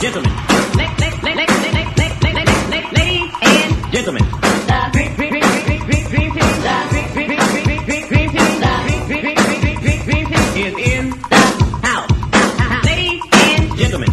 gentlemen. Ladies and gentlemen. The green is in the house. Ladies and gentlemen.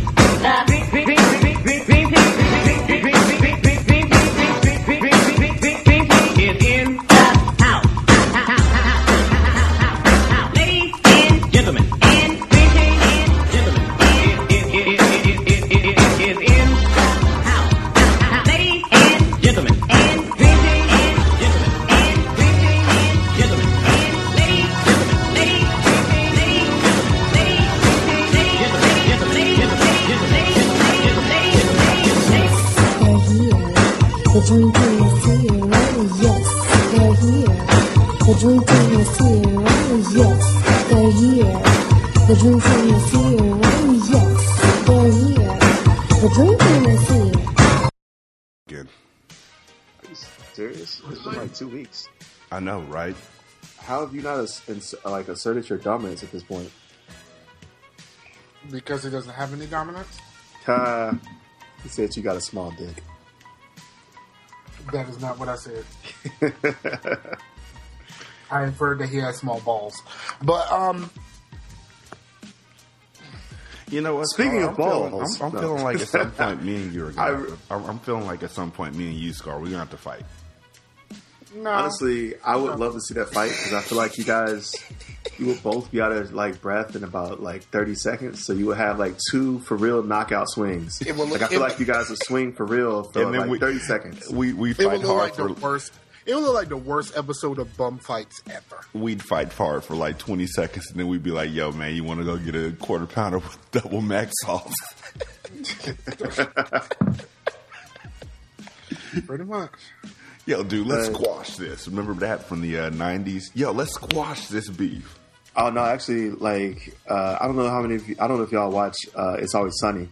Good. Are you serious? It's been like 2 weeks. I know, right? How have you not asserted your dominance at this point? Because it doesn't have any dominance? You said you got a small dick. That is not what I said. I inferred that he has small balls. But, you know what? Speaking of balls, I'm feeling like at some point me and you are going Scar, we're going to have to fight. No. Honestly, I would love to see that fight because I feel like you would both be out of like breath in about like 30 seconds. So you would have like two for real knockout swings. I feel like you guys would swing for real for like 30 seconds. We fight hard for the worst. It would look like the worst episode of Bum Fights ever. We'd fight hard for like 20 seconds, and then we'd be like, yo, man, you want to go get a quarter pounder with double mac sauce? Pretty much. Yo, dude, let's squash this. Remember that from the 90s? Yo, let's squash this beef. Oh, no, actually, like, I don't know how many of you, I don't know if y'all watch It's Always Sunny,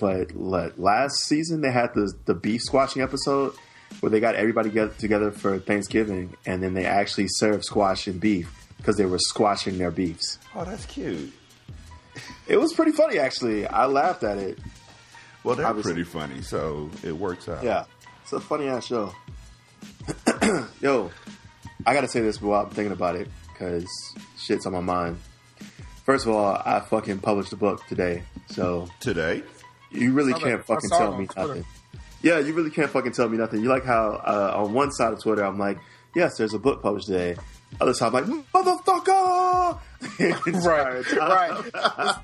but last season they had the beef squashing episode where they got everybody together for Thanksgiving, and then they actually served squash and beef because they were squashing their beefs. Oh, that's cute. It was pretty funny, actually. I laughed at it. Well, they're obviously pretty funny, so it works out. Yeah, it's a funny-ass show. Yo, I got to say this while I'm thinking about it because shit's on my mind. First of all, I fucking published a book today. So today? You really can't fucking tell me nothing. Yeah, you really can't fucking tell me nothing. You like how on one side of Twitter, I'm like, yes, there's a book published today. Other side, I'm like, motherfucker! Right.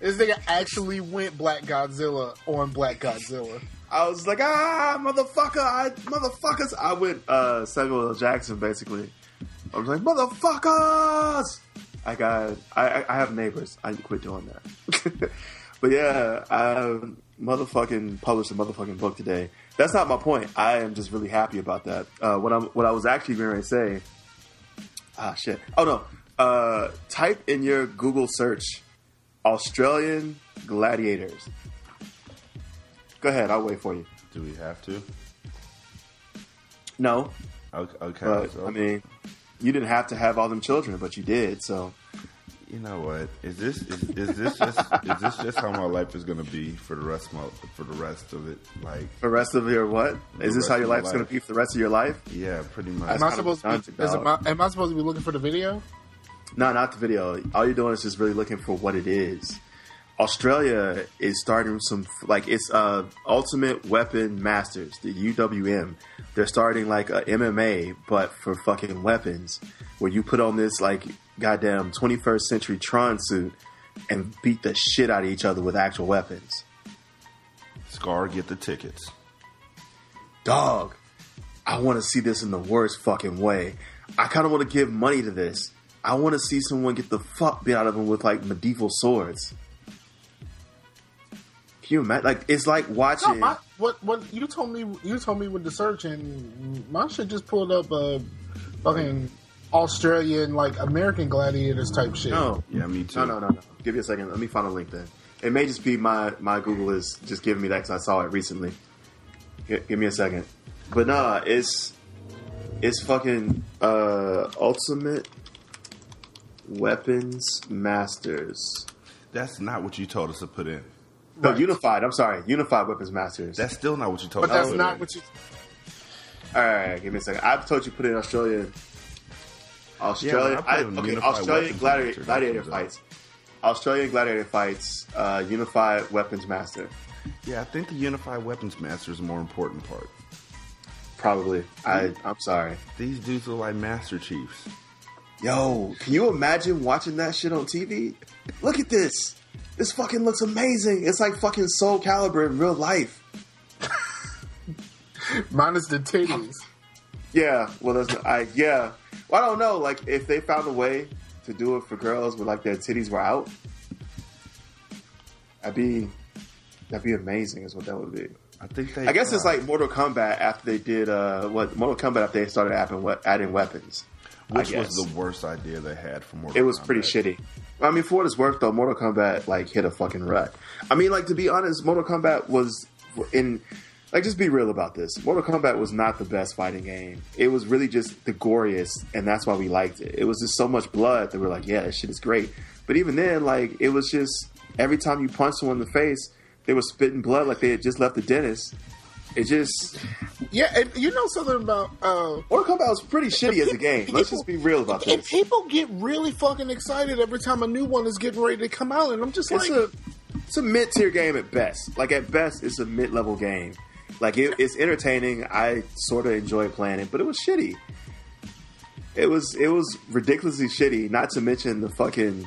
This nigga actually went Black Godzilla on Black Godzilla. I was like, motherfuckers. I went Samuel L. Jackson, basically. I was like, motherfuckers! I have neighbors. I quit doing that. But yeah, motherfucking published a motherfucking book today. That's not my point. I am just really happy about that. What I was actually going to say. Oh no. Type in your Google search Australian gladiators. Go ahead. I'll wait for you. Do we have to? No. Okay. But, so, I mean, you didn't have to have all them children, but you did. So. You know what? Is this just how my life is going to be for the rest of it? Like the rest of your what? Is this how your life's going to be for the rest of your life? Yeah, pretty much. Am I supposed to be looking for the video? No, not the video. All you're doing is just really looking for what it is. Australia is starting some Ultimate Weapon Masters, the UWM. They're starting like a MMA, but for fucking weapons, where you put on this like goddamn 21st century Tron suit and beat the shit out of each other with actual weapons. Scar, get the tickets. Dog, I want to see this in the worst fucking way. I kind of want to give money to this. I want to see someone get the fuck beat out of them with like medieval swords. Can you imagine? Like it's like watching. No, what you told me with the search and my shit just pulled up a fucking Australian, like American gladiators type shit. No, yeah, me too. No. Give me a second. Let me find a link then. It may just be my Google is just giving me that because I saw it recently. Give me a second. But nah, it's fucking Ultimate Weapons Masters. That's not what you told us to put in. No, Unified. I'm sorry. Unified Weapons Masters. That's still not what you told me. But that's not what you... All right, give me a second. I've told you put it in Australia. Yeah, okay, Australian gladiator fights. Australian gladiator fights, Unified Weapons Master. Yeah, I think the Unified Weapons Master is the more important part. Probably. I'm sorry. These dudes look like Master Chiefs. Yo, can you imagine watching that shit on TV? Look at this. This fucking looks amazing. It's like fucking Soul Calibur in real life. Minus the titties. Yeah. Well, yeah. Well, I don't know. Like, if they found a way to do it for girls where, like, their titties were out, that'd be amazing is what that would be. I guess it's like Mortal Kombat after they did, started adding weapons. Which was the worst idea they had for Mortal Kombat. It was pretty shitty. I mean, for what it's worth, though, Mortal Kombat, like, hit a fucking rut. I mean, like, to be honest, Mortal Kombat was in... Like, just be real about this. Mortal Kombat was not the best fighting game. It was really just the goriest, and that's why we liked it. It was just so much blood that we were like, yeah, this shit is great. But even then, like, it was just every time you punched someone in the face, they were spitting blood like they had just left the dentist. It just... Yeah, and you know something about... Mortal Kombat was pretty shitty as a game. Let's just be real about this. And people get really fucking excited every time a new one is getting ready to come out, and I'm just like... It's a mid-tier game at best. Like, at best, it's a mid-level game. Like, it's entertaining. I sort of enjoy playing it, but it was shitty. It was ridiculously shitty, not to mention the fucking...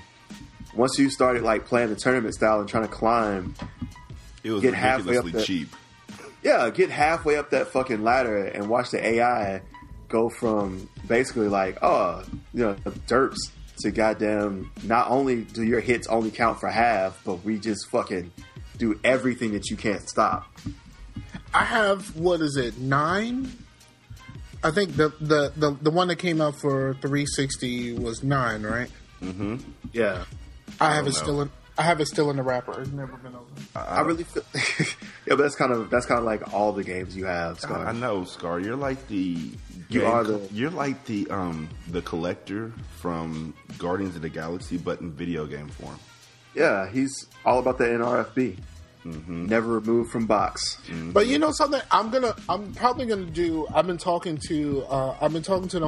Once you started, like, playing the tournament style and trying to climb... It was ridiculously cheap. Yeah, get halfway up that fucking ladder and watch the AI go from basically like, derps to goddamn, not only do your hits only count for half, but we just fucking do everything that you can't stop. I have, 9? I think the one that came out for 360 was 9, right? Mm-hmm. Yeah. I have it still in the wrapper. It's never been opened. I really feel... Yeah, but that's kind of like all the games you have, Scar. I know, Scar. You're like the collector from Guardians of the Galaxy, but in video game form. Yeah, he's all about the NRFB. Mm-hmm. Never removed from box. Mm-hmm. But you know something? I've been talking to the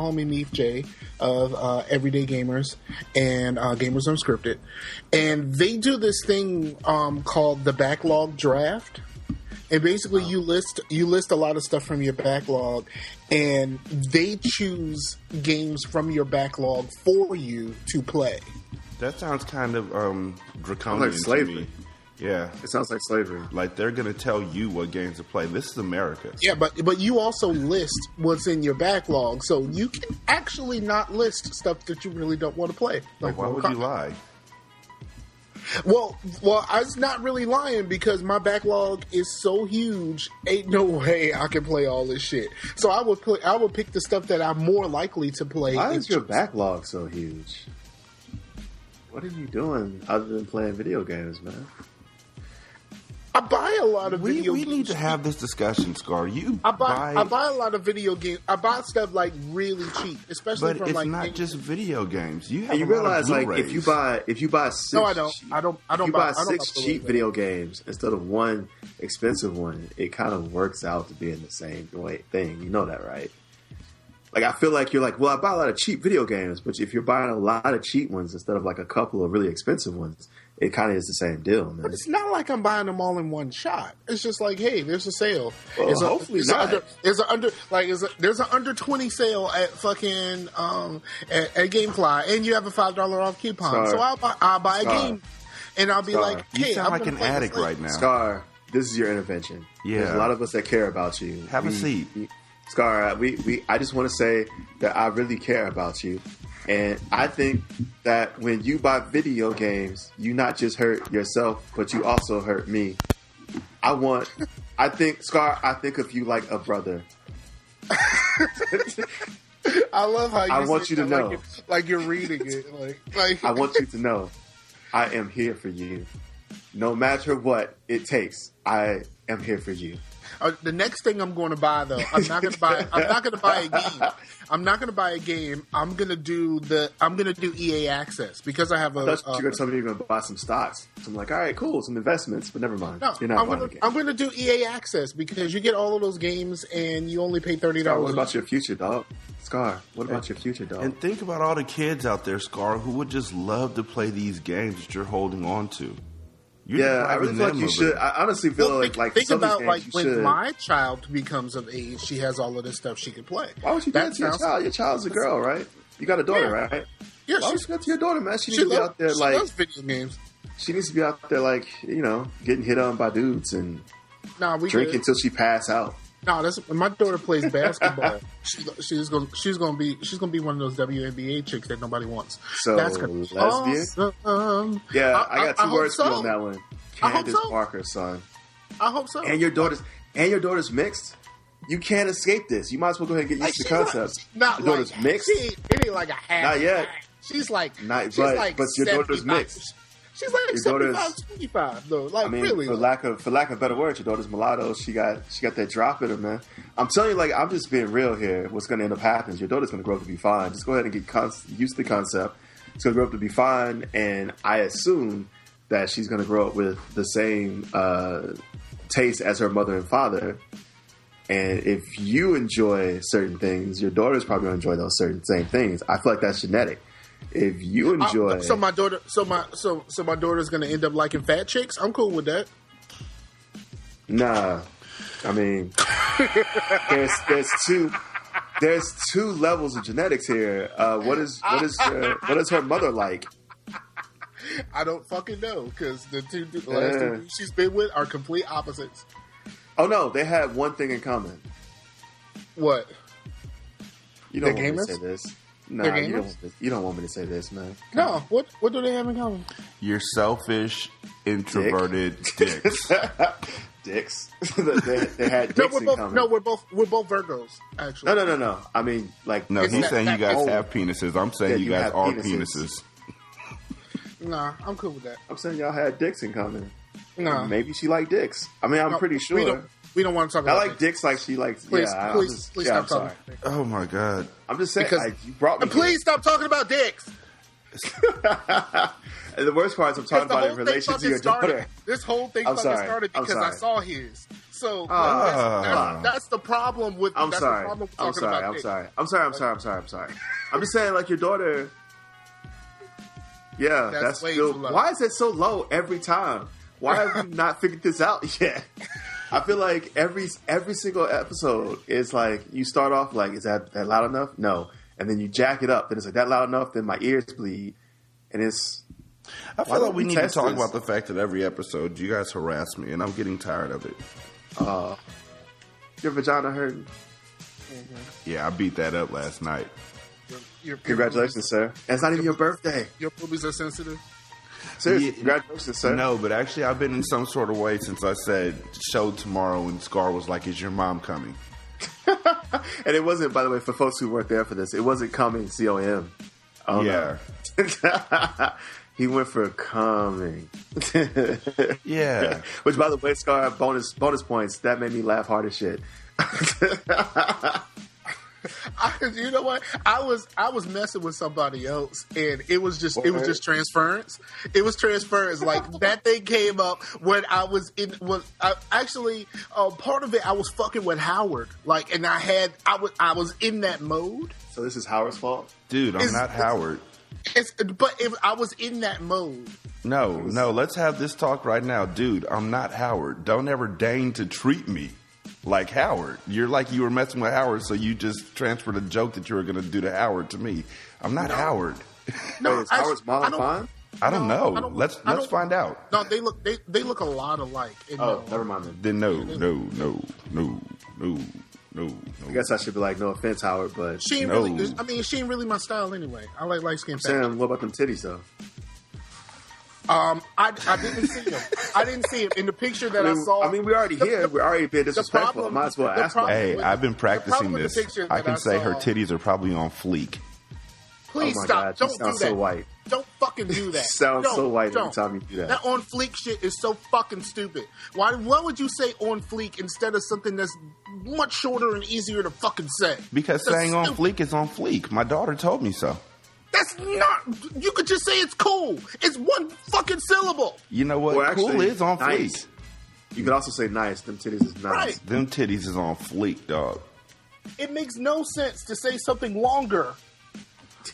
homie Neef J of Everyday Gamers and Gamers Unscripted, and they do this thing called the backlog draft. And basically, you list a lot of stuff from your backlog, and they choose games from your backlog for you to play. That sounds kind of draconian, like slavery. To me. Yeah. It sounds like slavery. Like, they're going to tell you what games to play. This is America. Yeah, but you also list what's in your backlog, so you can actually not list stuff that you really don't want to play. Like, why would you lie? Well, I was not really lying because my backlog is so huge, ain't no way I can play all this shit. So I would pick the stuff that I'm more likely to play. Why is your backlog so huge? What are you doing other than playing video games, man? I buy a lot of video games. We need to have this discussion, Scar. I buy a lot of video games. I buy stuff like really cheap, especially from like. But it's not just video games. You have and you realize like if you buy six. No, I don't. Cheap, I don't buy six cheap video games instead of one expensive one. It kind of works out to be in the same way thing. You know that, right? Like, I feel like you're like, well, I buy a lot of cheap video games, but if you're buying a lot of cheap ones instead of like a couple of really expensive ones, it kind of is the same deal, man. But it's not like I'm buying them all in one shot. It's just like, hey, there's a sale. Well, it's hopefully not. There's an under 20 sale at fucking at GameFly, and you have a $5 off coupon. Star. So I'll buy Star. A game, and I'll be Star. Like, hey, you sound I'm like an addict right now. Scar, this is your intervention. Yeah, there's a lot of us that care about you. Have a seat. Scar, I just want to say that I really care about you. And I think that when you buy video games, you not just hurt yourself, but you also hurt me. I think of you like a brother. I love how I want you to know. Like you're reading it. Like I want you to know I am here for you. No matter what it takes, I am here for you. The next thing I'm going to buy, though, I'm not going to buy a game. I'm going to do EA Access because I have a. I thought you were telling me you're going to buy some stocks. So I'm like, all right, cool, some investments, but never mind. No, I'm going to do EA Access because you get all of those games and you only pay $30. Scar, what about your future, dog? Scar, what about your future, dog? And think about all the kids out there, Scar, who would just love to play these games that you're holding on to. I really feel like you should. I honestly feel think about when my child becomes of age, she has all of this stuff she can play. Why would you do that to your child? Your child's a girl, right? You got a daughter, right? Yeah, why would you do that to your daughter, man? She needs to be out there like she loves video games. She needs to be out there like getting hit on by dudes and drinking until she pass out. No, that's my daughter plays basketball. she's gonna be one of those WNBA chicks that nobody wants. So that's gonna be lesbian. Awesome. Yeah, I got two words for you on that one. Candace Parker, son. I hope so. And your daughter's mixed. You can't escape this. You might as well go ahead and get used to the concept. Your daughter's mixed. It ain't like a half. Not yet. She's like your daughter's mixed. She's like 75, though. Like, I mean, really, for lack of better words, your daughter's mulatto. She got that drop in her, man. I'm telling you, like, I'm just being real here. What's going to end up happening is your daughter's going to grow up to be fine. Just go ahead and get used to the concept. It's going to grow up to be fine, and I assume that she's going to grow up with the same taste as her mother and father. And if you enjoy certain things, your daughter's probably going to enjoy those same things. I feel like that's genetic. If you enjoy, my daughter's gonna end up liking fat chicks. I'm cool with that. Nah, I mean, there's two levels of genetics here. What is her mother like? I don't fucking know because the last two dudes she's been with are complete opposites. Oh no, they have one thing in common. What? You don't want to say this. No, you don't want me to say this, man. No, what do they have in common? You're selfish, introverted dicks. Dicks. They had dicks in common. No, we're both Virgos. Actually, no. I mean, like, no. He's saying you guys have penises. I'm saying you guys are penises. Nah, I'm cool with that. I'm saying y'all had dicks in common. Nah, maybe she liked dicks. I mean, I'm pretty sure. We don't want to talk about it. I like dicks like she likes. Please stop talking about dicks. Oh, my God. I'm just saying, you brought me. Please stop talking about dicks. And the worst part is I'm talking about it in relation to your daughter. This whole thing started because I saw his. So that's the problem with talking about dicks. I'm sorry. I'm just saying, like, your daughter. Yeah, that's still. Why is it so low every time? Why have you not figured this out yet? I feel like every single episode is like you start off like, is that loud enough? No. And then you jack it up. Then it's like, that loud enough? Then my ears bleed. And it's... I feel like we need to talk about the fact that every episode you guys harass me and I'm getting tired of it. Your vagina hurting? Mm-hmm. Yeah, I beat that up last night. Congratulations, sir. And it's not even your birthday. Your boobies are sensitive. Seriously, congratulations, sir. No, but actually, I've been in some sort of way since I said show tomorrow, and Scar was like, "Is your mom coming?" And it wasn't, by the way, for folks who weren't there for this. It wasn't coming, C-O-M. Oh, yeah, no. He went for coming. Yeah, which, by the way, Scar, bonus points. That made me laugh hard as shit. You know what? I was messing with somebody else, and it was just transference. It was transference. Like, that thing came up when I was in. Part of it I was fucking with Howard. Like, and I was in that mode. So this is Howard's fault, dude. It's not Howard. I was in that mode. No. Let's have this talk right now, dude. I'm not Howard. Don't ever deign to treat me like Howard. You're like, you were messing with Howard, so you just transferred a joke that you were going to do to Howard to me. I'm not Howard. No, is Howard's mom fine? I don't know. Let's find out. No, they look a lot alike. Never mind then. No. I guess I should be like, no offense, Howard, but she ain't really. I mean, she ain't really my style anyway. I like light skin. Sam, what about them titties though? I didn't see him. In the picture that I saw. I mean, we're already here. We're already being disrespectful. I might as well ask. Hey, I've been practicing this. I can say her titties are probably on fleek. Please stop. Don't do that. So white. Don't fucking do that. Sounds so white every time you do that. That on fleek shit is so fucking stupid. Why would you say on fleek instead of something that's much shorter and easier to fucking say? Because that's saying stupid. On fleek is on fleek. My daughter told me so. That's not... You could just say it's cool. It's one fucking syllable. You know what? Well, actually, cool is on fleek. You could also say nice. Them titties is nice. Right. Them titties is on fleek, dog. It makes no sense to say something longer.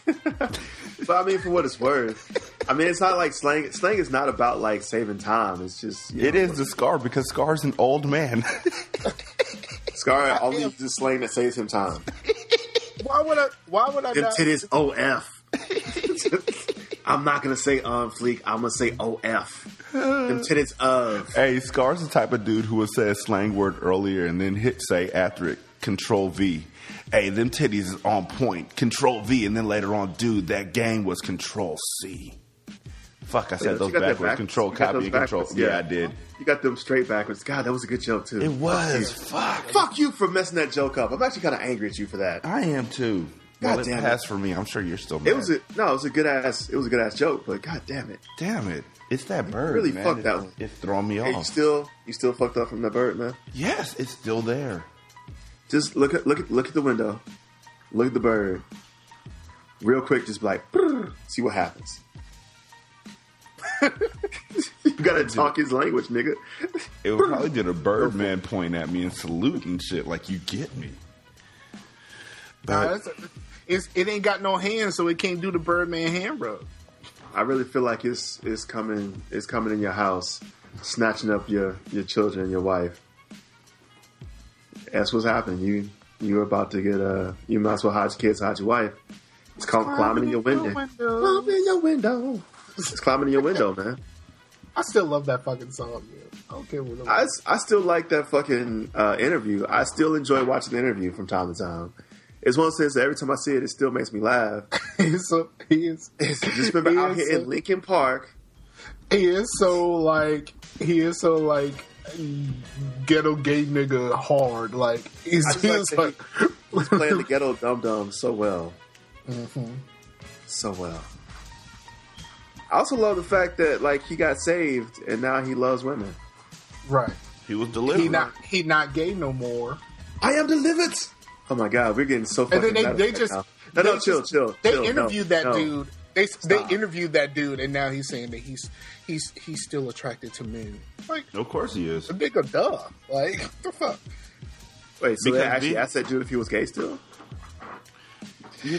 But I mean, for what it's worth, I mean, it's not like slang. Slang is not about like saving time. It's just it is the Scar, because Scar's an old man. Scar only is the slang that saves him time. Why would I? Them titties OF. I'm not gonna say on fleek. I'm gonna say OF. Them titties of. Hey, Scar's the type of dude who would say a slang word earlier and then hit say after it. Control V. Hey, them titties is on point. Control V, and then later on, dude, that game was Control C. Fuck, I said those backwards. Control, copy, and control. Yeah, I did. You got them straight backwards. God, that was a good joke, too. It was. Fuck. Fuck you for messing that joke up. I'm actually kind of angry at you for that. I am, too. God damn it. That's for me. I'm sure you're still mad. It was a good ass joke, but god damn it. Damn it. It's that bird. You really fucked that one. It's throwing me off. You still fucked up from that bird, man? Yes, it's still there. Just look at the window, look at the bird, real quick. Just be like, see what happens. You gotta talk his language, nigga. It would probably did a Birdman point at me and salute and shit. Like, you get me. But it ain't got no hands, so it can't do the Birdman hand rub. I really feel like it's coming in your house, snatching up your children and your wife. That's what's happening. You're about to get you might as well hide your kids, hide your wife. It's called climbing in your window. Climbing in your window. It's climbing in your window, man. I still love that fucking song, man. I don't care what I still like that fucking interview. I still enjoy watching the interview from time to time. It's one of those things that every time I see it, it still makes me laugh. Just remember out here in Lincoln Park. He is so like ghetto gay nigga hard. Like, he's playing the ghetto dum-dum so well. Mm-hmm. So well. I also love the fact that, like, he got saved and now he loves women. Right. He was delivered. He not gay no more. I am delivered. Oh my god, we're getting so fucking... And then chill. They interviewed that dude. They interviewed that dude, and now he's saying that he's still attracted to men. Like, of course he is. A nigga, duh. Like, what the fuck? Wait, so they actually asked that dude if he was gay still?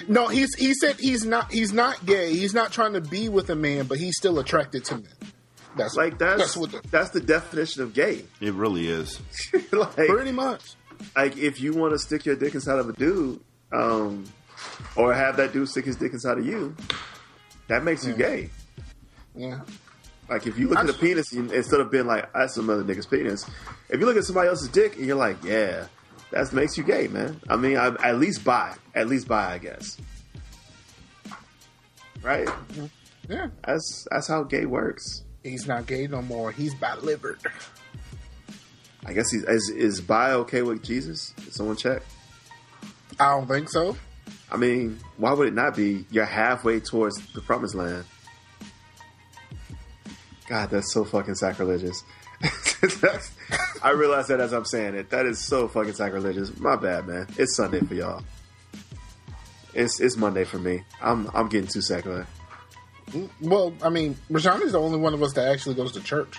No, he said he's not gay. He's not trying to be with a man, but he's still attracted to men. That's the definition of gay. It really is. Like, pretty much. Like, if you want to stick your dick inside of a dude, or have that dude stick his dick inside of you. That makes you gay. Yeah. Like, if you look at a penis, instead of being like, that's some other nigga's penis, if you look at somebody else's dick and you're like, yeah, that makes you gay, man. I mean, at least bi, I guess. Right? Yeah. That's how gay works. He's not gay no more. He's bi-livered. I guess is bi okay with Jesus? Did someone check? I don't think so. I mean, why would it not be? You're halfway towards the promised land. God, that's so fucking sacrilegious. I realize that as I'm saying it. That is so fucking sacrilegious. My bad, man. It's Sunday for y'all. It's Monday for me. I'm getting too secular. Well, I mean, Rashawn is the only one of us that actually goes to church.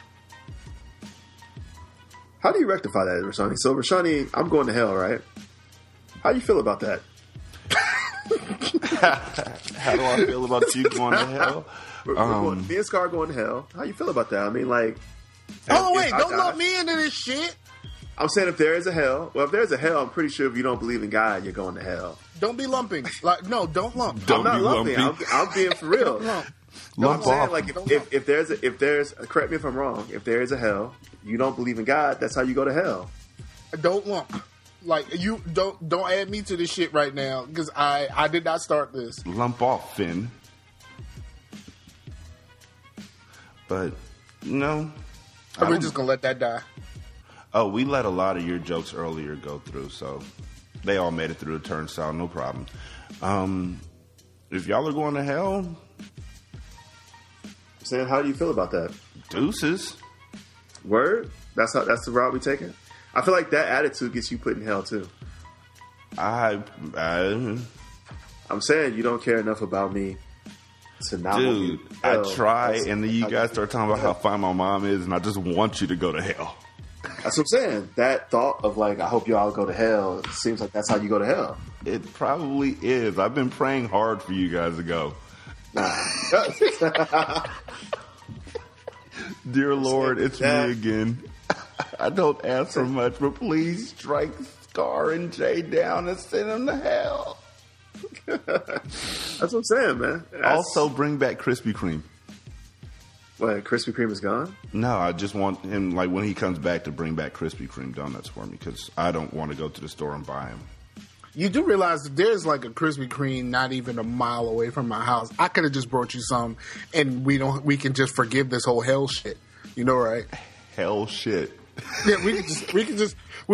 How do you rectify that, Rashawn? So, Rashawn, I'm going to hell, right? How do you feel about that? How do I feel about you going to hell? Me and Scar going to hell. How you feel about that? I mean, like... Oh, wait, don't let me into this shit. I'm saying if there is a hell... Well, if there's a hell, I'm pretty sure if you don't believe in God, you're going to hell. Don't be lumping. Like, no, don't lump. Don't be lumping. I'm being for real. Don't lump. No, I'm saying, like, if there's... Correct me if I'm wrong. If there is a hell, you don't believe in God, that's how you go to hell. Don't lump. Like, you don't add me to this shit right now, because I did not start this. Lump off, Finn. But no, we're just gonna let that die. Oh, we let a lot of your jokes earlier go through, so they all made it through the turnstile, no problem. If y'all are going to hell, Sam, how do you feel about that? Deuces. Word? That's the route we taking? I feel like that attitude gets you put in hell too. I'm saying you don't care enough about me to not. Dude, I try, and then you guys start talking about how fine my mom is, and I just want you to go to hell. That's what I'm saying. That thought of like, I hope y'all go to hell, it seems like that's how you go to hell. It probably is. I've been praying hard for you guys to go. Dear Lord, it's me again. I don't ask for much, but please strike Scar and Jay down and send them to hell. That's what I'm saying, man. Also, bring back Krispy Kreme. What, Krispy Kreme is gone? No, I just want him, like, when he comes back, to bring back Krispy Kreme donuts for me, because I don't want to go to the store and buy them. You do realize that there's like a Krispy Kreme not even a mile away from my house. I could have just brought you some, and we can just forgive this whole hell shit. You know, right? Hell shit. Yeah, we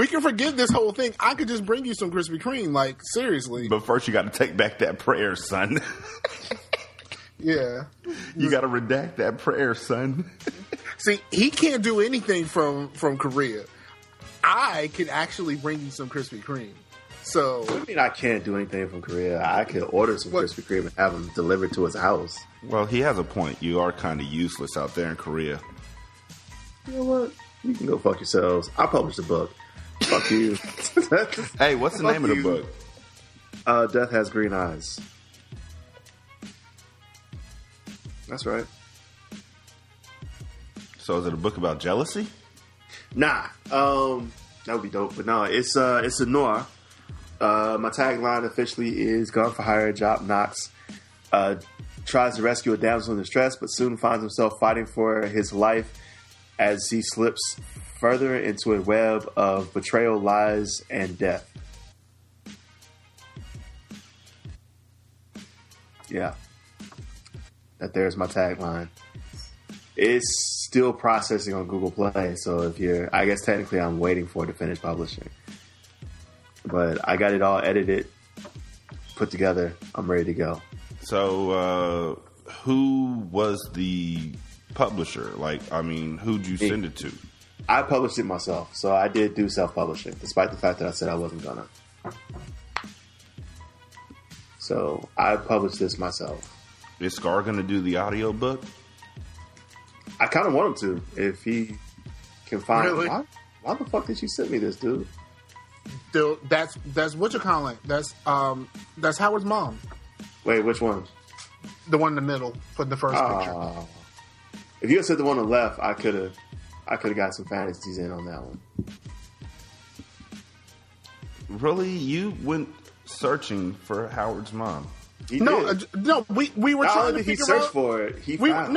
can forgive this whole thing. I could just bring you some Krispy Kreme, like, seriously. But first you got to take back that prayer, son. Yeah. You got to redact that prayer, son. See, he can't do anything from Korea. I can actually bring you some Krispy Kreme. So, what do you mean I can't do anything from Korea? I could order some Krispy Kreme and have them delivered to his house. Well, he has a point. You are kind of useless out there in Korea. You know what? You can go fuck yourselves. I published a book. Fuck you. Hey, what's the name of the book? Death Has Green Eyes. That's right. So is it a book about jealousy? Nah. That would be dope. But no, it's a noir. My tagline officially is "Gone for Hire, Job Knox." Tries to rescue a damsel in distress, but soon finds himself fighting for his life as he slips further into a web of betrayal, lies, and death. Yeah. That there's my tagline. It's still processing on Google Play, so if you're... I guess technically I'm waiting for it to finish publishing. But I got it all edited, put together. I'm ready to go. So who was the... publisher? Like, I mean, who'd you send it to? I published it myself, so I did do self-publishing, despite the fact that I said I wasn't gonna. So I published this myself. Is Scar gonna do the audiobook? I kind of want him to, if he can find... Really? Why the fuck did you send me this, dude? That's what you calling it. That's Howard's mom. Wait, which one? The one in the middle, from the first picture. If you had said the one on the left, I could have got some fantasies in on that one. Really, you went searching for Howard's mom? No, we were trying to figure out. He searched for it. I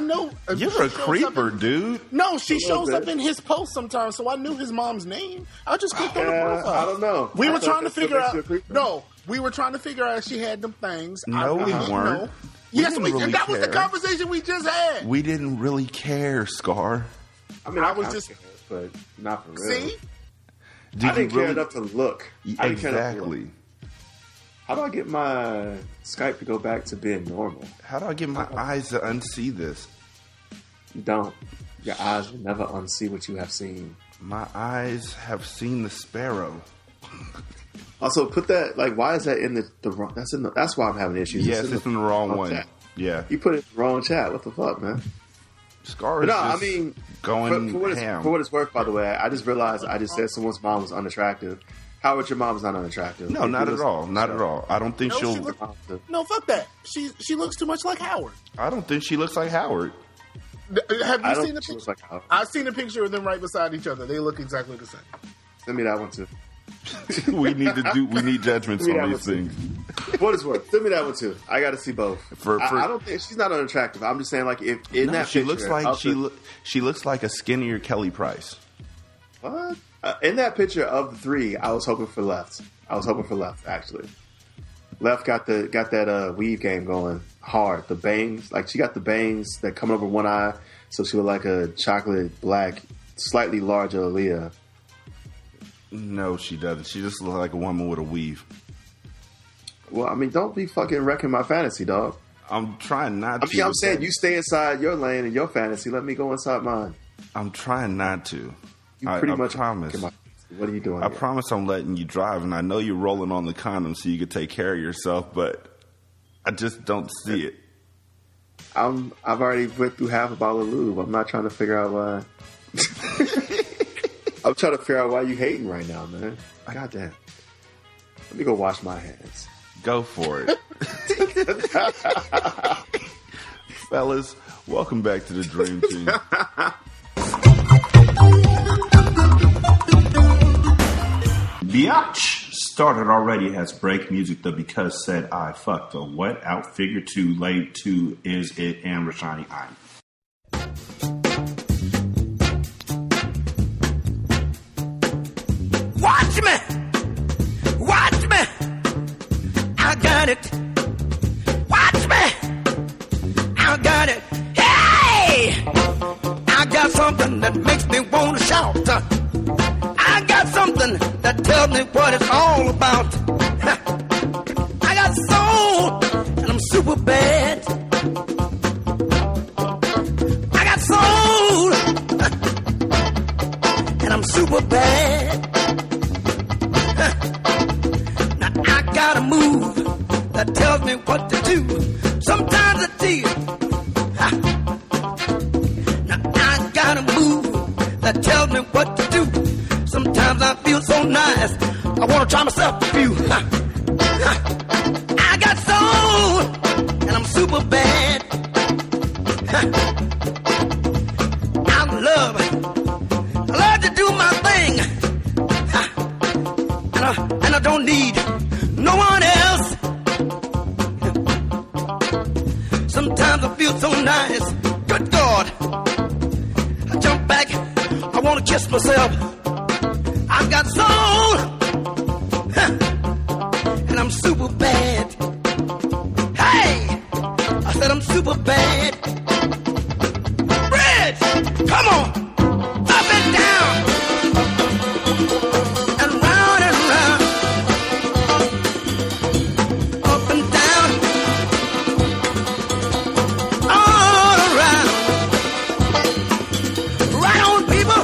know. You're a creeper, dude. No, she shows up in his post sometimes, so I knew his mom's name. I just clicked on the profile. I don't know. We were trying to figure out. No, we were trying to figure out if she had them things. No, we weren't. Yes, we did. That was the conversation we just had. We didn't really care, Scar. I mean, I was just... care, but not for real. See? I didn't care enough to look. Exactly. How do I get my Skype to go back to being normal? How do I get my eyes to unsee this? You don't. Your eyes will never unsee what you have seen. My eyes have seen the sparrow. Also, put that, like, why is that in the wrong... That's why I'm having issues. Yes, it's in the wrong one. Chat. Yeah. You put it in the wrong chat. What the fuck, man? Scar is going ham. For what it's worth, by the way, I just realized I just said someone's mom was unattractive. Howard, your mom's not unattractive. No, not at all. Not at all. I don't think she'll... No, fuck that. She looks too much like Howard. I don't think she looks like Howard. Have you seen the picture? Like I've seen a picture of them right beside each other. They look exactly the same. Send me that one, too. we need judgments on these things. What is worth? Send me that one too. I got to see both. I don't think she's not unattractive. I'm just saying, like, if in that she picture, looks like she looks like a skinnier Kelly Price. What? In that picture of the three, I was hoping for left. Actually, left got that weave game going hard. The bangs, like she got the bangs that come over one eye, so she looked like a chocolate black, slightly larger Aaliyah. No, she doesn't. She just looks like a woman with a weave. Well, I mean, don't be fucking wrecking my fantasy, dog. I'm trying not to. I mean, I'm saying you stay inside your lane and your fantasy. Let me go inside mine. I'm trying not to. I pretty much promise. What are you doing? I promise I'm letting you drive, and I know you're rolling on the condom so you can take care of yourself, but I just don't see it. I've already went through half a bottle of lube. I'm not trying to figure out why. I'm trying to figure out why you hating right now, man. Goddamn. Let me go wash my hands. Go for it. Fellas, welcome back to the Dream Team. Biatch started already has break music, the because said I fucked the what out figure two late two is it and Rashani I. Watch me, I got it. Watch me, I got it. Hey, I got something that makes me wanna shout. I got something that tells me what it's all about. I got soul, and I'm super bad. I got soul, and I'm super bad. Now I got a move that tells me what to do. Sometimes I do. Now I got a move that tells me what to do. Sometimes I feel so nice, I want to try myself a few. I got soul, and I'm super bad. I love to do my thing. And I don't need no one else. Sometimes I feel so nice, good God. I jump back, I want to kiss myself. I got soul, and I'm super bad. Hey, I said I'm super bad. Bridge, come on, up and down, and round, up and down, all around. Right on, people.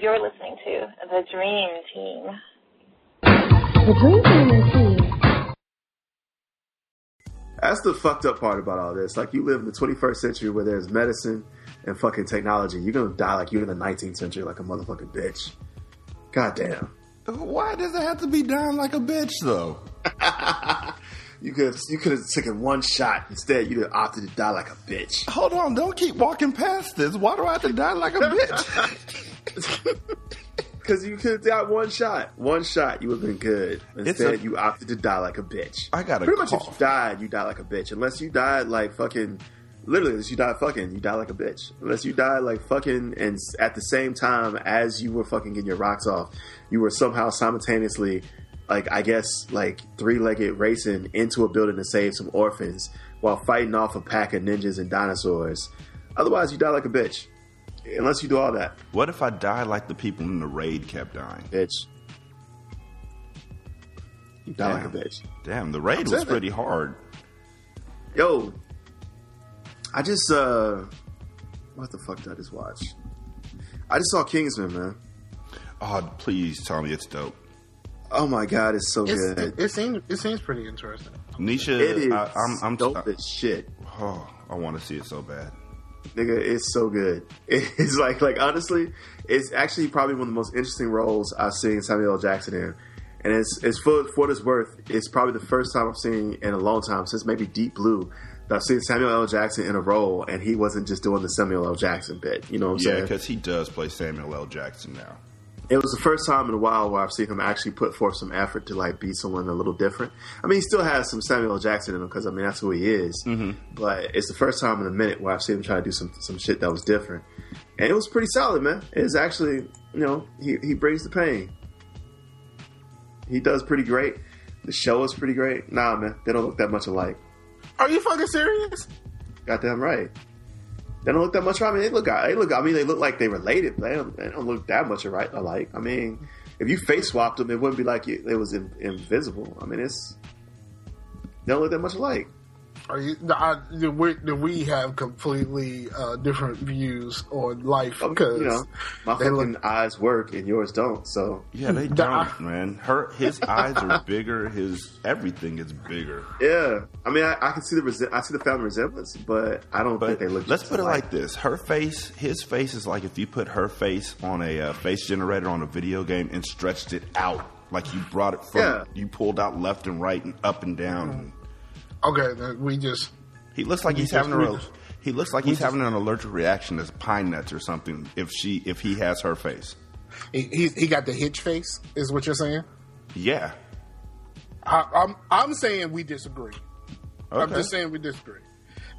You're listening to The Dream Team. The Dream Team. That's the fucked up part about all this. Like, you live in the 21st century where there's medicine and fucking technology. You're gonna die like you're in the 19th century like a motherfucking bitch. Goddamn. Why does it have to be dying like a bitch, though? You could have taken one shot. Instead, you opted to die like a bitch. Hold on, don't keep walking past this. Why do I have to die like a bitch? Because you could have died one shot. One shot, you would have been good. Instead, you opted to die like a bitch. I got a pretty cough. Much if you died like a bitch. Unless you died like fucking... Literally, unless you died fucking, you die like a bitch. Unless you died like fucking and at the same time as you were fucking getting your rocks off, you were somehow simultaneously... like, I guess, like, three-legged racing into a building to save some orphans while fighting off a pack of ninjas and dinosaurs. Otherwise, you die like a bitch. Unless you do all that. What if I die like the people in the raid kept dying? Bitch. You die like a bitch. Damn, the raid was pretty hard. Yo. I just, what the fuck did I just watch? I just saw Kingsman, man. Oh, please tell me it's dope. Oh my god, it's so good. It seems pretty interesting. Nisha, it is I'm dope as shit. Oh, I want to see it so bad. Nigga, it's so good. It's like honestly, it's actually probably one of the most interesting roles I've seen Samuel L. Jackson in. And it's for what it's worth, it's probably the first time I've seen in a long time, since maybe Deep Blue, that I've seen Samuel L. Jackson in a role and he wasn't just doing the Samuel L. Jackson bit. You know what I'm saying? Yeah, because he does play Samuel L. Jackson now. It was the first time in a while where I've seen him actually put forth some effort to like be someone a little different. I mean, he still has some Samuel L. Jackson in him because I mean that's who he is. Mm-hmm. But it's the first time in a minute where I've seen him try to do some shit that was different, and it was pretty solid, man. It's actually, you know, he brings the pain. He does pretty great. The show is pretty great. Nah, man, they don't look that much alike. Are you fucking serious? Goddamn right. They don't look that much alike. I mean, they look like they related, but they don't look that much alike. I mean, if you face swapped them, it wouldn't be like it was invisible. I mean, they don't look that much alike. We have completely different views on life because my fucking eyes work and yours don't. So yeah, they don't, man. His eyes are bigger. His everything is bigger. Yeah, I mean, I can see the family resemblance, but I don't think they look. Let's put it like this: her face, his face is like if you put her face on a face generator on a video game and stretched it out, like you brought it from, you pulled out left and right and up and down. Mm-hmm. Okay, then he looks like he's having an allergic reaction to pine nuts or something. If he has her face, he got the hitch face, is what you're saying? Yeah, I'm saying we disagree. Okay. I'm just saying we disagree.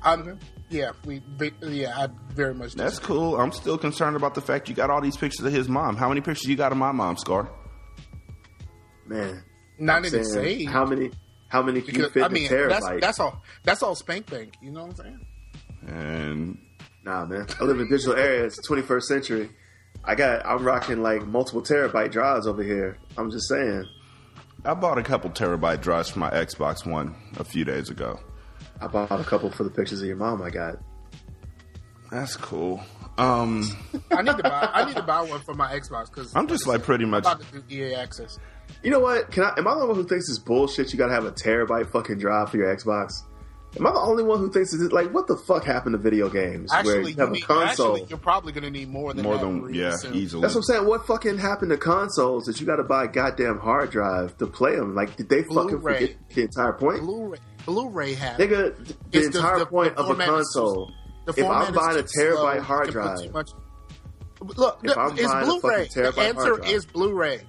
I very much disagree. That's cool. I'm still concerned about the fact you got all these pictures of his mom. How many pictures you got of my mom, Scar? Man, not even saying how many. How many can you fit in a terabyte? That's all spank bank. You know what I'm saying? And nah, man. I live in digital era. It's 21st century. I'm rocking like multiple terabyte drives over here. I'm just saying. I bought a couple terabyte drives for my Xbox One a few days ago. I bought a couple for the pictures of your mom I got. That's cool. I need to buy one for my Xbox because I'm just like pretty much about to do EA Access. You know what? Am I the one who thinks it's bullshit you gotta have a terabyte fucking drive for your Xbox? Am I the only one who thinks it's like, what the fuck happened to video games? Actually, where you have a console. Actually, you're probably gonna need more than yeah, soon. Easily. That's what I'm saying. What fucking happened to consoles that you gotta buy a goddamn hard drive to play them? Like, did they fucking forget the entire point? Blu-ray has nigga, the entire point of a console. If I'm buying a terabyte hard drive, it's Blu-ray. The answer is Blu-ray.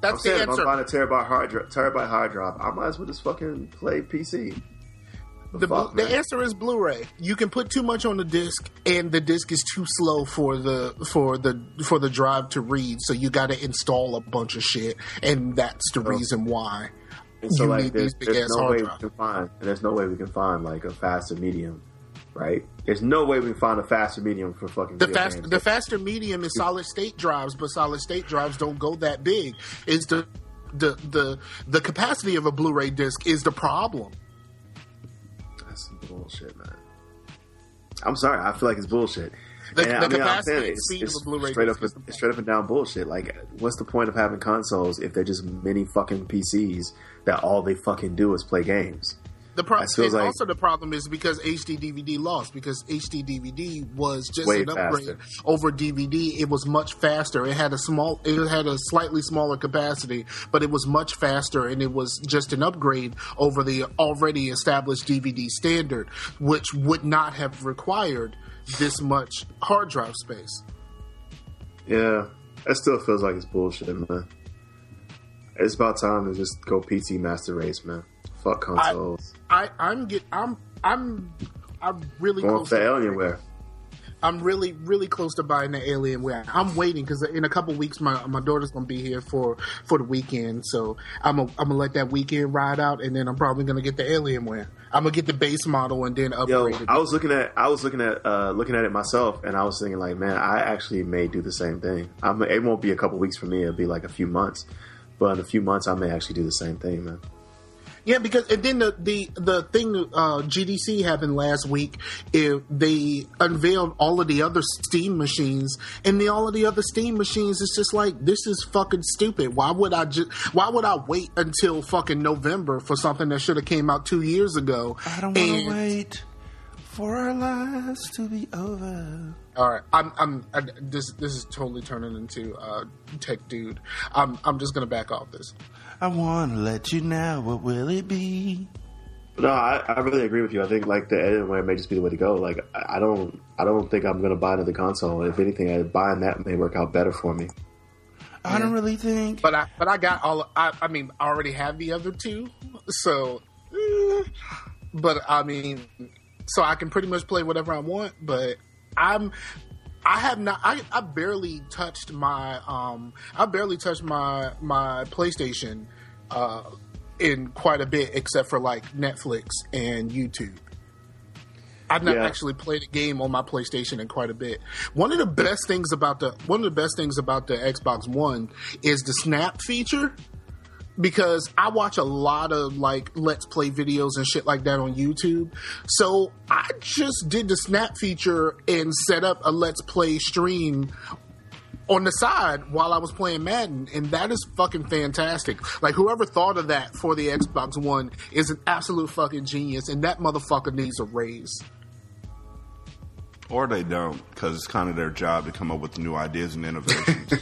That's the answer. If I'm buying a terabyte hard drive, I might as well just fucking play PC. The answer is Blu-ray. You can put too much on the disc, and the disc is too slow for the drive to read. So you got to install a bunch of shit, and that's the reason why. And so, like, there's no way we can find like a faster medium. Right? There's no way we can find a faster medium for fucking video games. The faster medium is solid state drives, but solid state drives don't go that big. It's the capacity of a Blu-ray disc is the problem. That's some bullshit, man. I'm sorry. I feel like it's bullshit. It's straight up and down bullshit. Like, what's the point of having consoles if they're just mini fucking PCs that all they fucking do is play games? The problem is because HD DVD lost, because HD DVD was just an upgrade over DVD. It was much faster. It had a slightly smaller capacity, but it was much faster, and it was just an upgrade over the already established DVD standard, which would not have required this much hard drive space. Yeah, that still feels like it's bullshit, man. It's about time to just go PC Master Race, man. Fuck consoles. I'm really close to Alienware. I'm really, really close to buying the Alienware. I'm waiting because in a couple weeks my daughter's gonna be here for the weekend, so I'm gonna let that weekend ride out, and then I'm probably gonna get the Alienware. I'm gonna get the base model and then upgrade. Yo, I was looking at it myself, and I was thinking like, man, I actually may do the same thing. It won't be a couple weeks for me; it'll be like a few months. But in a few months, I may actually do the same thing, man. Yeah, because and then the thing GDC happened last week. They unveiled all of the other Steam machines, and all of the other Steam machines is just like, this is fucking stupid. Why would I wait until fucking November for something that should have came out 2 years ago? I don't want to wait for our lives to be over. All right, this is totally turning into tech dude. I'm just gonna back off this. I want to let you know, what will it be? No, I really agree with you. I think like the Alienware may just be the way to go. Like I don't think I'm gonna buy another console. If anything, buying that may work out better for me. I don't really think. But I got all. I already have the other two, so. But I mean, so I can pretty much play whatever I want, but. I barely touched my PlayStation in quite a bit, except for like Netflix and YouTube. I've not actually played a game on my PlayStation in quite a bit. One of the best things about the Xbox One is the Snap feature. Because I watch a lot of like Let's Play videos and shit like that on YouTube. So I just did the Snap feature and set up a Let's Play stream on the side while I was playing Madden. And that is fucking fantastic. Like, whoever thought of that for the Xbox One is an absolute fucking genius. And that motherfucker needs a raise. Or they don't, because it's kind of their job to come up with new ideas and innovations.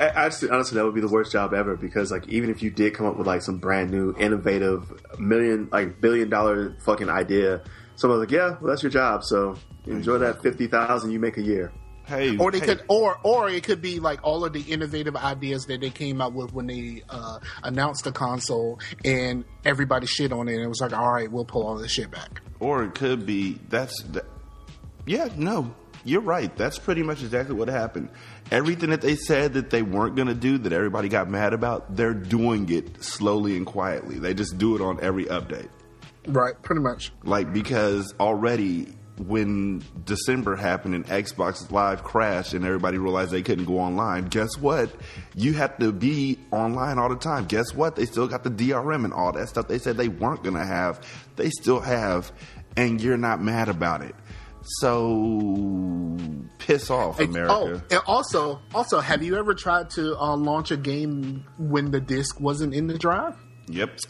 Honestly, that would be the worst job ever, because like even if you did come up with like some brand new, innovative, billion dollar fucking idea, someone's like, yeah, well that's your job, so enjoy that $50,000 you make a year. Or it could be like all of the innovative ideas that they came up with when they announced the console, and everybody shit on it, and it was like, all right, we'll pull all this shit back. Or it could be you're right. That's pretty much exactly what happened. Everything that they said that they weren't going to do, that everybody got mad about, they're doing it slowly and quietly. They just do it on every update. Right, pretty much. Like, because already when December happened and Xbox Live crashed and everybody realized they couldn't go online, guess what? You have to be online all the time. Guess what? They still got the DRM and all that stuff they said they weren't going to have. They still have, and you're not mad about it. So piss off, America. Oh, and also, have you ever tried to launch a game when the disc wasn't in the drive? Yep.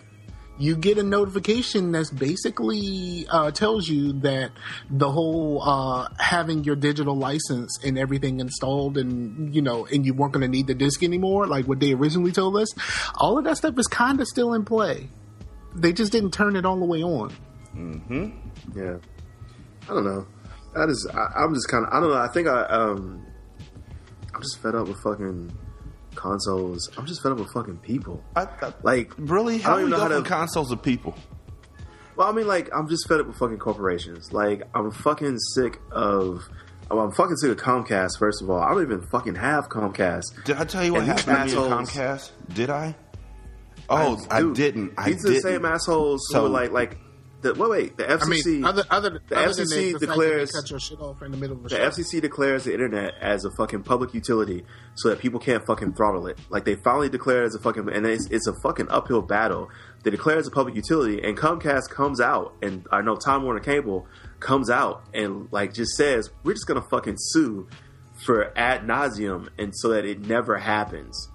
You get a notification that's basically tells you that the whole having your digital license and everything installed, and you know, and you weren't going to need the disc anymore, like what they originally told us. All of that stuff is kind of still in play. They just didn't turn it all the way on. Mm-hmm. Yeah. I don't know. I'm just fed up with fucking consoles. I'm just fed up with fucking people. Really? How do you go from consoles to people? Well, I mean, like, I'm just fed up with fucking corporations. Like, I'm fucking sick of Comcast, first of all. I don't even fucking have Comcast. Did I tell you what happened to Comcast? Did I? Oh, I didn't. These are the same assholes who are like... The FCC. I mean, FCC declares the internet as a fucking public utility, so that people can't fucking throttle it. Like, they finally declare as a fucking, and it's a fucking uphill battle. They declare as a public utility, and Comcast comes out, and I know Time Warner Cable comes out and like just says, we're just going to fucking sue for ad nauseum and so that it never happens.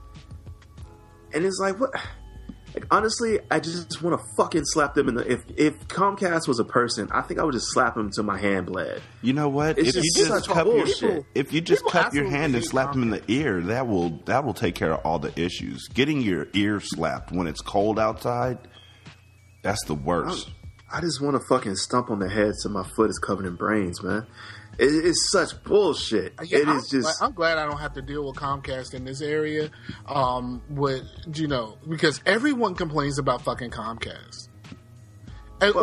And it's like, what? Like, honestly, I just want to fucking slap them in the... If Comcast was a person, I think I would just slap him till my hand bled. You know what? If you just cup your shit, if you just cup your hand and slap him in the ear, that will take care of all the issues. Getting your ear slapped when it's cold outside, that's the worst. I just want to fucking stomp on the head so my foot is covered in brains, man. It's such bullshit. Yeah, I'm glad I don't have to deal with Comcast in this area, because everyone complains about fucking Comcast. And,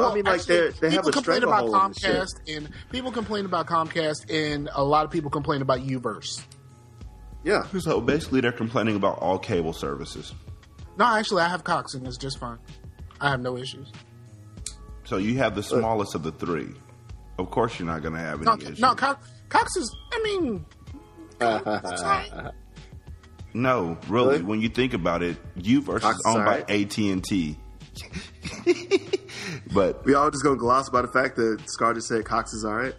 they have a stranglehold on Comcast, and people complain about Comcast, and a lot of people complain about U-verse. Yeah. So basically, they're complaining about all cable services. No, actually, I have Cox, and it's just fine. I have no issues. So you have the smallest of the three. Of course you're not going to have any issues. No, Cox is... No, really. When you think about it, U-verse is owned by AT&T. But we all just going to gloss by the fact that Scar just said Cox is all right?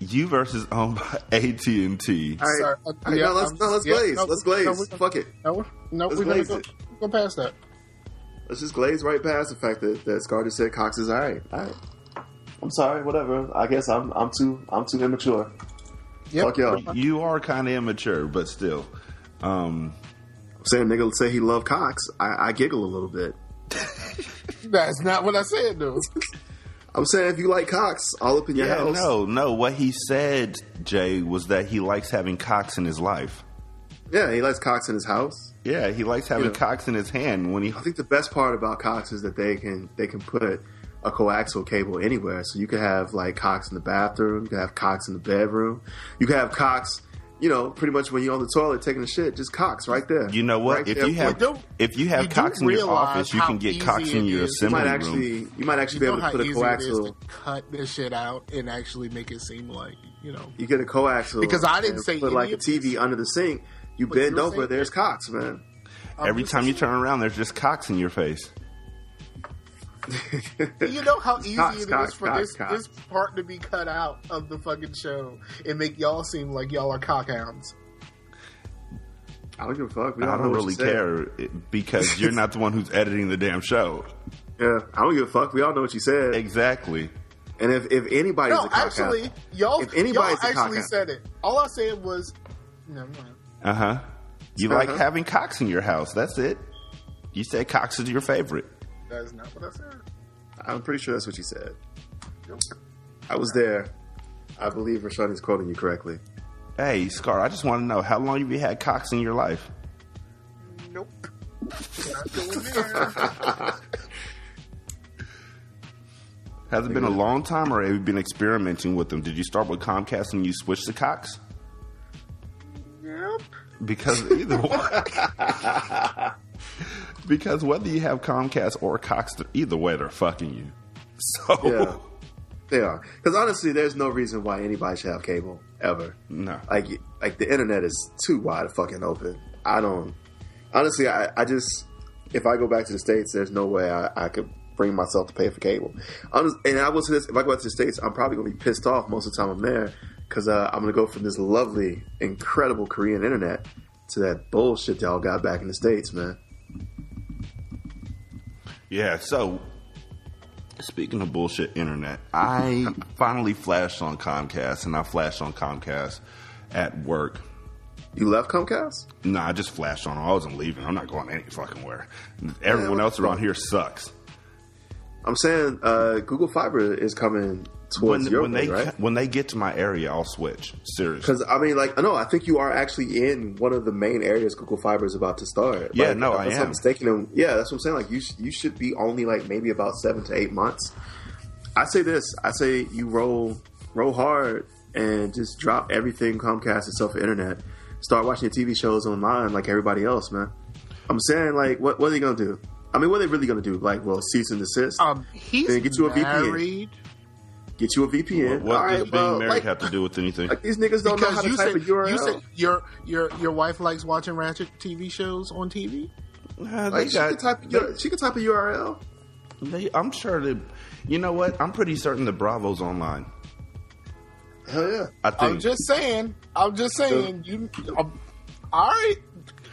U-verse is owned by AT&T. All right. Let's glaze. Let's glaze. Fuck it. No, we're going to go past that. Let's just glaze right past the fact that Scar just said Cox is all right. All right. I'm sorry, whatever. I guess I'm too immature. Yep. Fuck y'all. You are kind of immature, but still. I'm saying nigga say he loved Cox. I giggle a little bit. That's not what I said, though. I'm saying if you like Cox, all up in your house. No. What he said, Jay, was that he likes having Cox in his life. Yeah, he likes Cox in his house. Yeah, he likes having Cox in his hand when he. I think the best part about Cox is that they can put a coaxial cable anywhere, so you could have like Cox in the bathroom, you could have Cox in the bedroom, you could have Cox, pretty much when you're on the toilet taking a shit, just Cox right there. You know what? Right if you have Cox in your office, you can get Cox in your assembly room. You might actually be able to put a coaxial. Cut this shit out and actually make it seem like you get a coaxial because I didn't say put like a TV under the sink. You bend over, there's Cox, man. Every time you turn around, there's just Cox in your face. You know how easy it is for this part to be cut out of the fucking show and make y'all seem like y'all are cockhounds. I don't give a fuck. I don't really care because you're not the one who's editing the damn show. Yeah, I don't give a fuck. We all know what you said. Exactly. And if anybody's a cockhound. Actually, y'all actually said it. All I said was, never mind. Uh-huh. You like having Cox in your house. That's it. You said Cox is your favorite. That is not what I said. I'm pretty sure that's what you said. Nope. I was there. I believe Rashani's quoting you correctly. Hey, Scar, I just want to know, how long have you had Cox in your life? Nope. Not going there. Has it been a long time, or have you been experimenting with them? Did you start with Comcast and you switched to Cox? Nope. Because either one. Because whether you have Comcast or Cox, either way, they're fucking you. So yeah, they are. Because honestly, there's no reason why anybody should have cable ever. No, like the internet is too wide fucking open. I don't. Honestly, I just, if I go back to the States, there's no way I could bring myself to pay for cable. And I will say this: if I go back to the States, I'm probably gonna be pissed off most of the time I'm there because I'm gonna go from this lovely, incredible Korean internet to that bullshit y'all got back in the States, man. Yeah, so speaking of bullshit internet, I finally flashed on Comcast, and I flashed on Comcast at work. You left Comcast? No, I just flashed on. I wasn't leaving. I'm not going any fucking where. Everyone else around here sucks. I'm saying Google Fiber is coming towards your place, right? When they get to my area, I'll switch. Seriously. Because, I think you are actually in one of the main areas Google Fiber is about to start. Yeah, I am. Mistaken. Yeah, that's what I'm saying. Like, you should be only, like, maybe about 7 to 8 months. I say this. I say you roll hard and just drop everything Comcast and stuff for internet. Start watching your TV shows online like everybody else, man. I'm saying, like, what are you going to do? I mean, what are they really going to do? Like, well, cease and desist? He's then get you a VPN. Get you a VPN. What does being married have to do with anything? Like, these niggas don't know how to type a URL. You said your wife likes watching ratchet TV shows on TV? She can type a URL. I'm sure that, you know what? I'm pretty certain that Bravo's online. Hell yeah. I think. I'm just saying. All right.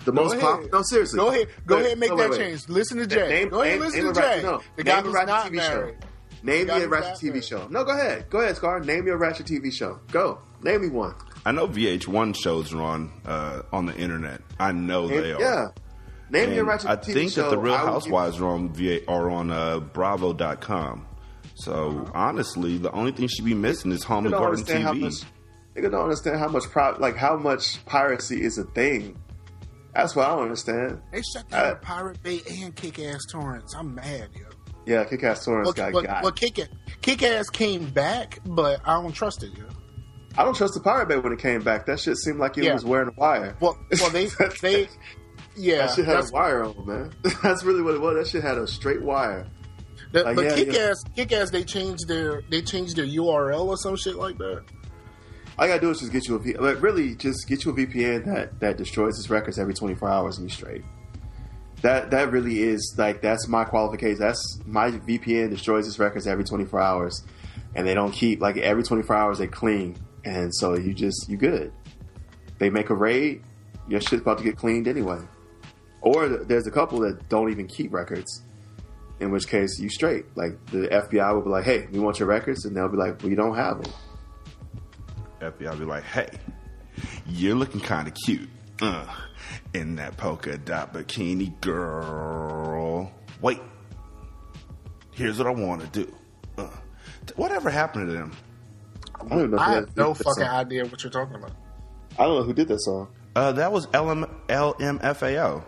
The go most popular. No, seriously. Go ahead and make that change. Listen to Jay. Name, go ahead and listen to Jay. No. The guy who's not married. Name me a ratchet TV show. No, go ahead. Go ahead, Scar. Name me a ratchet TV show. Go. Name me one. I know VH1 shows are on the internet. I know they are. Yeah. Name me a ratchet TV show. I think that The Real Housewives are on Bravo.com. So, honestly, the only thing she'd be missing is Home and Garden TV. They don't understand how much piracy is a thing. That's what I don't understand. They shut down Pirate Bay and Kick-Ass Torrents. I'm mad, yo. Yeah, Kick-Ass Torrents got. Well, Kick-Ass came back, but I don't trust it, yo. I don't trust the Pirate Bay when it came back. That shit seemed like it was wearing a wire. Well, that shit had a wire on it, man. That's really what it was. That shit had a straight wire. Kick-Ass, they changed their URL or some shit like that. All I gotta do is just get you a VPN. Like, really, just get you a VPN that destroys its records every 24 hours and you're straight. That really is, like, that's my qualification. That's my VPN destroys its records every 24 hours. And they don't keep, like, every 24 hours they clean. And so you good. They make a raid, your shit's about to get cleaned anyway. Or there's a couple that don't even keep records. In which case, you straight. Like, the FBI will be like, hey, we want your records. And they'll be like, well, you don't have them. FBI be like, hey, you're looking kind of cute in that polka dot bikini, girl. Wait, here's what I want to do. Whatever happened to them? I have no fucking idea what you're talking about. I don't know who did that song. That was LMFAO.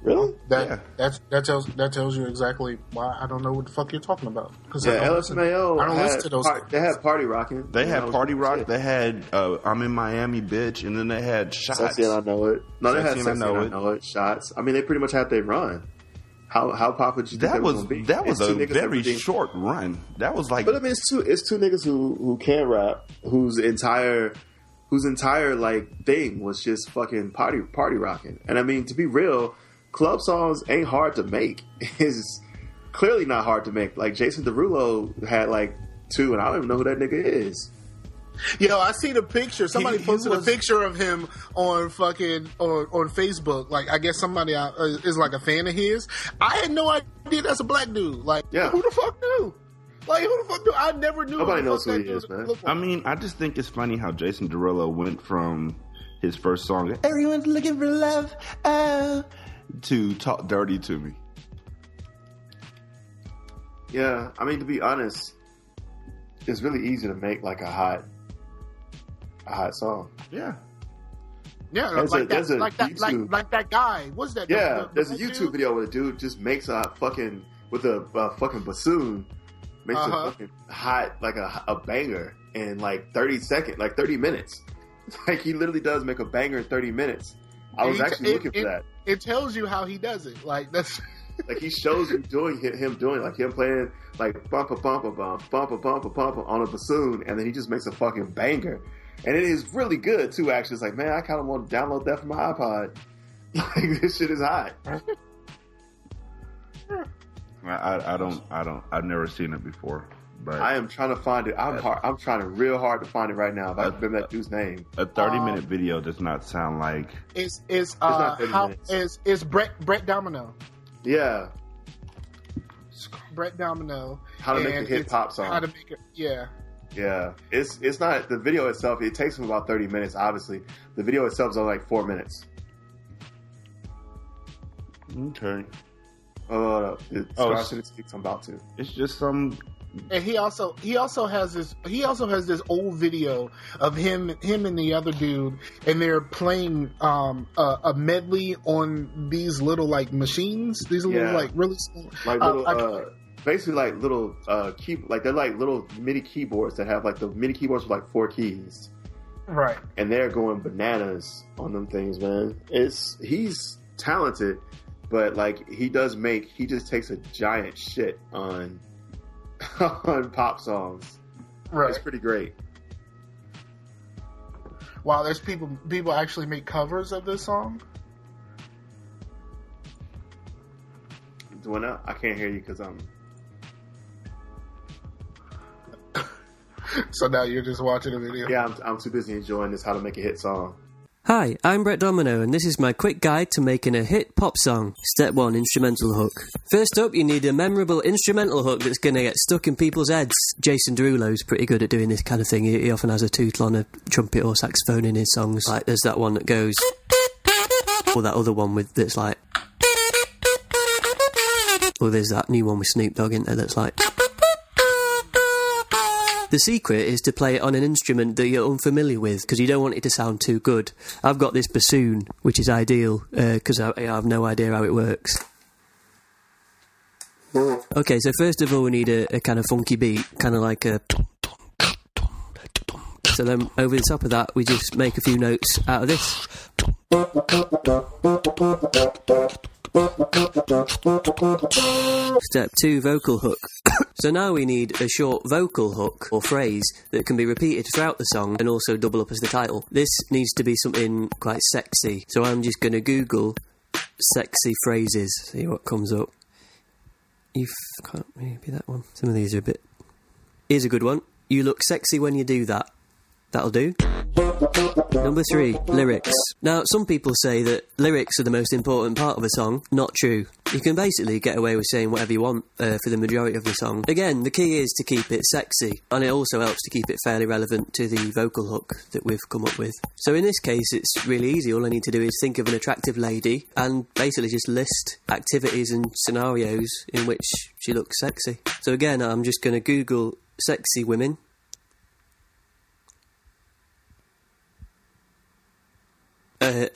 Really? That tells you exactly why I don't know what the fuck you're talking about. I don't listen to those. They had Party Rockin'. They had I'm in Miami, bitch, and then they had Shots. Sexy and I Know It. No, they had Sexy and I Know It, Shots. I mean, they pretty much had their run. How popular did you think that was gonna be? That was a very short run. That was like, but I mean, it's two niggas who can rap, whose entire like thing was just fucking party rockin'. And I mean, to be real. Club songs ain't hard to make. It's clearly not hard to make. Like, Jason Derulo had, like, two, and I don't even know who that nigga is. Yo, I see the picture. Somebody posted a picture of him on fucking on Facebook. Like, I guess somebody is, like, a fan of his. I had no idea that's a black dude. Like, Who the fuck knew? Like, who the fuck knew? I never knew. Nobody knows who he is, man. Like. I mean, I just think it's funny how Jason Derulo went from his first song, Everyone's Looking for Love, to Talk Dirty to Me. Yeah, I mean, to be honest, it's really easy to make like a hot song. Yeah. Yeah, like that guy. What's that? Yeah, there's a YouTube video where the dude just makes a fucking with a fucking bassoon, makes a fucking hot like a banger in like 30 minutes. Like, he literally does make a banger in 30 minutes. I was actually looking for that. It tells you how he does it. Like, that's like he shows you him doing like him playing like bump a bump a bump bump a bump a bump on a bassoon, and then he just makes a fucking banger, and it is really good too. Actually, it's like, man, I kind of want to download that from my iPod. Like, this shit is hot. I don't. I've never seen it before. But I am trying to find it. I'm trying real hard to find it right now. If I can remember that dude's name. A 30-minute video does not sound like it's Brett Domino. Yeah, Brett Domino. How to make a hip hop song? How to make it? Yeah. Yeah. It's not the video itself. It takes him about 30 minutes. Obviously, the video itself is only like 4 minutes. Okay. I should have skipped something about too. It's just some. And he also has this old video of him and the other dude, and they're playing a medley on these little like machines. These little like really like little, basically like little key, like they're like little MIDI keyboards that have like the MIDI keyboards with like 4 keys, right? And they're going bananas on them things, man. He's talented, but like he just takes a giant shit on. On pop songs, right? It's pretty great. Wow, there's people actually make covers of this song. went up. I can't hear you because I'm... So now you're just watching a video? Yeah, I'm too busy enjoying this How to Make a Hit song. Hi, I'm Brett Domino, and this is my quick guide to making a hit pop song. Step 1, instrumental hook. First up, you need a memorable instrumental hook that's going to get stuck in people's heads. Jason Derulo's pretty good at doing this kind of thing. He often has a tootle on a trumpet or saxophone in his songs. Like, there's that one that goes... Or that other one with that's like... Or there's that new one with Snoop Dogg in there that's like... The secret is to play it on an instrument that you're unfamiliar with, because you don't want it to sound too good. I've got this bassoon, which is ideal, because I have no idea how it works. Okay, so first of all, we need a kind of funky beat, kind of like a... So then, over the top of that, we just make a few notes out of this. Step 2, vocal hook. So now we need a short vocal hook or phrase that can be repeated throughout the song and also double up as the title. This needs to be something quite sexy. So I'm just going to Google sexy phrases, see what comes up. Can't really be that one. Some of these are a bit... Here's a good one. You look sexy when you do that. That'll do. Number 3, lyrics. Now, some people say that lyrics are the most important part of a song. Not true. You can basically get away with saying whatever you want for the majority of the song. Again, the key is to keep it sexy, and it also helps to keep it fairly relevant to the vocal hook that we've come up with. So in this case, it's really easy. All I need to do is think of an attractive lady and basically just list activities and scenarios in which she looks sexy. So again, I'm just going to Google sexy women.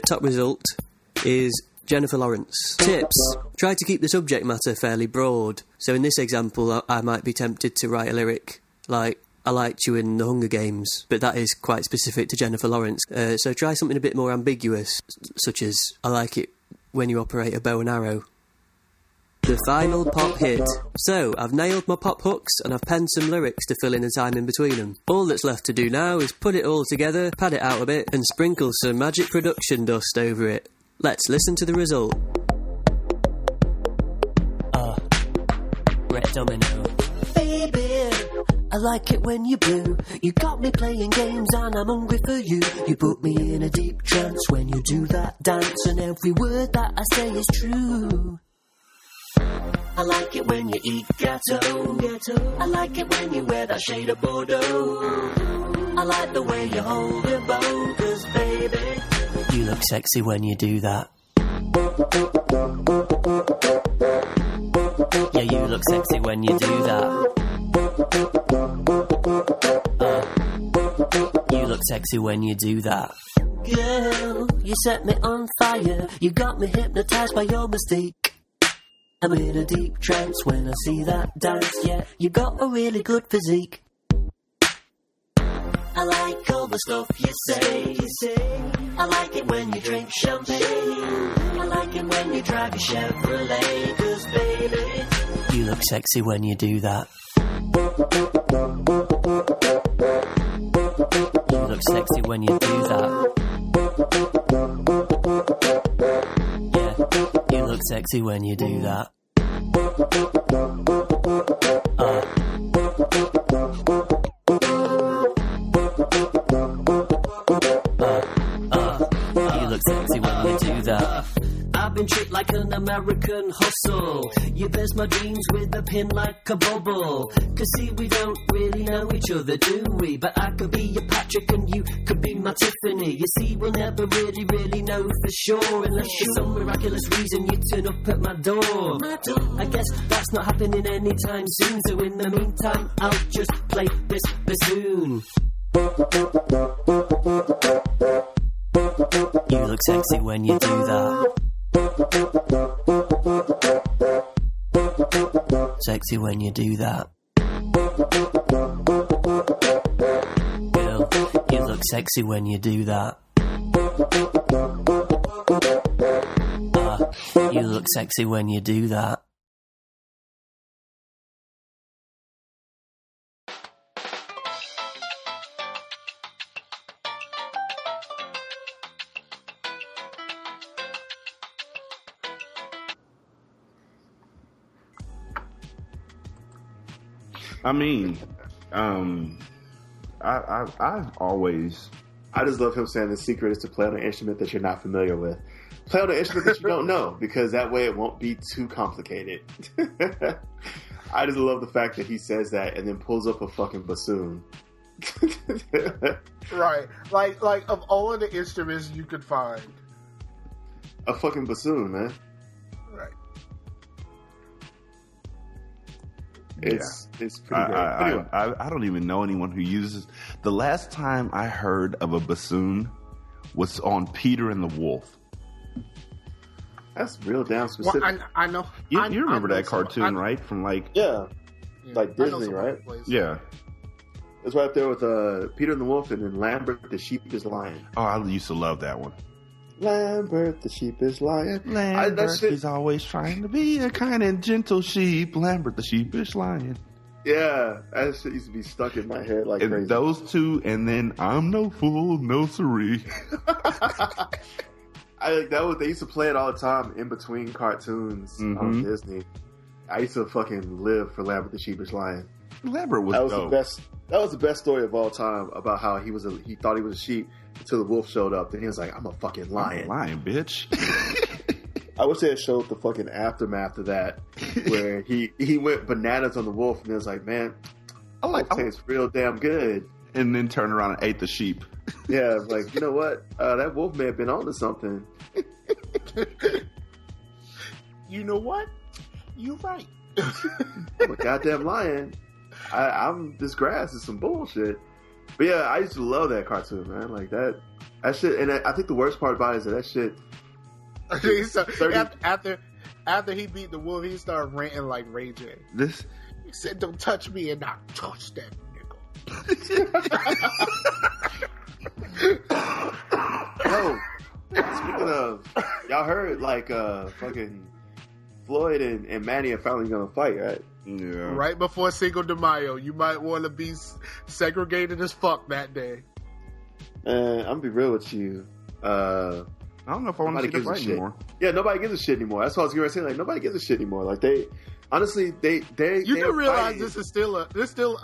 Top result is Jennifer Lawrence. Tips. Try to keep the subject matter fairly broad. So in this example, I might be tempted to write a lyric like, I liked you in the Hunger Games, but that is quite specific to Jennifer Lawrence. So try something a bit more ambiguous, such as, I like it when you operate a bow and arrow. The final pop hit. So, I've nailed my pop hooks and I've penned some lyrics to fill in the time in between them. All that's left to do now is put it all together, pad it out a bit, and sprinkle some magic production dust over it. Let's listen to the result. Brett Domino. Baby, I like it when you blew. You got me playing games and I'm hungry for you. You put me in a deep trance when you do that dance, and every word that I say is true. I like it when you eat ghetto. I like it when you wear that shade of Bordeaux. I like the way you hold your bow, 'cause baby, you look sexy when you do that. Yeah, you look sexy when you do that. You look sexy when you do that. Girl, you set me on fire. You got me hypnotized by your mystique. I'm in a deep trance when I see that dance, yeah. You got a really good physique. I like all the stuff you say. I like it when you drink champagne. I like it when you drive a Chevrolet, 'cause baby, you look sexy when you do that. You look sexy when you do that. You look sexy when you do that. You look sexy when you do that. I've been tricked like an American hustle. You burst my dreams with a pin like a bubble. 'Cause see, we don't really know each other, do we? But I could be your Patrick and you could be my Tiffany. You see, we'll never really know for sure, unless for some miraculous reason you turn up at my door. I guess that's not happening anytime soon, so in the meantime I'll just play this bassoon. You look sexy when you do that. Sexy when you do that. Girl, you look sexy when you do that. You look sexy when you do that. I mean, I just love him saying the secret is to play on an instrument that you're not familiar with. Play on an instrument that you don't know, because that way it won't be too complicated. I just love the fact that he says that and then pulls up a fucking bassoon. Right. Like of all of the instruments you could find, a fucking bassoon, man. Right. It's pretty great. Anyway. I don't even know anyone who uses... The last time I heard of a bassoon was on Peter and the Wolf. That's real damn specific. Well, I know. You remember that cartoon, right? From like... Yeah. Like Disney, right? Yeah. It's right up there with Peter and the Wolf and then Lambert the Sheepish Lion. Oh, I used to love that one. Lambert the Sheepish Lion. He's always trying to be a kind and gentle sheep. Lambert the Sheepish Lion. Yeah, that shit used to be stuck in my head like crazy. Those two, and then I'm no fool, no siree. They used to play it all the time in between cartoons on Disney. I used to fucking live for Lambert the Sheepish Lion. Lambert was dope. That was the best story of all time about how he thought he was a sheep until the wolf showed up. Then he was like, I'm a fucking lion. I'm a lion, bitch. I wish they had showed the fucking aftermath of that where he went bananas on the wolf and it was like, man, I like it tastes real damn good. And then turned around and ate the sheep. Yeah, like, you know what? That wolf may have been onto something. You know what? You're right. I'm a goddamn lion. This grass is some bullshit. But yeah, I used to love that cartoon, man. Like that shit. And I think the worst part about it is that shit. After he beat the wolf, he started ranting like Ray J. He said, "Don't touch me," and I touched that nigga. Yo, speaking of, y'all heard like fucking Floyd and Manny are finally gonna fight, right? Yeah. Right before Cinco de Mayo. You might want to be segregated as fuck that day. I'm gonna be real with you. I don't know if I want to see this right anymore. Yeah, nobody gives a shit anymore. That's what I was gonna say. Like nobody gives a shit anymore. Like honestly, you do realize fighting. This is still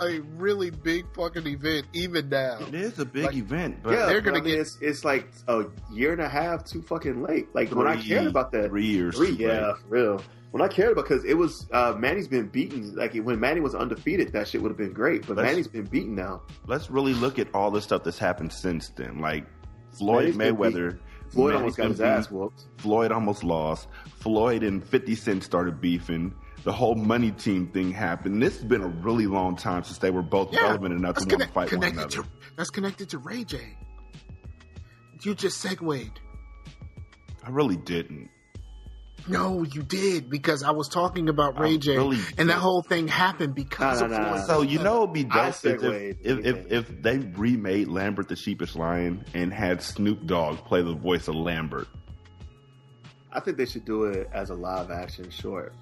a really big fucking event even now. It is a big event, but yeah, they're gonna get. It's like a year and a half too fucking late. Like when I cared about that, 3 years. Yeah, for real. When I cared about because it was Manny's been beaten. Like when Manny was undefeated, that shit would have been great. But Manny's been beaten now. Let's really look at all the stuff that's happened since then. Like Floyd Mayweather. Floyd almost got his ass whooped. Floyd almost lost. Floyd and 50 Cent started beefing. The whole money team thing happened. This has been a really long time since they were both relevant enough to want to fight one another. That's connected to Ray J. You just segued. I really didn't. No, you did, because I was talking about Ray J, really and that whole thing happened because of Floyd. So you know it would be dope if they remade Lambert the Sheepish Lion and had Snoop Dogg play the voice of Lambert. I think they should do it as a live-action short.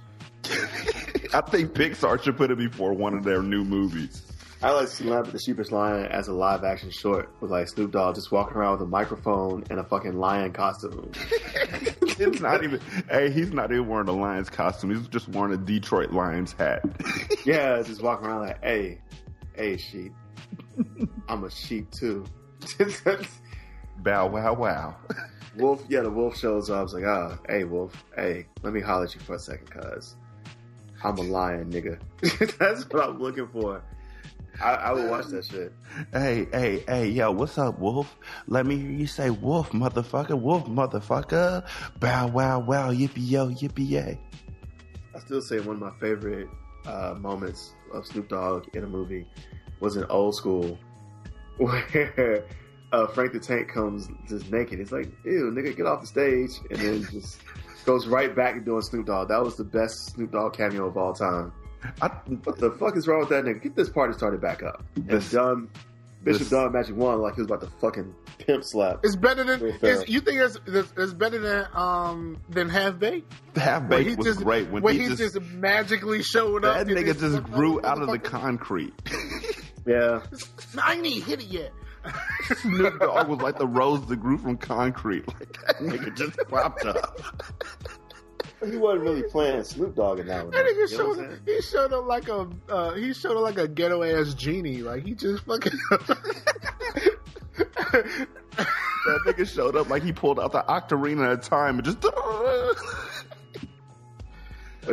I think Pixar should put it before one of their new movies. I like to see Lambert the Sheepish Lion as a live-action short with like Snoop Dogg just walking around with a microphone and a fucking lion costume. It's not even. Hey, he's not even wearing a Lions costume. He's just wearing a Detroit Lions hat. Yeah, just walking around like, hey, sheep. I'm a sheep too. Bow wow wow. Wolf, yeah, the wolf shows up. I was like, hey, wolf, hey, let me holler at you for a second, cause I'm a lion, nigga. That's what I'm looking for. I would watch that shit. Hey, yo, what's up, Wolf? Let me hear you say wolf, motherfucker. Bow, wow, wow, yippee, yo, yippee, yay. I still say one of my favorite moments of Snoop Dogg in a movie was in Old School where Frank the Tank comes just naked. It's like, ew, nigga, get off the stage. And then just goes right back to doing Snoop Dogg. That was the best Snoop Dogg cameo of all time. What the fuck is wrong with that nigga? Get this party started back up. Bishop Dunn Magic One like he was about to fucking pimp slap. It's better than you think. It's better than Half Baked. Half Baked was great when he just magically showed up. That nigga just grew out of the concrete. Yeah, I ain't hit it yet. Snoop Dogg was like the rose that grew from concrete. Like that nigga just popped up. he wasn't really playing Snoop Dogg in that one. That nigga showed up like a ghetto ass genie. Like he just fucking that nigga showed up like he pulled out the Ocarina at a time and just wait,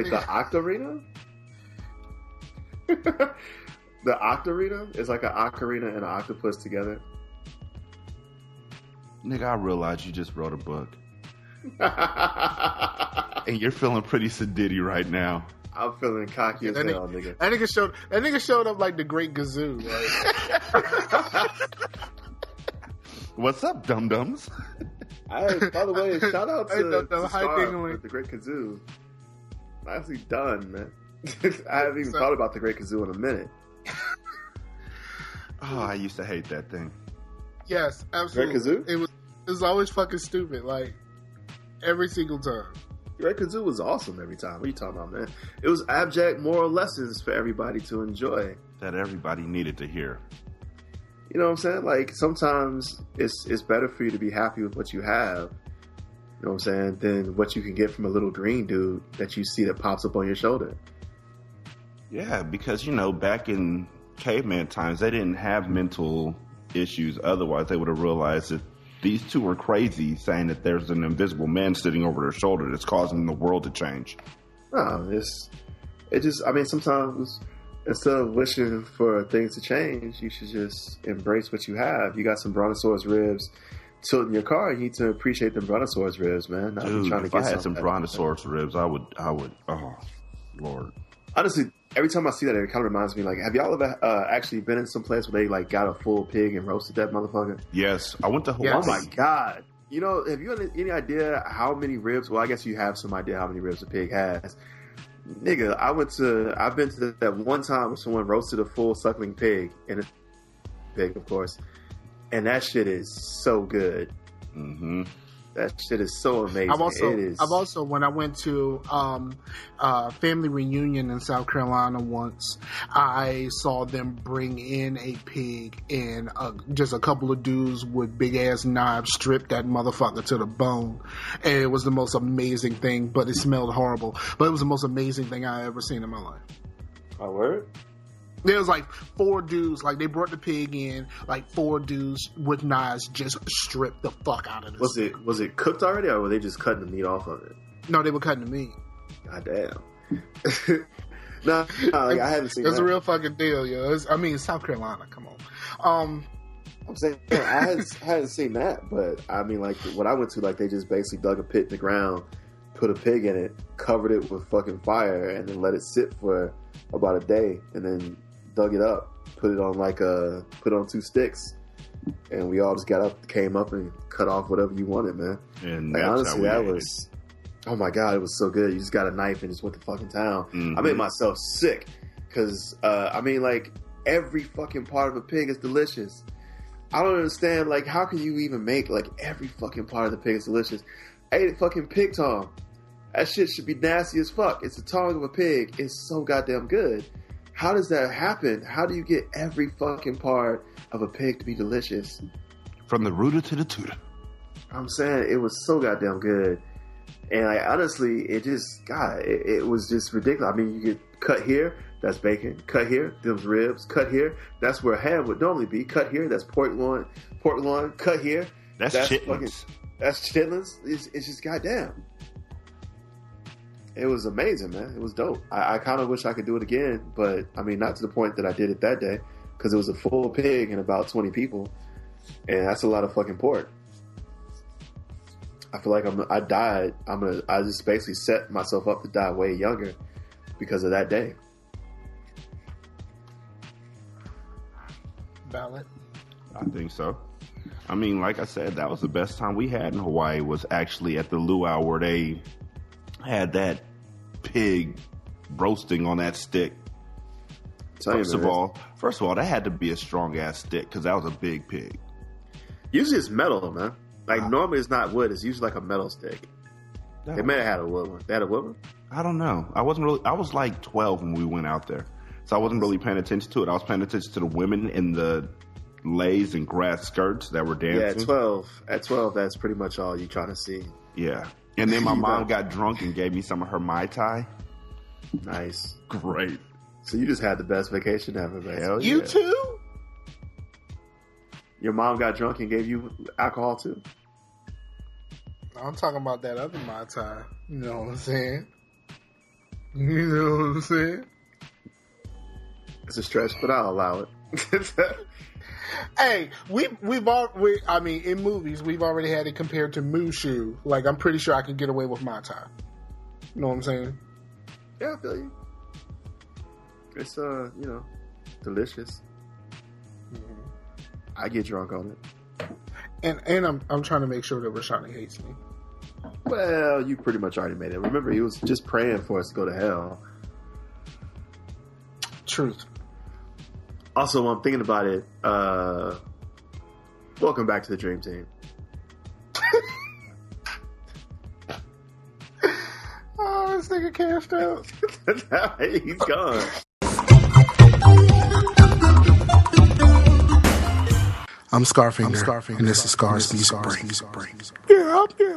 the Ocarina? The Ocarina is like an ocarina and an octopus together. Nigga, I realize you just wrote a book. And you're feeling pretty sedity right now. I'm feeling cocky as hell, nigga. That nigga showed up like the Great Gazoo. Right? What's up, dum-dums? By the way, shout out to Star with the Great Gazoo. Nicely done, man. I haven't even thought about the Great Gazoo in a minute. Oh, I used to hate that thing. Yes, absolutely. Great Gazoo? It was always fucking stupid, like every single time. Great Gazoo was awesome every time. What are you talking about, man? It was abject moral lessons for everybody to enjoy. That everybody needed to hear. You know what I'm saying? Like sometimes it's better for you to be happy with what you have. You know what I'm saying? Than what you can get from a little green dude that you see that pops up on your shoulder. Yeah, because, you know, back in caveman times, they didn't have mental issues. Otherwise, they would have realized that these two were crazy saying that there's an invisible man sitting over their shoulder that's causing the world to change. No, it just, sometimes instead of wishing for things to change, you should just embrace what you have. You got some brontosaurus ribs tilting your car, you need to appreciate them brontosaurus ribs, man. Not dude, trying to if get I had some brontosaurus ribs, I would, oh, Lord. Honestly, every time I see that, it kind of reminds me, like, have y'all ever actually been in some place where they, like, got a full pig and roasted that motherfucker? Yes. I went to Hawaii. Yes. Oh, my God. You know, have you had any idea how many ribs? Well, I guess you have some idea how many ribs a pig has. Nigga, I've been to that one time where someone roasted a full suckling pig, and it's pig, of course, and that shit is so good. Mm-hmm. That shit is so amazing. I've also, when I went to family reunion in South Carolina once, I saw them bring in a pig and just a couple of dudes with big ass knives stripped that motherfucker to the bone. And it was the most amazing thing, but it smelled horrible. But it was the most amazing thing I ever seen in my life. My word? There was like four dudes, like they brought the pig in, like four dudes with knives just stripped the fuck out of this. Was it cooked already or were they just cutting the meat off of it? No, they were cutting the meat. God damn. No, like, I haven't seen that. It's a real fucking deal, yo. South Carolina, come on. I'm saying, I hadn't seen that, but I mean, like what I went to, like they just basically dug a pit in the ground, put a pig in it, covered it with fucking fire, and then let it sit for about a day, and then dug it up, put it on two sticks, and we all just got up, came up, and cut off whatever you wanted, man. And like, honestly, that was, oh my god, it was so good. You just got a knife and just went to fucking town. Mm-hmm. I made myself sick because every fucking part of a pig is delicious. I don't understand, like how can you even make like every fucking part of the pig is delicious? I ate a fucking pig tongue. That shit should be nasty as fuck. It's the tongue of a pig. It's so goddamn good. How does that happen? How do you get every fucking part of a pig to be delicious? From the rooter to the tooter. I'm saying it was so goddamn good. And I honestly, it was just ridiculous. I mean, you get cut here, that's bacon. Cut here, them's ribs. Cut here, that's where ham would normally be. Cut here, that's pork loin. Cut here, that's chitlins. That's chitlins. It's just goddamn. It was amazing, man. It was dope. I kind of wish I could do it again, but I mean, not to the point that I did it that day, because it was a full pig and about 20 people, and that's a lot of fucking pork. I feel like I died. I just basically set myself up to die way younger because of that day. Valid. I think so. I mean, like I said, that was the best time we had in Hawaii was actually at the luau where they had that pig roasting on that stick. First of all, that had to be a strong ass stick because that was a big pig. Usually it's metal, man. Like normally it's not wood. It's usually like a metal stick. They may have had a wood one. They had a wood one? I don't know. I was like 12 when we went out there, so I wasn't really paying attention to it. I was paying attention to the women in the lays and grass skirts that were dancing. Yeah, at 12, that's pretty much all you're trying to see. Yeah. And then my mom got drunk and gave me some of her Mai Tai. Nice. Great. So you just had the best vacation ever, man. Hell yeah. You too? Your mom got drunk and gave you alcohol too? I'm talking about that other Mai Tai. You know what I'm saying? You know what I'm saying? It's a stretch, but I'll allow it. Hey, we've I mean, in movies, we've already had it compared to Mushu. Like, I'm pretty sure I can get away with Mai Tai. You know what I'm saying? Yeah, I feel you. It's, you know, delicious. Mm-hmm. I get drunk on it. And I'm trying to make sure that Rashani hates me. Well, you pretty much already made it. Remember, he was just praying for us to go to hell. Truth. Also, while I'm thinking about it, welcome back to the Dream Team. Oh, this nigga cashed out. He's gone. I'm Scarfinger. And this is Scar's Music Break. They're talking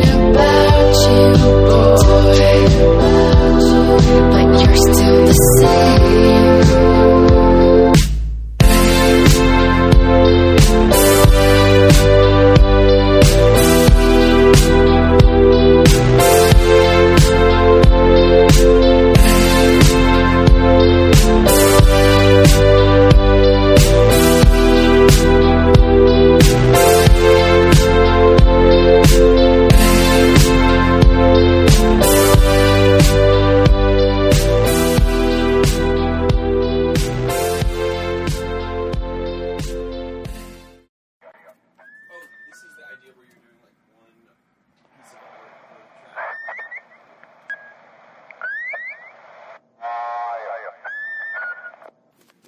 about you, boy.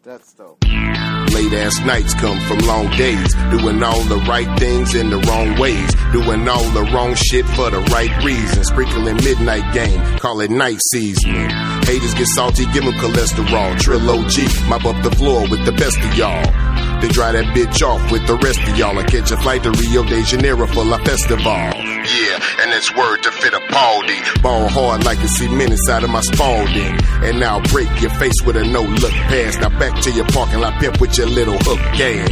That's dope. Late ass nights come from long days, doing all the right things in the wrong ways, doing all the wrong shit for the right reasons, sprinkling midnight game, call it night seasoning. Haters get salty, give them cholesterol, Trill OG, mop up the floor with the best of y'all. They dry that bitch off with the rest of y'all and catch a flight to Rio de Janeiro for La Festival. Yeah, and it's word to fit a Paldi. Ball hard like a cement inside of my Spalding. And now break your face with a no-look pass. Now back to your parking lot, pimp with your little hook gas.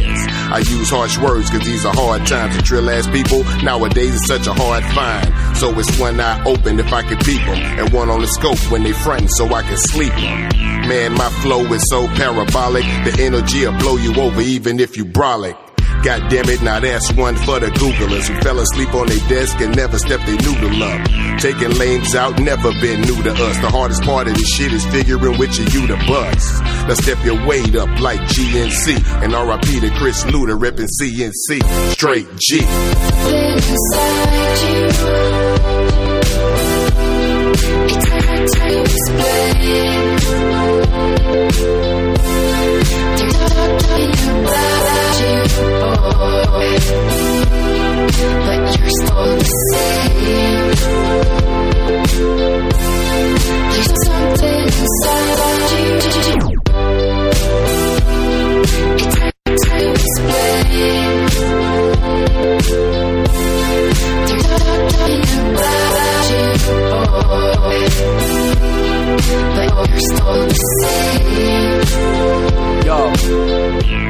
I use harsh words cause these are hard times. And drill-ass people nowadays is such a hard find. So it's one eye open if I can peep them, and one on the scope when they frontin' so I can sleep them. Man, my flow is so parabolic, the energy will blow you over even if you brolic. God damn it, now that's one for the Googlers who fell asleep on their desk and never stepped their noodle up. Taking lames out, never been new to us. The hardest part of this shit is figuring which of you to bust. Now step your weight up like GNC, and RIP to Chris Luda reppin' CNC. Straight G. But you're still the same. There's something inside you. It's hard to explain.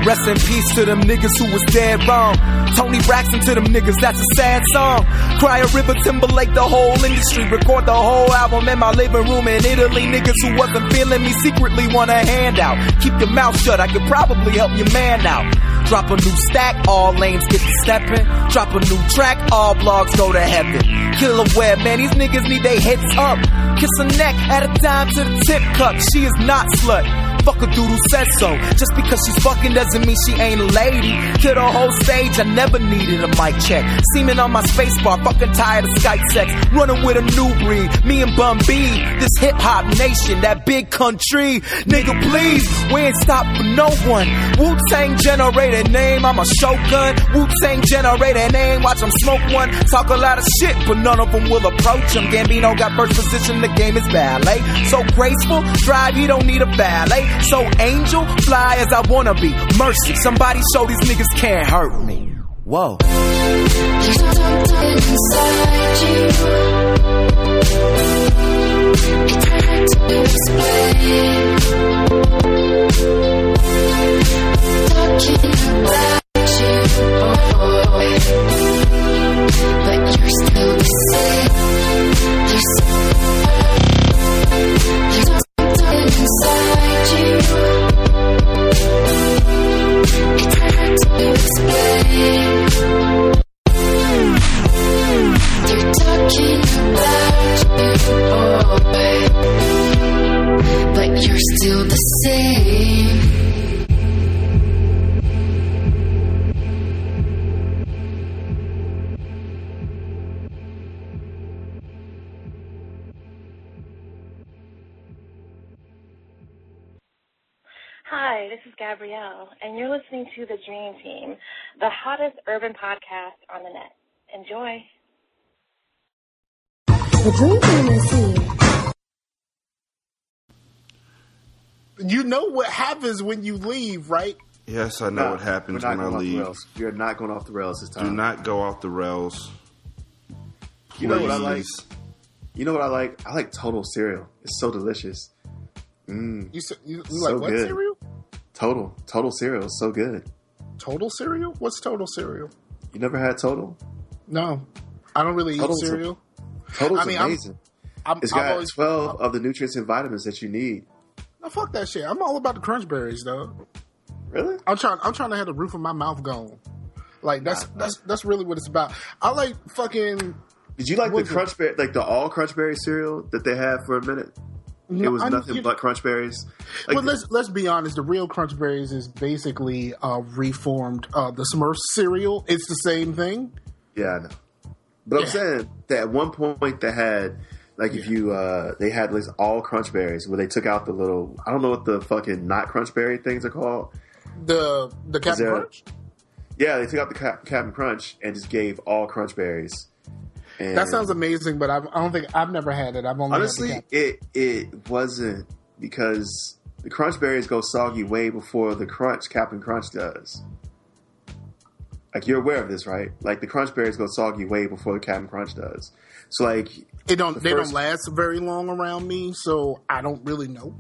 Rest in peace to them niggas who was dead wrong. Tony Braxton to them niggas, that's a sad song. Cry a river, Timberlake, the whole industry. Record the whole album in my living room in Italy. Niggas who wasn't feeling me secretly want a handout. Keep your mouth shut, I could probably help your man out. Drop a new stack, all lanes get to steppin'. Drop a new track, all blogs go to heaven. Killer Web, man, these niggas need they hits up. Kiss her neck at a time to the tip cup. She is not slut. Fuck a dude who said so. Just because she's fucking doesn't mean she ain't a lady. Kill the whole stage, I never needed a mic check. Semen on my spacebar, fucking tired of Skype sex. Running with a new breed, me and Bun B. This hip hop nation, that big country. Nigga, please, we ain't stopped for no one. Wu-Tang generated name, I'm a shogun. Wu-Tang generated name, watch them smoke one. Talk a lot of shit, but none of them will approach him. Gambino got first position, the game is ballet. So graceful, drive, he don't need a valet. So angel, fly as I wanna be. Mercy, somebody show these niggas can't hurt me. Whoa. There's something inside you. It's hard to explain. Talking about you, but you're still the same. There's something inside. But you're still the same. Hi, this is Gabrielle, and you're listening to The Dream Team, the hottest urban podcast on the net. Enjoy. The Dream Team is here. You know what happens when you leave, right? Yes, I know what happens when I leave. You're not going off the rails this time. Do not go off the rails. Please. You know what I like? You know what I like? I like Total cereal. It's so delicious. Mm. You like what cereal? Total cereal is so good. Total cereal? What's Total cereal? You never had Total? No, I don't really eat cereal. Total's amazing. It's got 12 of the nutrients and vitamins that you need. No, fuck that shit. I'm all about the Crunch Berries, though. Really? I'm trying to have the roof of my mouth gone. Like that's really what it's about. I like fucking. Did you like the Crunch Berry, like the all Crunch Berry cereal that they had for a minute? No, it was nothing but Crunch Berries. Like, well, let's be honest. The real Crunch Berries is basically reformed the Smurf cereal. It's the same thing. Yeah, I know. But yeah. I'm saying that at one point they had Like if you, they had like all crunch berries where they took out the little, I don't know what the fucking not crunch berry things are called. The Captain Crunch? Yeah, they took out the Captain Crunch and just gave all crunch berries. And that sounds amazing, but I've never had it. I've only honestly had it wasn't, because the crunch berries go soggy way before the Captain Crunch does. Like, you're aware of this, right? Like, the crunch berries go soggy way before the Captain Crunch does. So, like... They don't last very long around me, so I don't really know.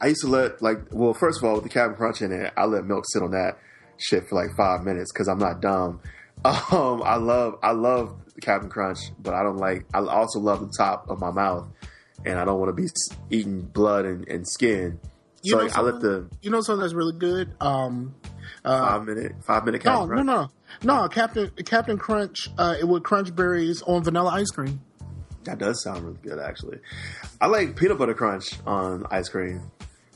I used to let, like... Well, first of all, with the Captain Crunch in it, I let milk sit on that shit for, like, 5 minutes, because I'm not dumb. I love the Captain Crunch, but I don't like... I also love the top of my mouth, and I don't want to be eating blood and skin. You know something that's really good? 5 minute Captain Crunch? No. Captain Crunch, it would crunch berries on vanilla ice cream. That does sound really good, actually. I like peanut butter crunch on ice cream.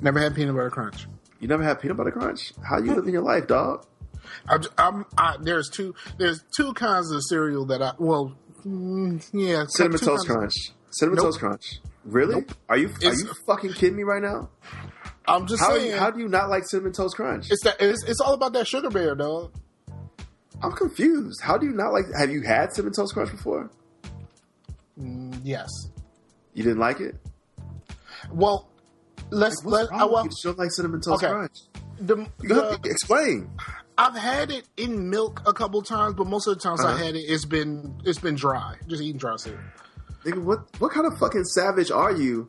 Never had peanut butter crunch. You never had peanut butter crunch? How you living your life, dog? There's two kinds of cereal that I... Well, yeah. Cinnamon Toast Crunch. Toast Crunch. Really? Nope. Are you fucking kidding me right now? I'm just saying. How do you not like Cinnamon Toast Crunch? It's all about that sugar bear, dog. I'm confused. How do you not like... Have you had Cinnamon Toast Crunch before? Yes. You didn't like it? Well, you don't like Cinnamon Toast Crunch. Explain. I've had it in milk a couple times, but most of the times I had it's been dry. Just eating dry cereal. Nigga, what kind of fucking savage are you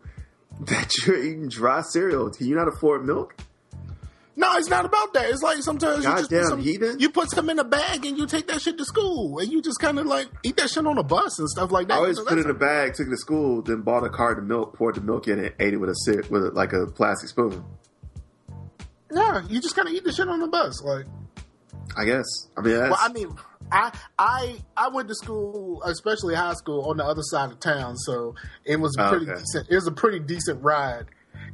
that you're eating dry cereal? Can you not afford milk? No, it's not about that. It's like sometimes you put some in a bag and you take that shit to school, and you just kind of like eat that shit on a bus and stuff like that. I always put it in a bag, took it to school, then bought a carton of milk, poured the milk in it, ate it with a plastic spoon. Yeah, you just kind of eat the shit on the bus, like. I guess. I mean, I went to school, especially high school, on the other side of town, so it was a pretty decent ride.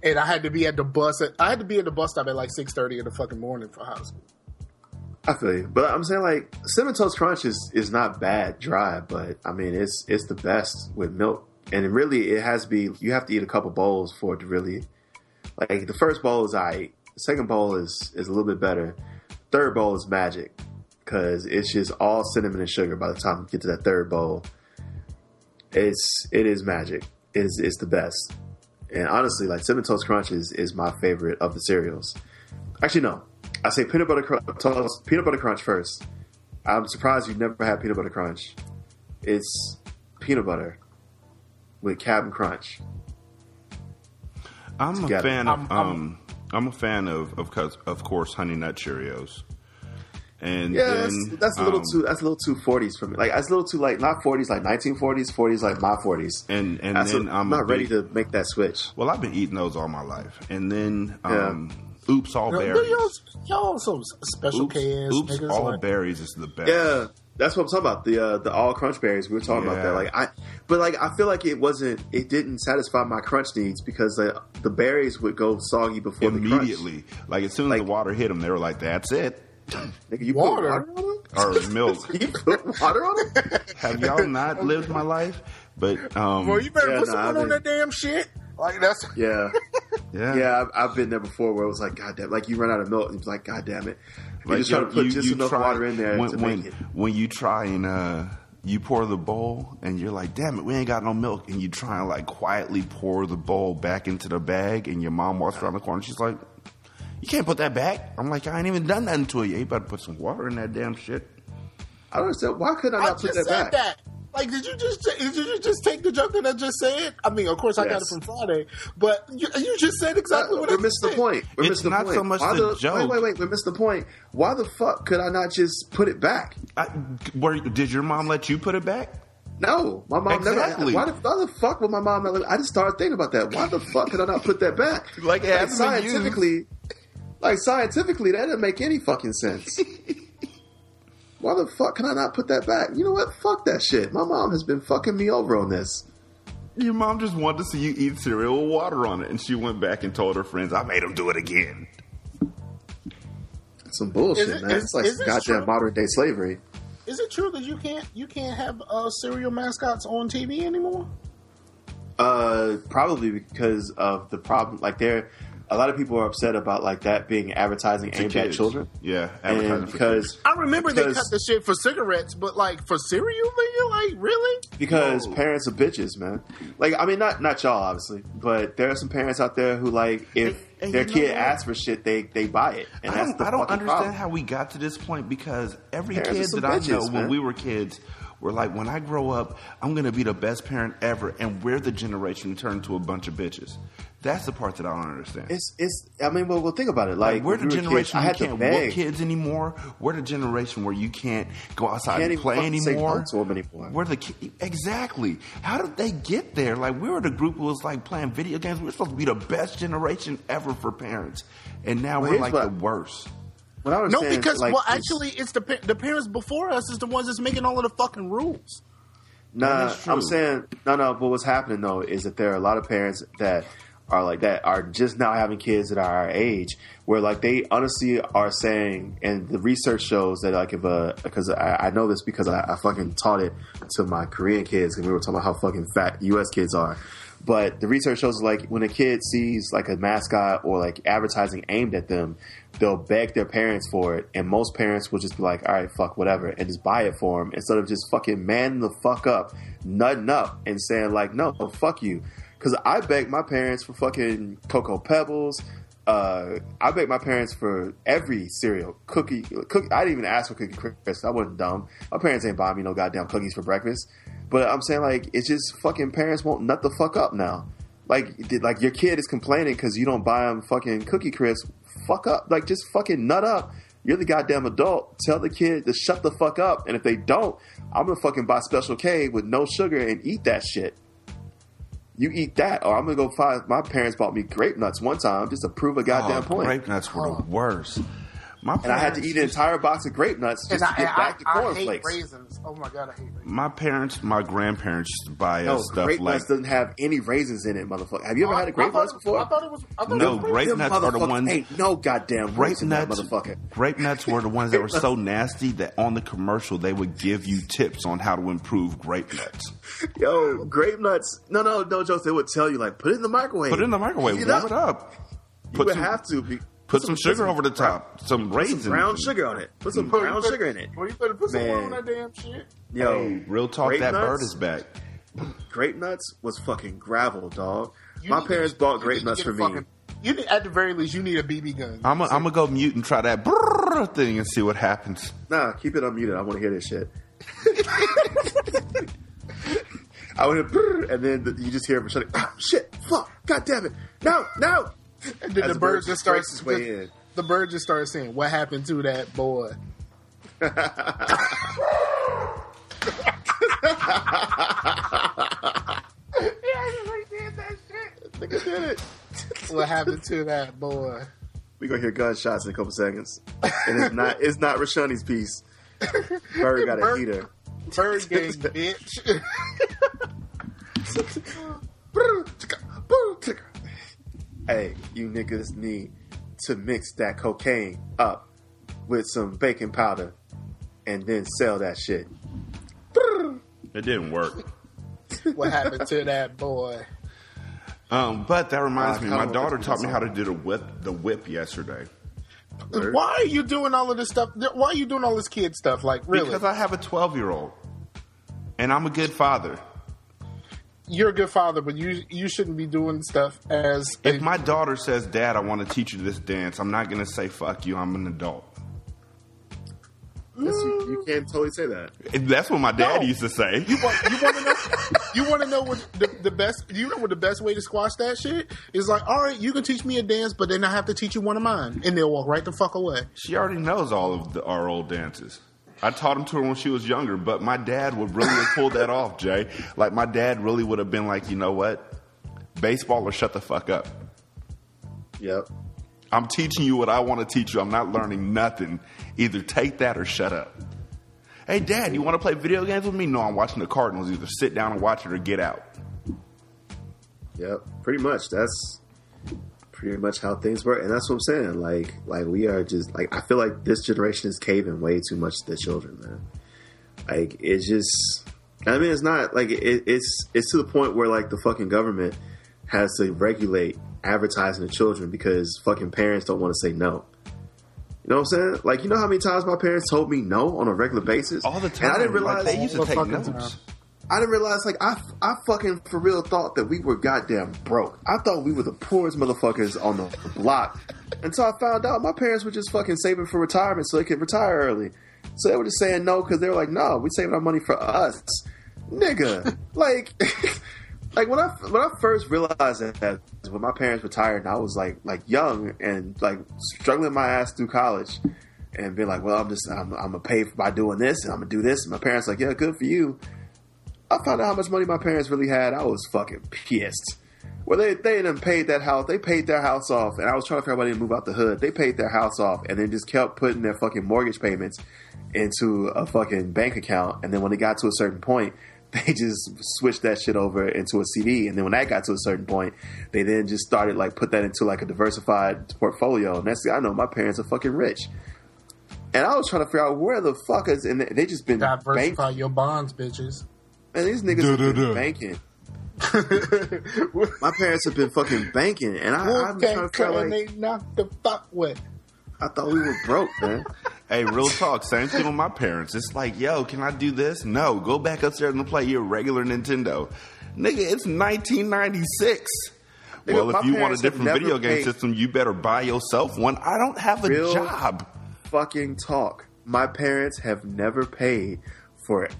And I had to be at the bus. I had to be at the bus stop at like 6:30 in the fucking morning for high school. I feel you, but I'm saying like Cinnamon Toast Crunch is not bad dry, but I mean it's the best with milk. And really, it has to be. You have to eat a couple bowls for it to really like. The first bowl is alright. The second bowl is a little bit better. Third bowl is magic because it's just all cinnamon and sugar. By the time you get to that third bowl, it is magic. It's the best. And honestly, like Cinnamon Toast Crunch is my favorite of the cereals. Actually, no, I say peanut butter crunch first. I'm surprised you've never had peanut butter crunch. It's peanut butter with Cap'n Crunch. I'm a fan of course, Honey Nut Cheerios. And yeah, then, that's a little too 40s for me. Like that's a little too like not 40s, like 1940s, 40s, like my 40s. And then I'm not ready to make that switch. Well, I've been eating those all my life. And then, Oops All Berries. Y'all some special cans. Oops All Berries is the best. Yeah, that's what I'm talking about. The all crunch berries. We were talking about that. Like I feel like it didn't satisfy my crunch needs because the berries would go soggy before immediately. Like as soon as the water hit them, they were like, "That's it." Nigga, you put water on it? Or milk. You put water on it? Have y'all not lived my life? But well, you better put someone on that damn shit. Like that's yeah. I've been there before where it was like, God damn, like you run out of milk and it's like, God damn it. Like, just trying to put enough water in there to make it. When you try and you pour the bowl and you're like, damn it, we ain't got no milk, and you try and like quietly pour the bowl back into the bag, and your mom walks around the corner, she's like, "You can't put that back." I'm like, I ain't even done nothing to it. You ain't about to put some water in that damn shit. I don't understand. Why couldn't I not put that back? That. Like, did you just take the joke that I just said? I mean, of course, I got it from Friday, but you just said exactly what I said. We missed the point. So much the joke. Wait. We missed the point. Why the fuck could I not just put it back? Did your mom let you put it back? No, my mom never. Why the fuck would my mom not let me? I just started thinking about that. Why the fuck could I not put that back? Like scientifically. Like, scientifically, that didn't make any fucking sense. Why the fuck can I not put that back? You know what? Fuck that shit. My mom has been fucking me over on this. Your mom just wanted to see you eat cereal with water on it, and she went back and told her friends, "I made them do it again." That's some bullshit, man. It's like some goddamn modern-day slavery. Is it true that you can't have cereal mascots on TV anymore? Probably because of the problem. Like, a lot of people are upset about like that being advertising aimed at children. Yeah, advertising because I remember they cut the shit for cigarettes, but like for cereal, man, like really? Because parents are bitches, man. Like, I mean, not y'all obviously, but there are some parents out there who like if their kid asks for shit, they buy it. And I don't understand how we got to this point because every kid that I know when we were kids. We're like, when I grow up, I'm going to be the best parent ever, and we're the generation who turned into a bunch of bitches. That's the part that I don't understand. Well, think about it. Like, we're the generation who can't whoop kids anymore. We're the generation where you can't go outside and play anymore. We're the exactly. How did they get there? Like, we were the group who was like playing video games. We were supposed to be the best generation ever for parents, and now we're like the worst. No, because it's the parents before us is the ones that's making all of the fucking rules. Nah, I'm saying no. But what's happening though is that there are a lot of parents that are like that are just now having kids that are our age, where like they honestly are saying, and the research shows that like because I know this because I fucking taught it to my Korean kids, and we were talking about how fucking fat U.S. kids are. But the research shows like when a kid sees like a mascot or like advertising aimed at them, they'll beg their parents for it. And most parents will just be like, all right, fuck, whatever. And just buy it for them instead of just fucking man the fuck up, nutting up and saying like, no, fuck you. Because I begged my parents for fucking Cocoa Pebbles. I begged my parents for every cereal, cookie. I didn't even ask for Cookie Crisp. I wasn't dumb. My parents ain't buying me no goddamn cookies for breakfast. But I'm saying, like, it's just fucking parents won't nut the fuck up now. Like your kid is complaining because you don't buy them fucking Cookie Crisp. Fuck up. Like, just fucking nut up. You're the goddamn adult. Tell the kid to shut the fuck up. And if they don't, I'm going to fucking buy Special K with no sugar and eat that shit. You eat that, or I'm going to go find... My parents bought me grape nuts one time just to prove a goddamn point. Grape nuts were the worst. I had to eat an entire box of grape nuts just to get back to cornflakes. I hate raisins. Oh my God, I hate raisins. My parents, my grandparents used to buy us stuff like... grape nuts doesn't have any raisins in it, motherfucker. Have you ever had a grape nuts before? I thought it was... No, grape nuts are the ones... Ain't no goddamn raisins in that motherfucker. Grape nuts were the ones that were so nasty that on the commercial they would give you tips on how to improve grape nuts. Yo, grape nuts... No, Joseph, they would tell you, like, put it in the microwave. Warm it up. You would have to... Put some sugar over the top. Some raisins. Brown sugar on it. Put some brown sugar in it. Well, you better put some more on that damn shit. Yo, real talk, that bird is back. Grape nuts was fucking gravel, dog. My parents bought grape nuts for me. At the very least, you need a BB gun. I'm going to go mute and try that brrrr thing and see what happens. Nah, keep it unmuted. I want to hear this shit. I would have brrrr, and then you just hear it shutting. Ah, shit. Fuck. God damn it. No. And then the bird just starts saying, what happened to that boy? Did that shit. Nigga did it. What happened to that boy? We're going to hear gunshots in a couple seconds. And it's not Rashani's piece. Bird got a heater. Bird gang, bitch. Hey, you niggas need to mix that cocaine up with some baking powder and then sell that shit. It didn't work. What happened to that boy? But that reminds me, my daughter taught me how to do the whip yesterday. Why are you doing all of this stuff? Why are you doing all this kid stuff? Like, really? Because I have a 12-year-old and I'm a good father. You're a good father, but you shouldn't be doing stuff as... If my daughter says, Dad, I want to teach you this dance, I'm not going to say, fuck you, I'm an adult. Yes, you can't totally say that. That's what my dad used to say. You want to know what the best... You know what the best way to squash that shit? Is like, all right, you can teach me a dance, but then I have to teach you one of mine. And they'll walk right the fuck away. She already knows all of our old dances. I taught them to her when she was younger, but my dad would really have pulled that off, Jay. Like, my dad really would have been like, you know what? Baseball or shut the fuck up. Yep. I'm teaching you what I want to teach you. I'm not learning nothing. Either take that or shut up. Hey, Dad, you want to play video games with me? No, I'm watching the Cardinals. Either sit down and watch it or get out. Yep, pretty much. That's pretty much how things work, and that's what I'm saying. Like we are just like, I feel like this generation is caving way too much to the children, man. Like, it's just I mean, it's not like it's to the point where like the fucking government has to regulate advertising to children because fucking parents don't want to say no. You know what I'm saying? Like, you know how many times my parents told me no on a regular basis? All the time. And I didn't realize like, they used to take notes. I didn't realize, like, I fucking for real thought that we were goddamn broke. I thought we were the poorest motherfuckers on the block. Until I found out my parents were just fucking saving for retirement so they could retire early. So they were just saying no because they were like, no, we're saving our money for us. Nigga. Like, like when I first realized that when my parents retired and I was like young and like struggling my ass through college and being like, well, I'm going to pay by doing this and I'm going to do this. And my parents like, yeah, good for you. I found out how much money my parents really had. I was fucking pissed. Well, they done paid that house. They paid their house off, and I was trying to figure out why they didn't move out the hood. They paid their house off, and then just kept putting their fucking mortgage payments into a fucking bank account. And then when it got to a certain point, they just switched that shit over into a CD. And then when that got to a certain point, they then just started like put that into like a diversified portfolio. And that's I know my parents are fucking rich. And I was trying to figure out where the fuck is, and they just been diversify your bonds, bitches. Man, these niggas have been banking. My parents have been fucking banking, and I'm trying to feel like they knocked the fuck with. I thought we were broke, man. Hey, real talk. Same thing with my parents. It's like, yo, can I do this? No, go back upstairs and play your regular Nintendo, nigga. It's 1996. Nigga, well, if you want a different video game system, you better buy yourself one. I don't have a real job. Fucking talk. My parents have never paid for it.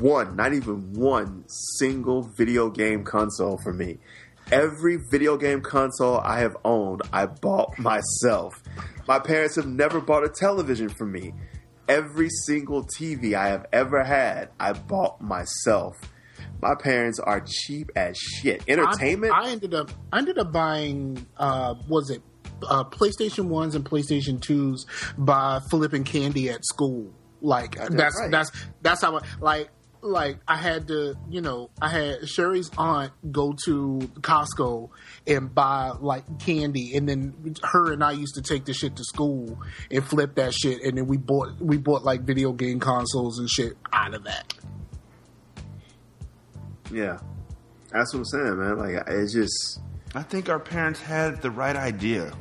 Not even one single video game console for me. Every video game console I have owned, I bought myself. My parents have never bought a television for me. Every single TV I have ever had, I bought myself. My parents are cheap as shit. Entertainment? I ended up buying, PlayStation 1s and PlayStation 2s by flipping candy at school. Like that's how I, like I had to, you know, I had Sherry's aunt go to Costco and buy like candy, and then her and I used to take the shit to school and flip that shit, and then we bought like video game consoles and shit out of that. Yeah, that's what I'm saying, man. Like it's just, I think our parents had the right idea.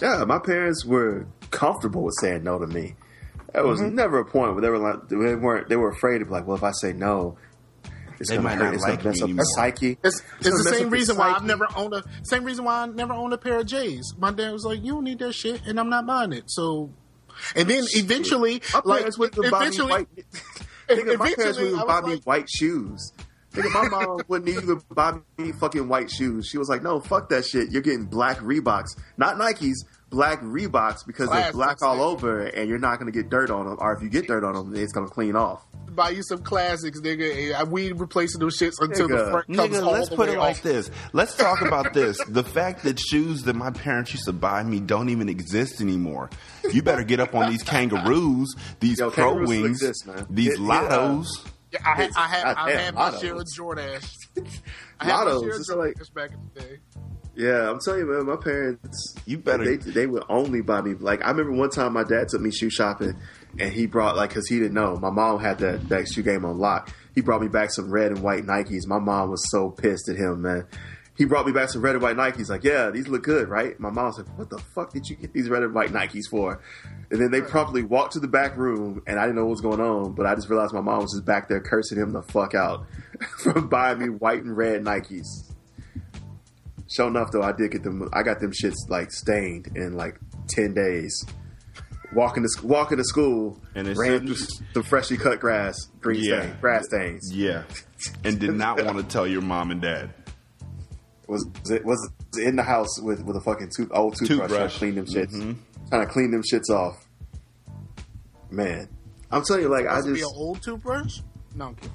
Yeah, my parents were comfortable with saying no to me. There was never a point where they were like, they were afraid of like, well, if I say no, it's going to like mess up my psyche. It's the same reason why I never owned a pair of J's. My dad was like, you don't need that shit, and I'm not buying it. So, and then eventually, like, my parents would buy me white shoes. Nigga, my mom wouldn't even buy me fucking white shoes. She was like, no, fuck that shit. You're getting black Reeboks, not Nikes. Black Reeboks because they're black all over and you're not going to get dirt on them, or if you get dirt on them, it's going to clean off. Buy you some classics, nigga. We ain't replacing those shits until the front comes all the way off. Nigga, let's put it like this. Let's talk about this. The fact that shoes that my parents used to buy me don't even exist anymore. You better get up on these Kangaroos, these Pro Wings, these Lottos. Yeah, I had my Gerald Jordache. I had my Gerald Jordache back in the day. Yeah, I'm telling you, man, my parents, you better. They would only buy me. Like, I remember one time my dad took me shoe shopping, and he brought, like, because he didn't know. My mom had that shoe game on lock. He brought me back some red and white Nikes. My mom was so pissed at him, man. He brought me back some red and white Nikes. Like, yeah, these look good, right? My mom's like, what the fuck did you get these red and white Nikes for? And then they promptly walked to the back room, and I didn't know what was going on, but I just realized my mom was just back there cursing him the fuck out for buying me white and red Nikes. Sure enough, though, I did get them. I got them shits like stained in like 10 days. Walking to school, and it ran through the freshly cut grass, grass stains. Yeah, and did not want to tell your mom and dad. Was in the house with a fucking old toothbrush trying to clean them shits, trying to clean them shits off. Man, I'm telling you, like I just be an old toothbrush. No, I'm kidding.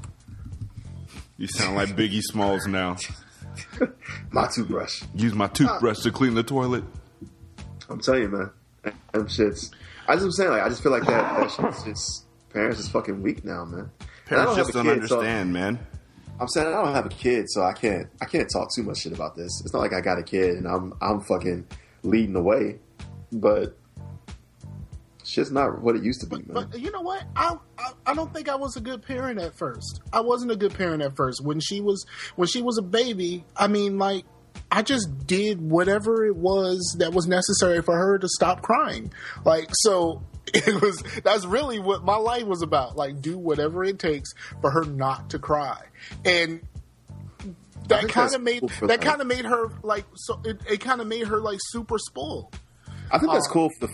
You sound like Biggie Smalls now. My toothbrush. Use my toothbrush to clean the toilet. I'm telling you, man. Them shits. I just feel like that shit's just parents is fucking weak now, man. Parents just don't understand, man. I'm saying I don't have a kid, so I can't talk too much shit about this. It's not like I got a kid and I'm fucking leading the way. But It's just not what it used to be, man. But you know what? I don't think I was a good parent at first. I wasn't a good parent at first. When she was a baby, I mean, like, I just did whatever it was that was necessary for her to stop crying. Like, so that's really what my life was about. Like, do whatever it takes for her not to cry. And that kind of made her like, so it kind of made her like super spoiled. I think that's cool for the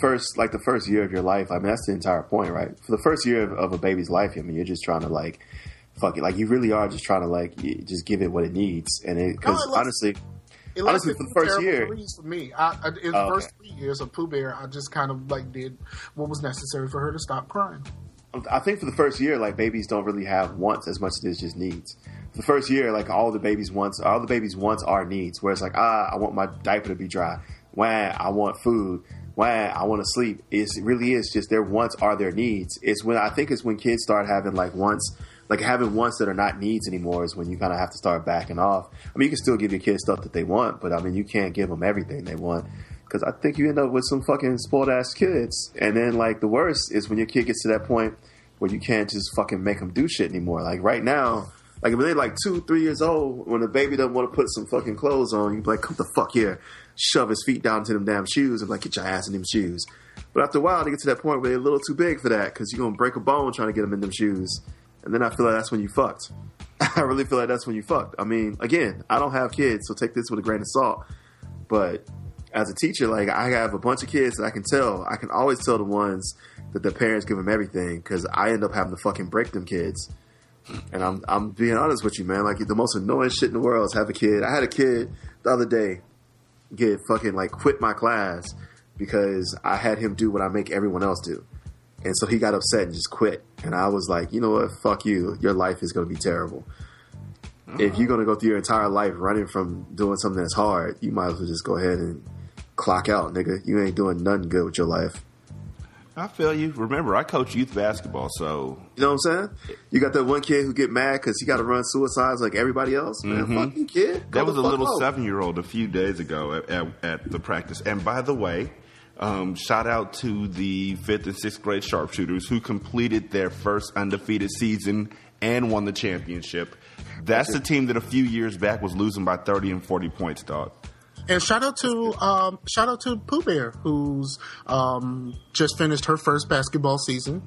first year of your life. I mean, that's the entire point, right? For the first year of a baby's life, I mean, you're just trying to like, fuck it. Like, you really are just trying to like, just give it what it needs. And it, because honestly, for the first year, for me, the first 3 years of Pooh Bear, I just kind of like did what was necessary for her to stop crying. I think for the first year, like, babies don't really have wants as much as it is just needs. For the first year, like, all the babies' wants are needs. Where it's like, I want my diaper to be dry. Why I want food. Why I want to sleep. It really is just their wants are their needs. I think it's when kids start having like wants. Like, having wants that are not needs anymore is when you kind of have to start backing off. I mean, you can still give your kids stuff that they want, but, I mean, you can't give them everything they want, because I think you end up with some fucking spoiled-ass kids. And then, like, the worst is when your kid gets to that point where you can't just fucking make them do shit anymore. Like, right now, like, if they're, like, 2, 3 years old, when the baby doesn't want to put some fucking clothes on, you be like, come the fuck here. Shove his feet down into them damn shoes and be like, get your ass in them shoes. But after a while, they get to that point where they're a little too big for that, because you're going to break a bone trying to get them in them shoes. And then I feel like that's when you fucked. I really feel like that's when you fucked. I mean, again, I don't have kids, so take this with a grain of salt. But as a teacher, like, I have a bunch of kids that I can tell. I can always tell the ones that their parents give them everything, because I end up having to fucking break them kids. And I'm being honest with you, man. Like, the most annoying shit in the world is have a kid. I had a kid the other day get fucking, like, quit my class because I had him do what I make everyone else do. And so he got upset and just quit. And I was like, you know what? Fuck you. Your life is going to be terrible. If you're going to go through your entire life running from doing something that's hard, you might as well just go ahead and clock out, nigga. You ain't doing nothing good with your life. I feel you. Remember, I coach youth basketball, so... You know what I'm saying? You got that one kid who get mad because he got to run suicides like everybody else. Man, fuck you, kid. That was a little 7-year-old a few days ago at the practice. And by the way... shout out to the 5th and 6th grade sharpshooters who completed their first undefeated season and won the championship. That's the team that a few years back was losing by 30 and 40 points, dog. And shout out to Pooh Bear, who's just finished her first basketball season.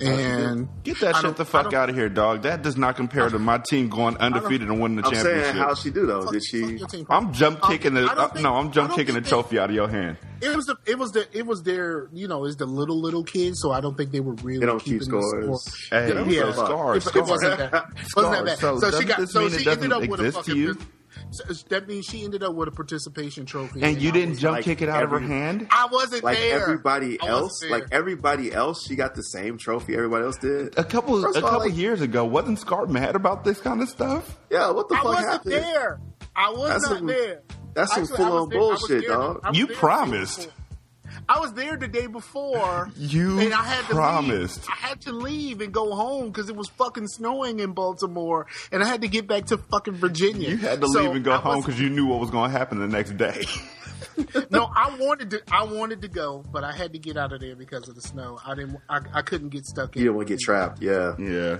And get that shit the fuck out of here, dog. That does not compare to my team going undefeated and winning the championship. I'm saying, how'd she do though? Did she? I'm jump kicking the. I'm jump kicking the trophy out of your hand. It was their. You know, it's the little kids, so I don't think they were really. They don't keep scores. Hey, yeah, scores. It wasn't that. So she ended up with a fucking. So that means she ended up with a participation trophy. And you didn't jump kick it out of her hand? I wasn't there. Like everybody else, she got the same trophy everybody else did. A couple years ago, wasn't Scar mad about this kind of stuff? Yeah, what the fuck happened? I was not there. That's some full-on bullshit, dog. You promised. I was there the day before. I promised. I had to leave and go home because it was fucking snowing in Baltimore, and I had to get back to fucking Virginia. You had to leave and go home because you knew what was going to happen the next day. No, I wanted to go, but I had to get out of there because of the snow. I couldn't get stuck in. You didn't want to get trapped. Yeah.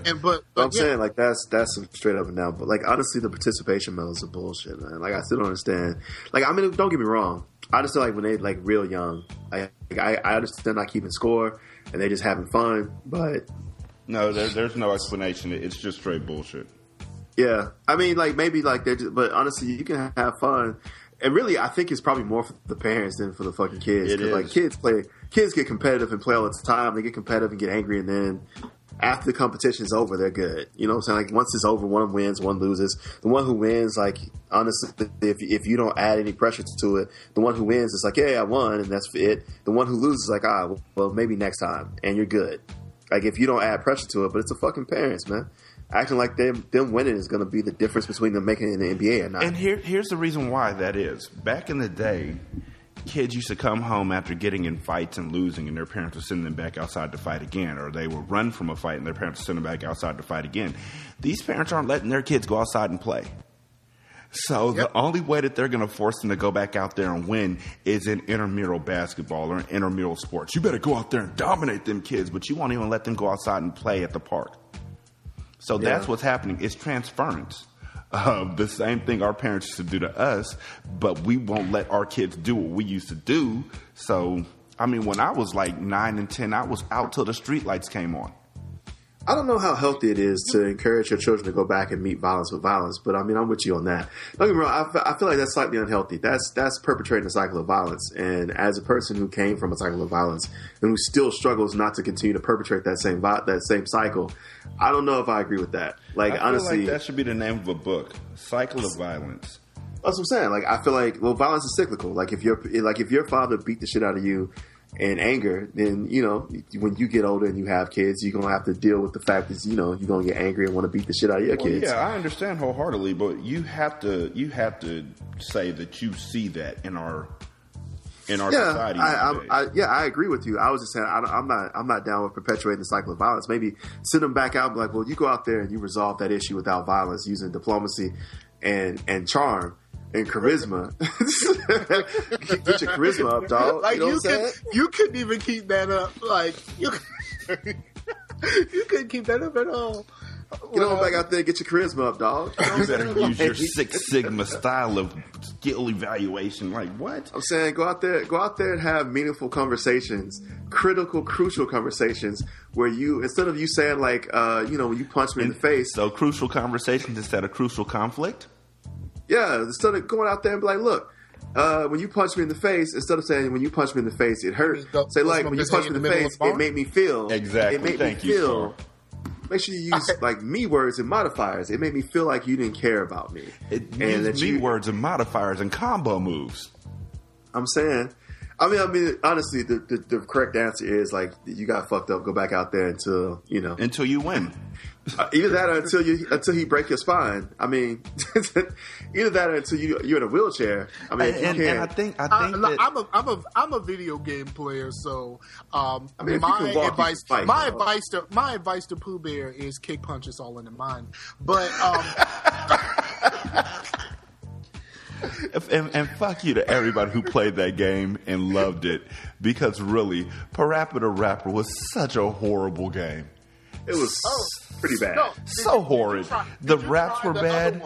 And but I'm saying like that's straight up and down. But like honestly, the participation medals are bullshit, man. Like I still don't understand. Like I mean, don't get me wrong. I just feel like when they like real young, I understand not keeping score and they just having fun. But no, there's no explanation. It's just straight bullshit. Yeah, I mean, like maybe like they're. But honestly, you can have fun. And really, I think it's probably more for the parents than for the fucking kids. Because like kids get competitive and play all the time. They get competitive and get angry, and then after the competition's over, they're good. You know what I'm saying? Like once it's over, one wins, one loses. The one who wins, like honestly, if you don't add any pressure to it, the one who wins is like, yeah, I won, and that's it. The one who loses is like, well, maybe next time, and you're good. Like if you don't add pressure to it, but it's the fucking parents, man. Acting like them winning is going to be the difference between them making it in the NBA or not. And here's the reason why that is. Back in the day, kids used to come home after getting in fights and losing, and their parents would send them back outside to fight again. Or they would run from a fight, and their parents would send them back outside to fight again. These parents aren't letting their kids go outside and play. So the only way that they're going to force them to go back out there and win is in intramural basketball or in intramural sports. You better go out there and dominate them kids, but you won't even let them go outside and play at the park. So that's what's happening. It's transference. The same thing our parents used to do to us, but we won't let our kids do what we used to do. So, I mean, when I was like 9 and 10, I was out till the streetlights came on. I don't know how healthy it is to encourage your children to go back and meet violence with violence, but I mean, I'm with you on that. Don't get me wrong, I feel like that's slightly unhealthy. That's perpetrating a cycle of violence. And as a person who came from a cycle of violence and who still struggles not to continue to perpetrate that same cycle, I don't know if I agree with that. Like, I feel honestly, like that should be the name of a book: Cycle of Violence. That's what I'm saying. Like, I feel like, well, violence is cyclical. Like, if your father beat the shit out of you in anger, then, you know, when you get older and you have kids, you're going to have to deal with the fact that, you know, you're going to get angry and want to beat the shit out of your kids. Yeah, I understand wholeheartedly, but you have to say that you see that in our society. I agree with you. I was just saying, I'm not down with perpetuating the cycle of violence. Maybe send them back out and be like, well, you go out there and you resolve that issue without violence, using diplomacy and charm and charisma. Get your charisma up, dog. Like, you couldn't even keep that up. Like, you couldn't keep that up at all. Get on back out there and get your charisma up, dog. You better use your Six Sigma style of skill evaluation. Like, what? I'm saying go out there and have meaningful conversations, critical, crucial conversations where you, instead of you saying like, you know, when you punch me in the face. So crucial conversations instead of crucial conflict? Yeah, instead of going out there and be like, look, when you punch me in the face, instead of saying when you punch me in the face, it hurt. Say like, when you punch me in the face, it made me feel. Exactly. It made me feel. Make sure you use like me words and modifiers. It made me feel like you didn't care about me. Use me words and modifiers and combo moves. I'm saying. I mean, honestly, the correct answer is like, you got fucked up. Go back out there until, you know, until you win. Either that or until he break your spine. I mean, either that or until you're in a wheelchair. I mean, and I think I'm a video game player, so I mean, my advice to Pooh Bear is kick punches all in the mind. But and fuck you to everybody who played that game and loved it, because really, Parappa Rapper was such a horrible game. It was pretty bad. No, horrid. The raps were bad.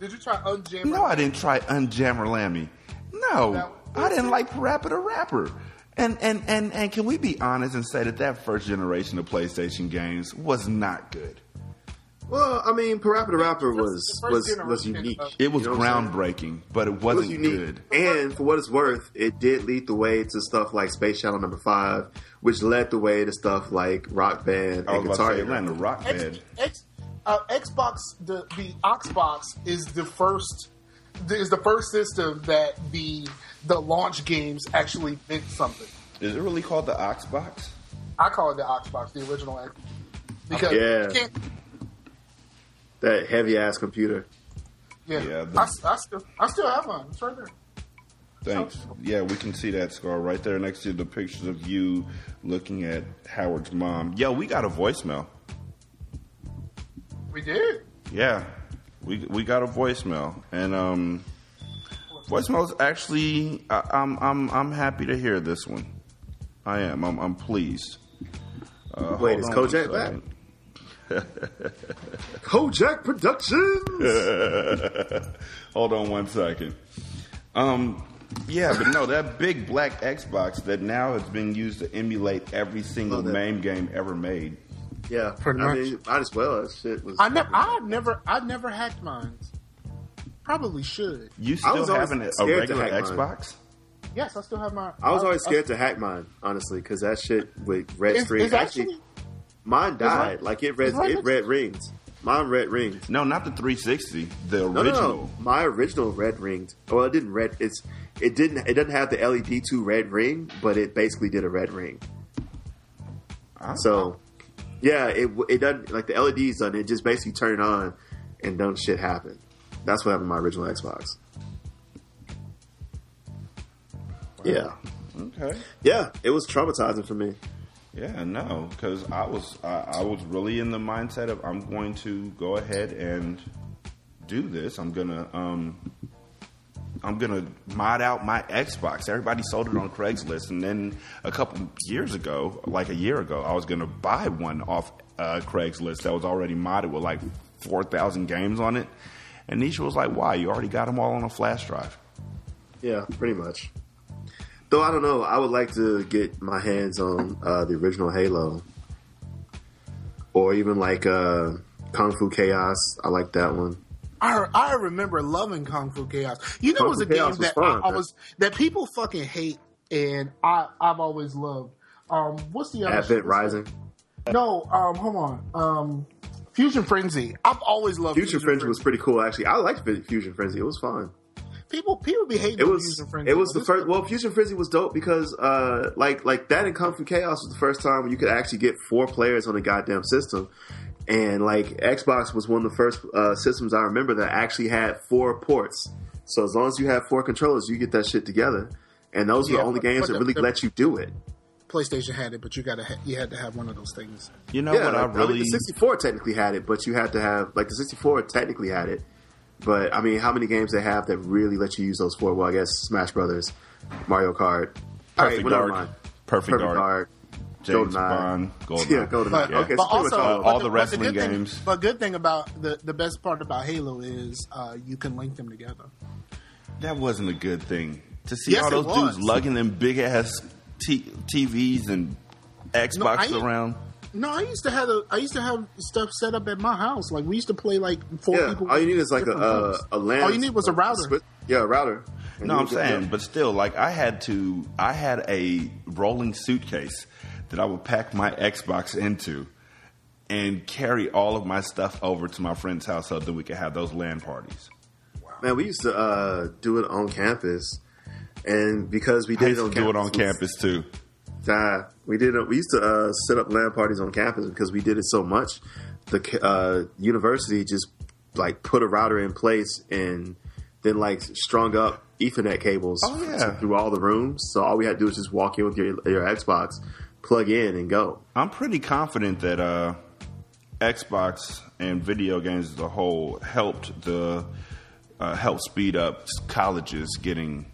Did you try Unjammer? No, I didn't try Unjammer Lammy. No, I didn't like Parappa the Rapper. And can we be honest and say that first generation of PlayStation games was not good? Well, I mean, Parappa the Rapper was unique. It was groundbreaking, but it wasn't good. And for what it's worth, it did lead the way to stuff like Space Shuttle #5, which led the way to stuff like Rock Band and Guitar Hero. I was about to say, Rock Band. Xbox, the Oxbox is the first system that the launch games actually meant something. Is it really called the Oxbox? I call it the Oxbox, the original Xbox, because you can't. That heavy-ass computer. Yeah. I still have one. It's right there. Thanks. So, yeah, we can see that scar right there next to the pictures of you looking at Howard's mom. Yo, we got a voicemail. We did? Yeah. We got a voicemail. And voicemail's actually, I'm happy to hear this one. I am. I'm pleased. Wait, is Kojak back? Kojak Productions. Hold on one second. Yeah, but no, that big black Xbox that now has been used to emulate every single MAME game ever made. Yeah, I mean, might as well. That shit was. I never hacked mine. Probably should. You still having a regular Xbox? Mine. Yes, I still have mine. I was always scared to hack mine, honestly, because that shit with red screen. It's actually mine died. Like, it read rings. Mine read rings. No, not the 360. The original. No. My original red ringed. Well, it didn't red. It doesn't have the LED 2 red ring, but it basically did a red ring. So, yeah, it doesn't, like, the LEDs done. It just basically turned on, and done shit happened. That's what happened to my original Xbox. Wow. Yeah. Okay. Yeah, it was traumatizing for me. Yeah, no, because I was really in the mindset of I'm going to go ahead and do this. I'm gonna mod out my Xbox. Everybody sold it on Craigslist, and then a couple years ago, like a year ago, I was gonna buy one off Craigslist that was already modded with like 4,000 games on it. And Nisha was like, "Why? You already got them all on a flash drive." Yeah, pretty much. Though I don't know, I would like to get my hands on the original Halo, or even like Kung Fu Chaos. I like that one. I remember loving Kung Fu Chaos. You know, it was a game that that people fucking hate, and I've always loved. What's the other? Advent Rising. No, hold on. Fusion Frenzy. I've always loved Fusion Frenzy. Was pretty cool, actually. I liked Fusion Frenzy. It was fun. People be hating Fusion Frenzy. It was the first. Well, Fusion Frenzy was dope because, like that and Kung Fu Chaos was the first time when you could actually get four players on the goddamn system. And like Xbox was one of the first systems I remember that actually had four ports. So as long as you have four controllers, you get that shit together. And those were the only games that really let you do it. PlayStation had it, but you had to have one of those things. You know what? I mean, the 64 technically had it, but you had to have like the 64 technically had it. But I mean, how many games they have that really let you use those four? Well, I guess Smash Brothers, Mario Kart, Perfect Dark, James Bond, Goldeneye. Yeah, Goldeneye. Yeah. Okay, but also all the wrestling games. But good thing about the best part about Halo is you can link them together. That wasn't a good thing to see all those dudes lugging them big ass TVs and Xbox around. No, I used to have stuff set up at my house. Like we used to play like four people. All you need is like a LAN. All you need was a router. Yeah, a router. No, I'm saying, but still, like I had a rolling suitcase that I would pack my Xbox into and carry all of my stuff over to my friend's house so that we could have those LAN parties. Wow. Man, we used to do it on campus, and because we did it on campus too. We used to set up LAN parties on campus because we did it so much. The university just like put a router in place and then like strung up Ethernet cables through all the rooms. So all we had to do was just walk in with your Xbox, plug in, and go. I'm pretty confident that Xbox and video games as a whole helped speed up colleges getting.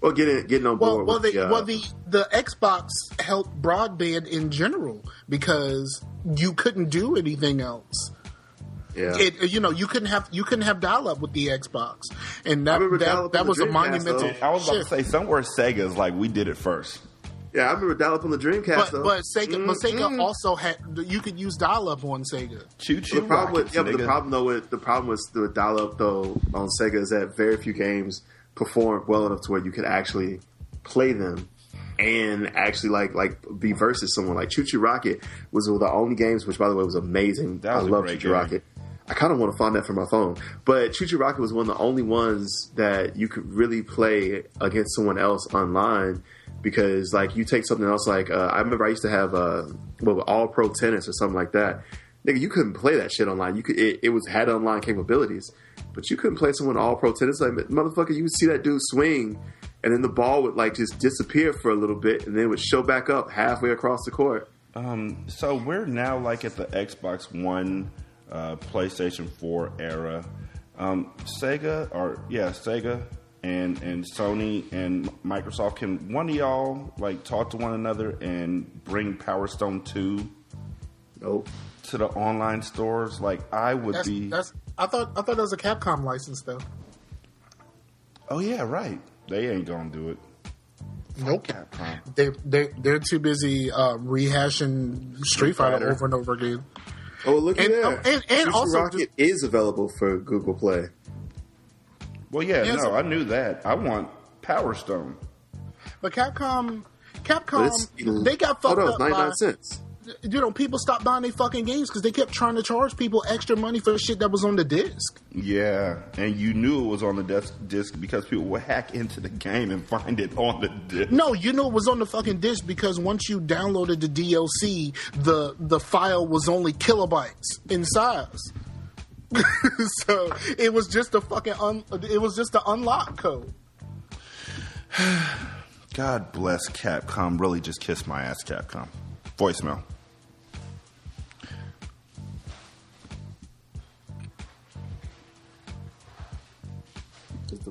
Well, getting on board. The Xbox helped broadband in general because you couldn't do anything else. Yeah, you couldn't have dial up with the Xbox, and that was a monumental. I was about to say somewhere Sega's like we did it first. Yeah, I remember dial up on the Dreamcast. But Sega also had you could use dial up on Sega. The problem with dial up though on Sega is that very few games perform well enough to where you could actually play them and actually like be versus someone. Like Choo Choo Rocket was one of the only games, which by the way was amazing. I love Choo Choo Rocket. I kind of want to find that for my phone. But Choo Choo Rocket was one of the only ones that you could really play against someone else online because like you take something else. Like I remember I used to have All Pro Tennis or something like that. Nigga, you couldn't play that shit online. You could it had online capabilities, but you couldn't play someone All Pro Tennis. Like motherfucker, you would see that dude swing, and then the ball would like just disappear for a little bit, and then it would show back up halfway across the court. So we're now like at the Xbox One, PlayStation 4 era. Sega and Sony and Microsoft. Can one of y'all like talk to one another and bring Power Stone 2? Nope. To the online stores, I thought that was a Capcom license, though. Oh yeah, right. They ain't gonna do it. Nope. Capcom. They're too busy rehashing Street Fighter over and over again. Oh, look at that! And also, Rocket is available for Google Play. Well, I knew that. I want Power Stone. But Capcom, they got fucked up. 99 cents. You know, people stopped buying their fucking games because they kept trying to charge people extra money for the shit that was on the disc. Yeah, and you knew it was on the disc because people would hack into the game and find it on the disc. No, you knew it was on the fucking disc because once you downloaded the DLC, the file was only kilobytes in size. So it was just a fucking it was just the unlock code. God bless Capcom. Really, just kiss my ass, Capcom. Voicemail.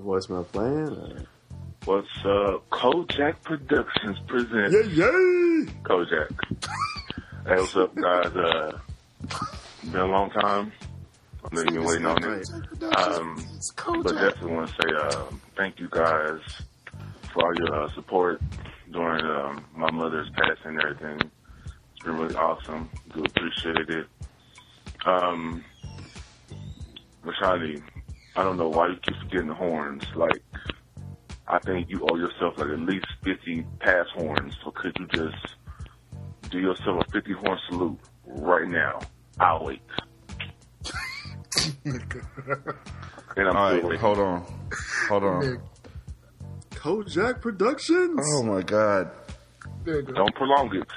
voicemail playing? Or? What's up? Kojak Productions presents. Yay! Kojak. Hey, what's up, guys? Been a long time. I've been waiting on it. But definitely want to say thank you guys for all your support during my mother's passing and everything. It's been really awesome. Do appreciate it. Rashadi, I don't know why you keep forgetting the horns. Like, I think you owe yourself like at least 50 pass horns. So could you just do yourself a 50 horn salute right now? I'll wait. And I'm all right, hold on. Kojak Productions? Oh my God. Don't prolong it.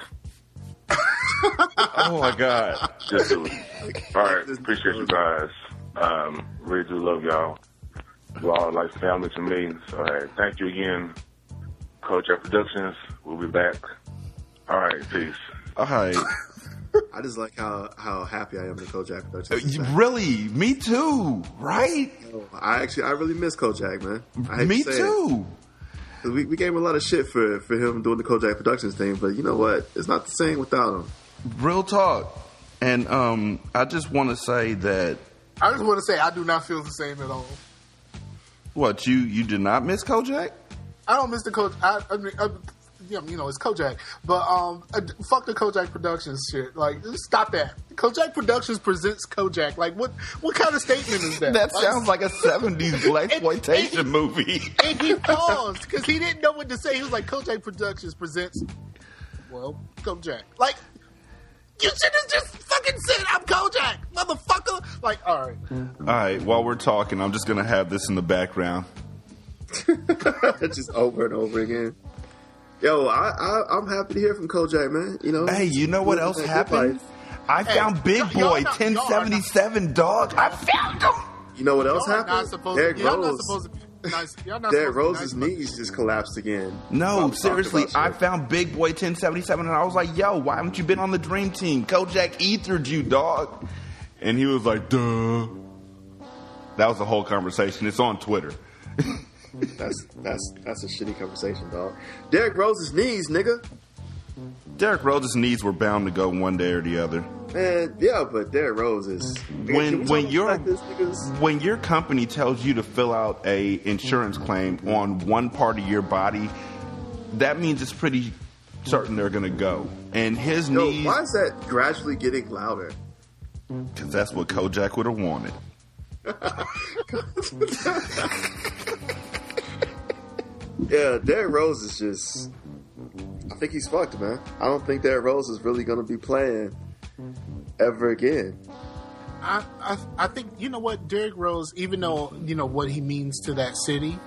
Oh my God. Just do it. All right, appreciate you guys. Really do love y'all. You all like family to me. So, all right, thank you again, Kojak Productions. We'll be back. All right, peace. All right. I just like how happy I am to Kojak Productions. Really? Me too, right? I really miss Kojak, man. Me too. We gave him a lot of shit for him doing the Kojak Productions thing, but you know what? It's not the same without him. Real talk. And I just want to say that... I just want to say I do not feel the same at all. What, you did not miss Kojak? I don't miss the Kojak. I mean, you know, it's Kojak. But fuck the Kojak Productions shit. Like, stop that. Kojak Productions presents Kojak. Like, what kind of statement is that? That sounds like a 70s blaxploitation movie. And he paused because he didn't know what to say. He was like, Kojak Productions presents, well, Kojak. Like, you should have just fucking said, I'm Kojak, motherfucker. Like, all right. All right, while we're talking, I'm just going to have this in the background. Just over and over again. Yo, I'm happy to hear from Kojak, man. You know. Hey, you know what else happened? I found Big Boy 1077, dog. I found him. You know what else happened? Derrick Rose. Derrick Rose's knees just collapsed again. No, seriously, I found Big Boy 1077, and I was like, yo, why haven't you been on the Dream Team? Kojak ethered you, dog. And he was like, duh. That was the whole conversation. It's on Twitter. That's a shitty conversation, dog. Derrick Rose's knees, nigga. Derrick Rose's knees were bound to go one day or the other. Man, yeah, but Derrick Rose is when your company tells you to fill out a insurance claim on one part of your body, that means it's pretty certain they're gonna go. And his knees. Why is that gradually getting louder? Because that's what Kojak would have wanted. Yeah, Derrick Rose is just... I think he's fucked, man. I don't think Derrick Rose is really going to be playing ever again. I think, you know what, Derrick Rose, even though, you know, what he means to that city,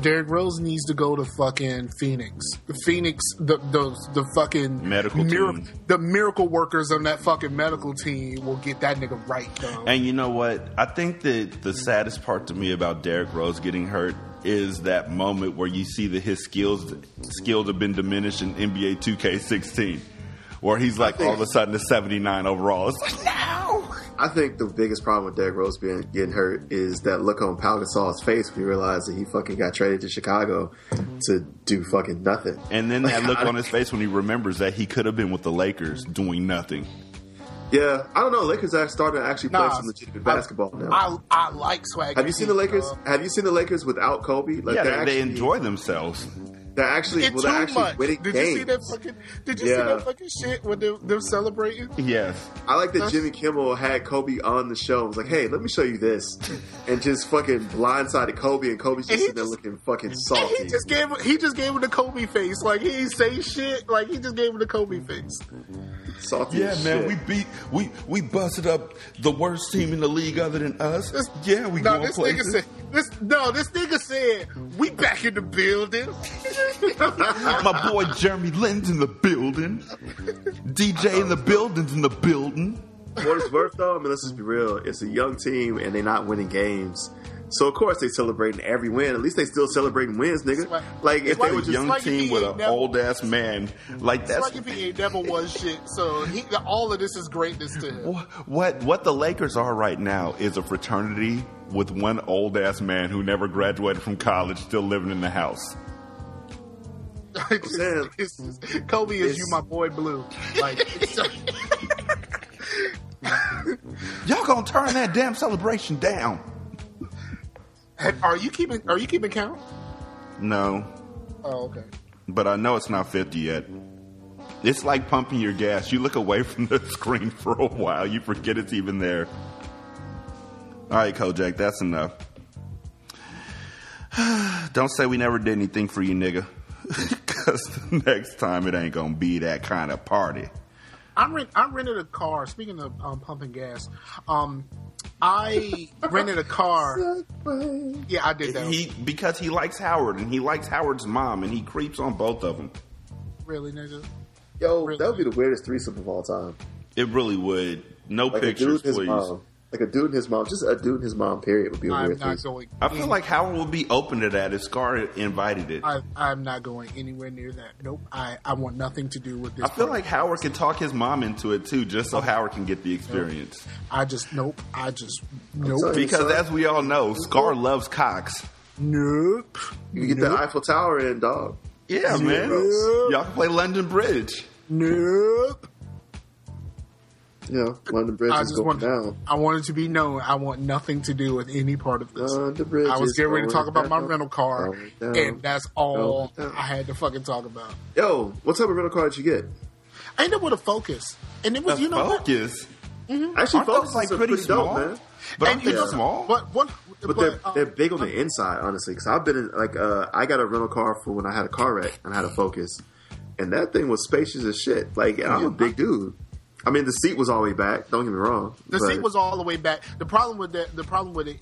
Derrick Rose needs to go to fucking Phoenix. Phoenix, the fucking... medical team. The miracle workers on that fucking medical team will get that nigga right, though. And you know what? I think that the saddest part to me about Derrick Rose getting hurt is that moment where you see that his skills have been diminished in NBA 2K16, where he's like all of a sudden a 79 overall. It's like, no! I think the biggest problem with Derrick Rose getting hurt is that look on Pau Gasol's face when he realized that he fucking got traded to Chicago to do fucking nothing. And then that look on his face when he remembers that he could have been with the Lakers doing nothing. Yeah, I don't know. Lakers are starting to actually play some legitimate basketball now. I like swag. Have you seen the Lakers? Have you seen the Lakers without Kobe? Like, yeah, they enjoy themselves. They're actually winning games. You see that fucking? Did you see that fucking shit when they're celebrating? Yes, I like that Jimmy Kimmel had Kobe on the show. I was like, hey, let me show you this, and just fucking blindsided Kobe, and Kobe's just sitting there looking fucking salty. And he just gave him the Kobe face, like he didn't say shit, like he just gave him the Kobe face. Salty as shit. Yeah, man, we busted up the worst team in the league other than us. This nigga said we back in the building. My boy Jeremy Lin's in the building. DJ in the building's in the building. What it's worth, though, I mean, let's just be real. It's a young team, and they're not winning games. So, of course, they're celebrating every win. At least they still celebrating wins, nigga. Like, if they were a young team with an old-ass man, like that's... It's like if he ain't never won shit, so all of this is greatness to him. What the Lakers are right now is a fraternity with one old ass man who never graduated from college still living in the house. Kobe is you, my boy Blue. Like, it's y'all gonna turn that damn celebration down? Are you keeping count? No. Oh, okay. But I know it's not 50 yet. It's like pumping your gas. You look away from the screen for a while. You forget it's even there. All right, Kojak, that's enough. Don't say we never did anything for you, nigga. Because the next time it ain't going to be that kind of party. I rented a car. Speaking of pumping gas, I rented a car. Yeah, I did that. Because he likes Howard, and he likes Howard's mom, and he creeps on both of them. Really, nigga? Yo, really? That would be the weirdest threesome of all time. It really would. No like pictures, please. Mom. Like a dude and his mom. Just a dude and his mom, period, would be a weird thing. I feel like Howard would be open to that if Scar invited it. I'm not going anywhere near that. Nope. I want nothing to do with this. I feel like Howard could talk his mom into it, too, just so Howard can get the experience. Nope. Because as we all know, Scar loves Cox. Nope. You get the Eiffel Tower in, dog. Yeah, man. Nope. Y'all can play London Bridge. Nope. Yeah, London Bridge is going down. I want it to be known. I want nothing to do with any part of this. London Bridge. I was getting ready to talk about my rental car, and that's all I had to fucking talk about. Yo, what type of rental car did you get? I ended up with a Focus, and it was Focus. Mm-hmm. Actually, Focus like pretty, pretty small, dope, man. But and they're small. But they're big on the inside, honestly. Because I've been in I got a rental car for when I had a car wreck and I had a Focus, and that thing was spacious as shit. Like, and I'm a big dude. I mean, the seat was all the way back. Don't get me wrong. The seat was all the way back. The problem with it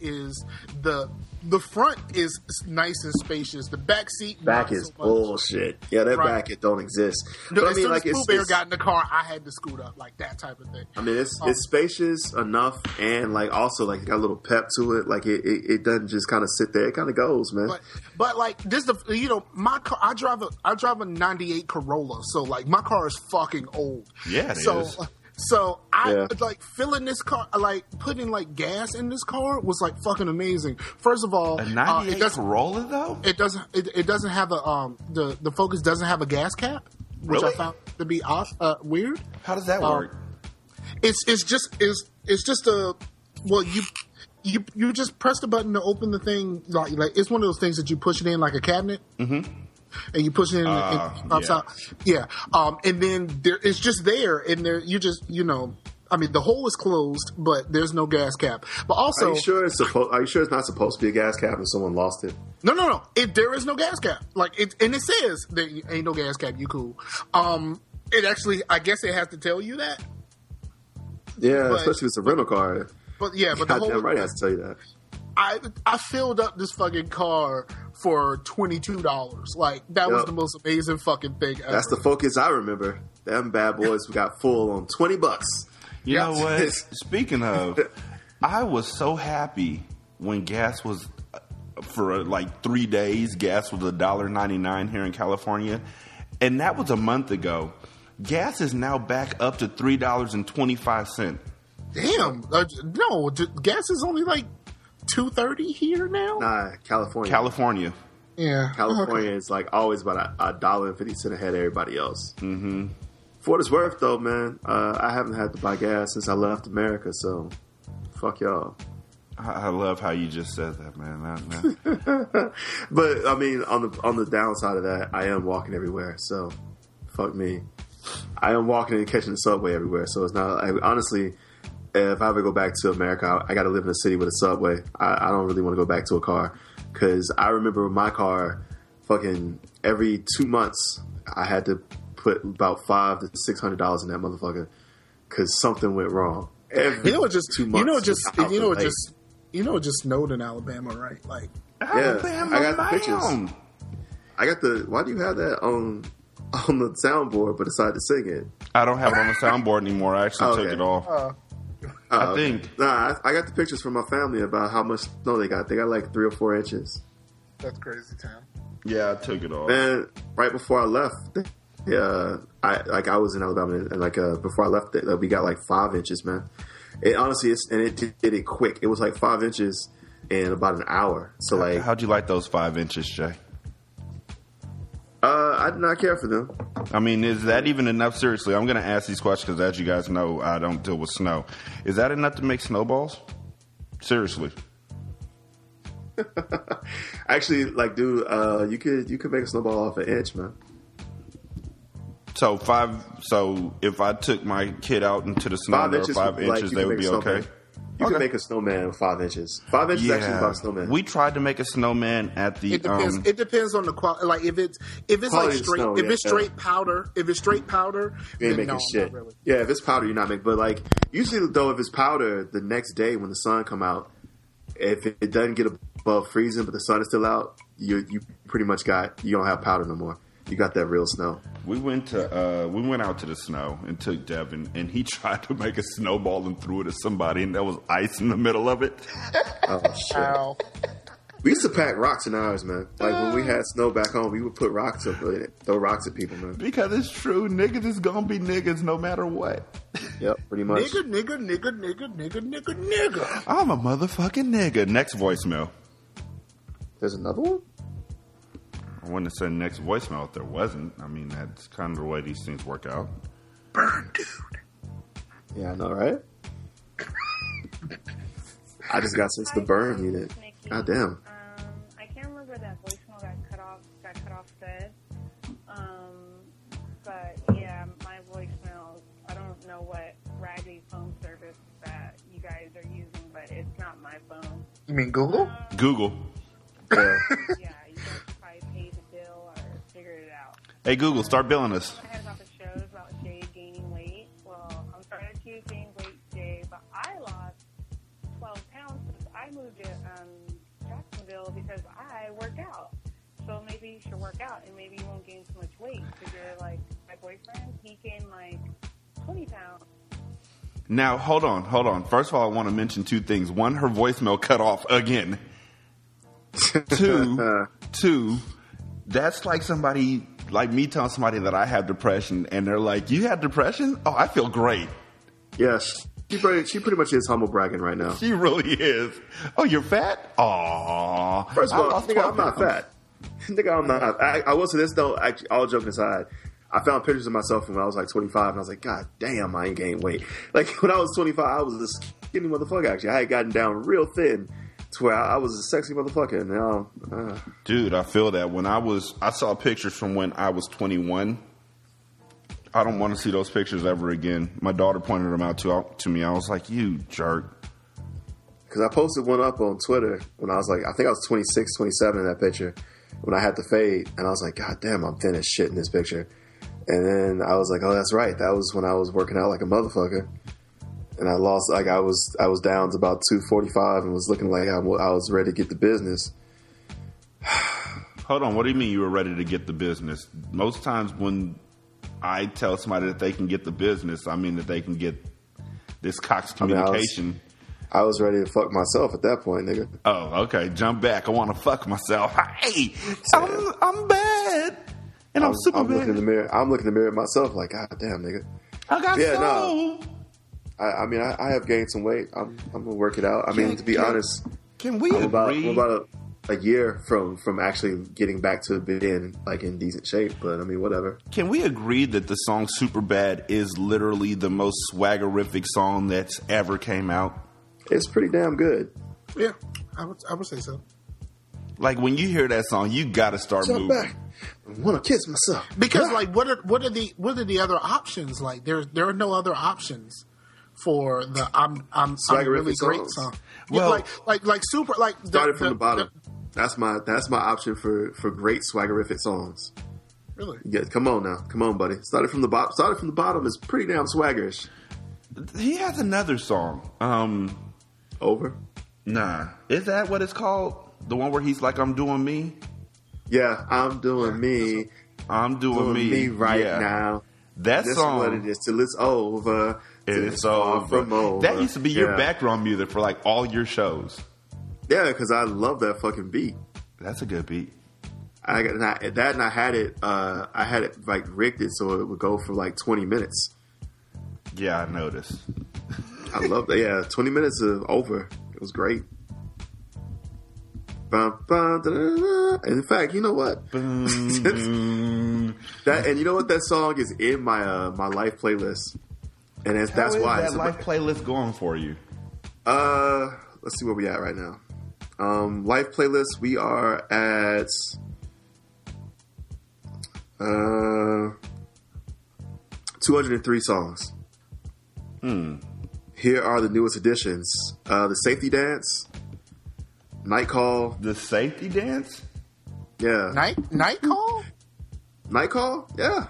is the front is nice and spacious. The back seat is bullshit. Yeah, that bracket don't exist. No, but I mean, like, as Pooh Bear got in the car, I had to scoot up, like that type of thing. I mean, it's spacious enough, and like also like it got a little pep to it. Like it doesn't just kind of sit there. It kind of goes, man. But like this, my car. I drive a '98 Corolla, so like my car is fucking old. Yeah, it is. So I filling this car, like putting like gas in this car was like fucking amazing. First of all, a 98 Corolla though, it doesn't have a the Focus doesn't have a gas cap, which really? I found to be weird. How does that work? You just press the button to open the thing like it's one of those things that you push it in like a cabinet. Mm-hmm. And you push it in and pops out. Yeah. And then it's just there. And there, you just, I mean, the hole is closed, but there's no gas cap. But also, are you sure it's not supposed to be a gas cap and someone lost it? No. There is no gas cap. Like, it says there ain't no gas cap. You cool. It actually, I guess it has to tell you that. Yeah, but, especially if it's a rental car. But yeah, but the hole right has to tell you that. I filled up this fucking car for $22. Like, that was the most amazing fucking thing ever. That's the Focus I remember. Them bad boys got full on $20. You know what? Speaking of, I was so happy when gas was, for like 3 days, gas was $1.99 here in California. And that was a month ago. Gas is now back up to $3.25. Damn. No, gas is only like $2.30 here now? Nah, California. Yeah. California is like always about $1.50 ahead of everybody else. Mm-hmm. For what it's worth, though, man, I haven't had to buy gas since I left America, so fuck y'all. I love how you just said that, man. But, I mean, on the downside of that, I am walking everywhere, so fuck me. I am walking and catching the subway everywhere, so it's not... honestly... If I ever go back to America, I got to live in a city with a subway. I don't really want to go back to a car because I remember my car fucking every 2 months I had to put about $500 to $600 in that motherfucker because something went wrong. It just snowed in Alabama, right? Like, Alabama, I got the pictures. I got the. Why do you have that on the soundboard but decided to sing it? I don't have it on the soundboard anymore. I actually took it off. I think. Nah, I got the pictures from my family about how much snow they got. They got like 3 or 4 inches. That's crazy, Tam. Yeah, I took it off. And right before I left, I was in Alabama, and before I left, we got like 5 inches, man. It honestly, it did it quick. It was like 5 inches, in about an hour. So like, how'd you like those 5 inches, Jay? I did not care for them. I mean, is that even enough? Seriously, I'm going to ask these questions because, as you guys know, I don't deal with snow. Is that enough to make snowballs? Seriously. Actually, like, dude, you could make a snowball off an inch, man. So if I took my kid out into the snow, 5 inches, they would be okay? You can make a snowman with 5 inches. 5 inches actually is about a snowman. We tried to make a snowman at the. It depends. It depends on the quality. Like if it's like straight snow, if it's straight powder, you ain't making shit. Not really. Yeah, if it's powder, you're not making. But like usually though, if it's powder, the next day when the sun come out, if it doesn't get above freezing, but the sun is still out, you pretty much you don't have powder no more. You got that real snow. We went out to the snow and took Devin, and he tried to make a snowball and threw it at somebody, and there was ice in the middle of it. Oh shit! Ow. We used to pack rocks in ours, man. Like when we had snow back home, we would put rocks up in it, throw rocks at people, man. Because it's true, niggas is gonna be niggas no matter what. Yep, pretty much. Nigga. I'm a motherfucking nigga. Next voicemail. There's another one? I wouldn't have said next voicemail if there wasn't. I mean, that's kind of the way these things work out. Burn, dude. Yeah, I know, right? I just got since the burn unit. God damn. I can't remember where that voicemail got cut off said. But, yeah, my voicemail, I don't know what raggedy phone service that you guys are using, but it's not my phone. You mean Google? Google. Yeah. Yeah. Hey, Google, start billing us. I heard about the shows about Jay gaining weight. Well, I'm sorry that you gained weight, Jay, but I lost 12 pounds since I moved to Jacksonville because I work out. So maybe you should work out and maybe you won't gain so much weight. Because you're like, my boyfriend, he gained like 20 pounds. Now, hold on. First of all, I want to mention two things. One, her voicemail cut off again. Two, that's like somebody... Like me telling somebody that I have depression, and they're like, "You have depression? Oh, I feel great." Yes, she pretty much is humble bragging right now. She really is. Oh, you're fat? Aww. First of all, nigga, I'm not fat. Nigga, I'm not. I will say this though. All joking aside, I found pictures of myself from when I was like 25, and I was like, "God damn, I ain't gained weight." Like when I was 25, I was a skinny motherfucker. Actually, I had gotten down real thin. Where I was a sexy motherfucker. Now, dude, I feel that when I saw pictures from when I was 21. I don't want to see those pictures ever again. My daughter pointed them out to me. I was like, "You jerk!" Because I posted one up on Twitter when I was like, I think I was 26, 27 in that picture when I had the fade, and I was like, "God damn, I'm thin as shit in this picture." And then I was like, "Oh, that's right. That was when I was working out like a motherfucker." And I lost, like I was down to about 245 and was looking like I was ready to get the business. Hold on, what do you mean you were ready to get the business? Most times when I tell somebody that they can get the business, I mean that they can get this Cox communication. I was ready to fuck myself at that point, nigga. Oh, okay, jump back. I want to fuck myself. Hey, I'm bad, and I'm super bad. I'm looking in the mirror at myself like, God damn, nigga. I got soul. Nah. I mean, I have gained some weight. I'm gonna work it out. I mean, to be honest, can we? I'm about a year from actually getting back to being like in decent shape. But I mean, whatever. Can we agree that the song "Superbad" is literally the most swaggerific song that's ever came out? It's pretty damn good. Yeah, I would say so. Like when you hear that song, you gotta start moving. Back. I want to kiss myself because, like, what are the other options? Like, there are no other options. For the I'm really great song. Well, like super like started from the bottom. That's my option for great swaggerific songs. Really? Yeah, come on now, come on, buddy. Started from the bottom is pretty damn swaggerish. He has another song. Over. Nah, is that what it's called? The one where he's like, "I'm doing me." Yeah, I'm doing me. I'm doing me right now. That this song. Is what it is till it's over. It's all from over. That used to be your background music for like all your shows. Yeah, because I love that fucking beat. That's a good beat. I had it. I had it like rigged it so it would go for like 20 minutes. Yeah, I noticed. I love that. Yeah, 20 minutes of over. It was great. In fact, you know what? That, and you know what? That song is in my my life playlist, and it's, that's why. How is that life playlist going for you? Let's see where we at right now. Life playlist, we are at 203 songs. Here are the newest additions: the Safety Dance, Night Call. The Safety Dance? Yeah. Night Call? Night Call? Yeah.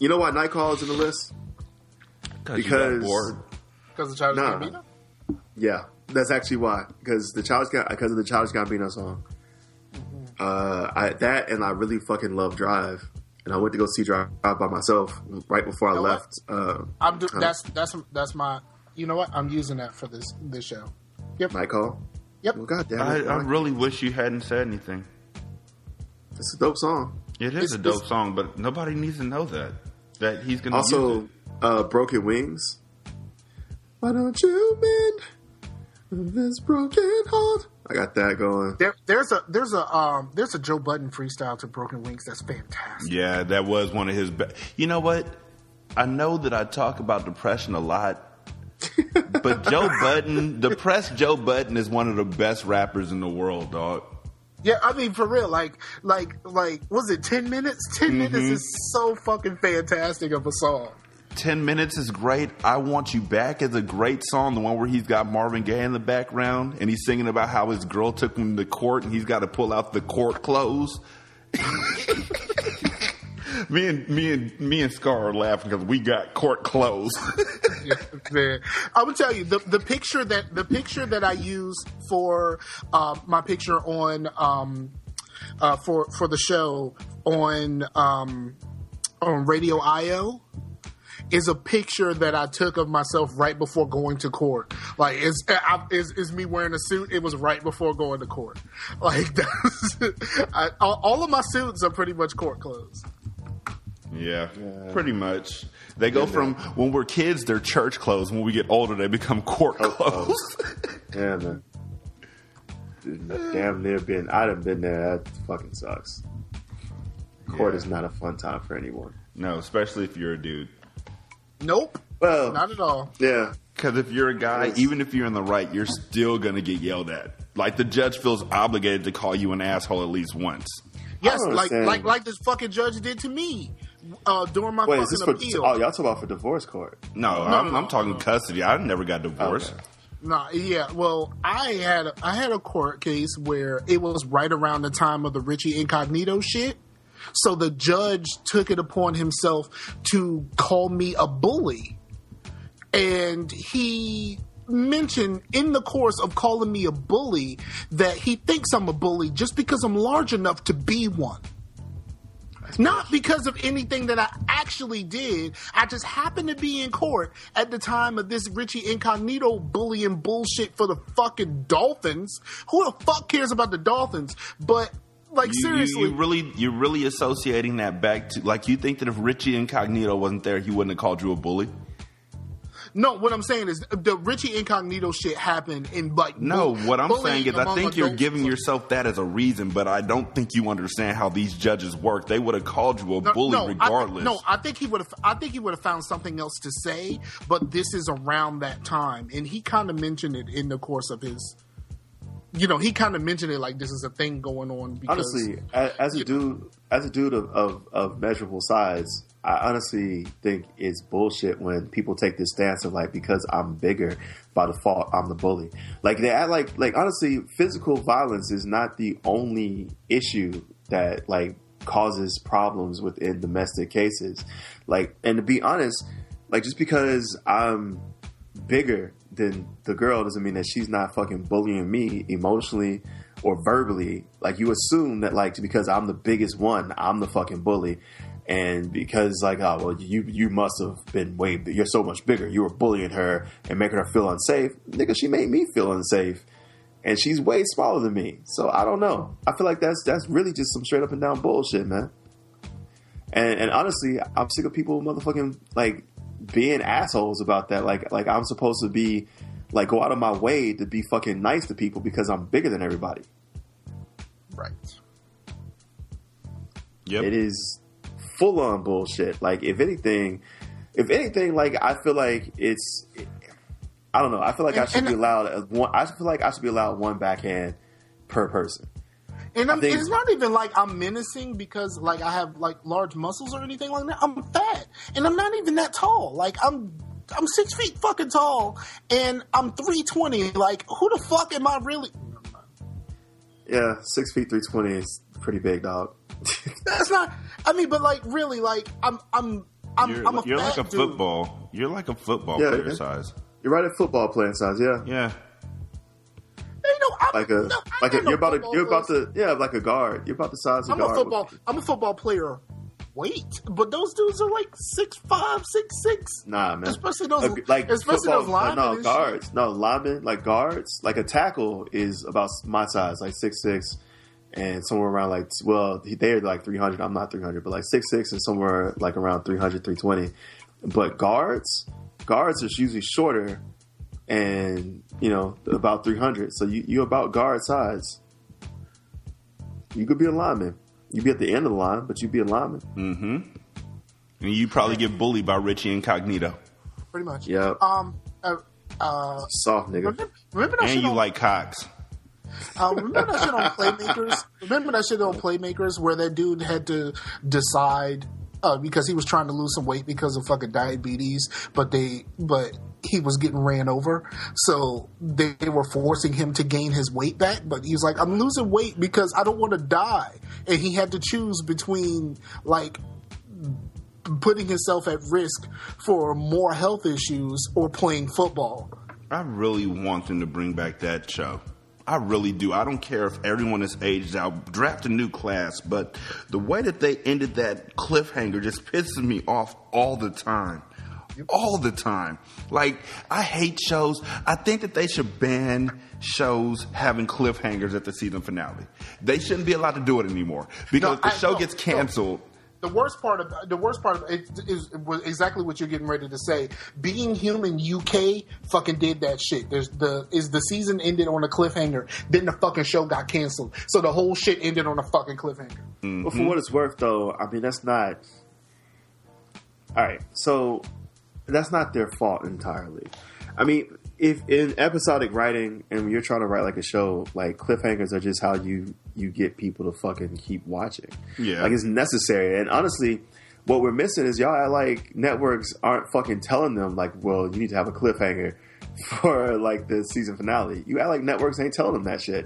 You know why Night Call is in the list? Because of Childish Gambino? Yeah, that's actually why. Because of the Childish Gambino song. Mm-hmm. I really fucking love Drive. And I went to go see Drive by myself right before I left. That's my... You know what? I'm using that for this show. Yep. Night Call? Yep. Well, God damn it. I really wish you hadn't said anything. It's a dope song. It is a dope song, but nobody needs to know that he's going to use it. Also, Broken Wings. Why don't you mend this broken heart? I got that going. There's a Joe Budden freestyle to Broken Wings that's fantastic. Yeah, that was one of his best. You know what? I know that I talk about depression a lot. But Joe Budden, depressed Joe Budden, is one of the best rappers in the world, dog. Yeah, I mean, for real, like, was it 10 minutes? 10 minutes is so fucking fantastic of a song. 10 minutes is great. I Want You Back is a great song. The one where he's got Marvin Gaye in the background and he's singing about how his girl took him to court and he's got to pull out the court clothes. Me and Scar are laughing because we got court clothes. Yeah, man. I will tell you the picture that I use for my picture on for the show on Radio IO is a picture that I took of myself right before going to court. Like, it's me wearing a suit. It was right before going to court. Like, all of my suits are pretty much court clothes. Yeah, pretty much. They go from, when we're kids, they're church clothes. When we get older, they become court clothes. Yeah, man. Dude, damn near been. I'd have been there. That fucking sucks. Court is not a fun time for anyone. No, especially if you're a dude. Nope. Well, not at all. Yeah. Because if you're a guy, even if you're in the right, you're still going to get yelled at. Like, the judge feels obligated to call you an asshole at least once. Yes, like this fucking judge did to me. During my fucking appeal. Y'all talking about for divorce court? No, I'm talking custody. I never got divorced. Okay. I had a court case where it was right around the time of the Richie Incognito shit. So the judge took it upon himself to call me a bully. And he mentioned in the course of calling me a bully that he thinks I'm a bully just because I'm large enough to be one. Not because of anything that I actually did. I just happened to be in court at the time of this Richie Incognito bullying bullshit for the fucking Dolphins. Who the fuck cares about the Dolphins? But, like, seriously. You're really associating that back to, like, you think that if Richie Incognito wasn't there, he wouldn't have called you a bully? No, what I'm saying is the Richie Incognito shit happened in, like... No, what I'm saying is I think you're giving yourself that as a reason, but I don't think you understand how these judges work. They would have called you a bully regardless. I think he would have found something else to say, but this is around that time. And he kind of mentioned it in the course of his... You know, he kind of mentioned it like this is a thing going on because... Honestly, as a dude of measurable size... I honestly think it's bullshit when people take this stance of like, because I'm bigger, by default, I'm the bully. Like, they act like honestly, physical violence is not the only issue that like causes problems within domestic cases. Like, and to be honest, like just because I'm bigger than the girl doesn't mean that she's not fucking bullying me emotionally or verbally. Like, you assume that like, because I'm the biggest one, I'm the fucking bully. And because like, oh, well, you must have been way, you're so much bigger. You were bullying her and making her feel unsafe. Nigga, she made me feel unsafe. And she's way smaller than me. So I don't know. I feel like that's really just some straight up and down bullshit, man. And honestly, I'm sick of people motherfucking like being assholes about that. Like I'm supposed to be like, go out of my way to be fucking nice to people because I'm bigger than everybody. Right. Yep. It is full on bullshit. Like, if anything, like, I feel like it's, I don't know. I feel like I should be allowed one backhand per person. And I think, it's not even like I'm menacing because like I have like large muscles or anything like that. I'm fat and I'm not even that tall. Like I'm 6 feet fucking tall and I'm 320. Like who the fuck am I really? Yeah, 6 feet 320 is pretty big, dog. That's not. I mean, but like really, like I'm. You're like a fat dude. Football. You're like a football player size. You're right at football player size, yeah. Yeah. You're about the size of a guard. I'm a football player. Wait, but those dudes are like 6'5", 6'6". Nah, man. Especially those those linemen. No, guards. Shit. No, linemen, like guards. Like a tackle is about my size, like 6'6", and somewhere around like, well, they're like 300. I'm not 300, but like 6'6", and somewhere like around 300, 320. But guards are usually shorter and, you know, about 300. So you're about guard size. You could be a lineman. You'd be at the end of the line, but you'd be a lineman. Mm-hmm. And you probably get bullied by Richie Incognito. Pretty much. Yeah. Soft nigga. Remember that shit you like Cox. Remember that shit on Playmakers? Where that dude had to decide... because he was trying to lose some weight because of fucking diabetes, but he was getting ran over, so they were forcing him to gain his weight back. But he was like, "I'm losing weight because I don't want to die," and he had to choose between like putting himself at risk for more health issues or playing football. I really want them to bring back that show. I really do. I don't care if everyone is aged out. Draft a new class. But the way that they ended that cliffhanger just pisses me off all the time. All the time. Like, I hate shows. I think that they should ban shows having cliffhangers at the season finale. They shouldn't be allowed to do it anymore. Because if the show gets canceled... The worst part of it is exactly what you're getting ready to say. Being Human UK fucking did that shit. The season ended on a cliffhanger, then the fucking show got canceled. So the whole shit ended on a fucking cliffhanger. Mm-hmm. But for what it's worth, though, I mean, that's not... All right, so that's not their fault entirely. I mean, if in episodic writing, and when you're trying to write like a show, like cliffhangers are just how you get people to fucking keep watching. Yeah. Like, it's necessary. And honestly, what we're missing is y'all, like, networks aren't fucking telling them, like, well, you need to have a cliffhanger for, like, the season finale. You act like networks ain't telling them that shit.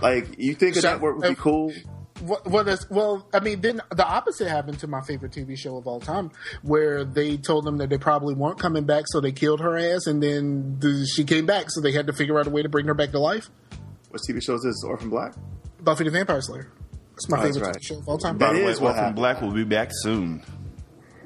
Like, you think a network would be cool? Well, I mean, then the opposite happened to my favorite TV show of all time, where they told them that they probably weren't coming back, so they killed her ass, and then she came back, so they had to figure out a way to bring her back to life. What TV show is this? Orphan Black? Buffy the Vampire Slayer. That's my favorite show of all time. By the way, Orphan Black will be back soon.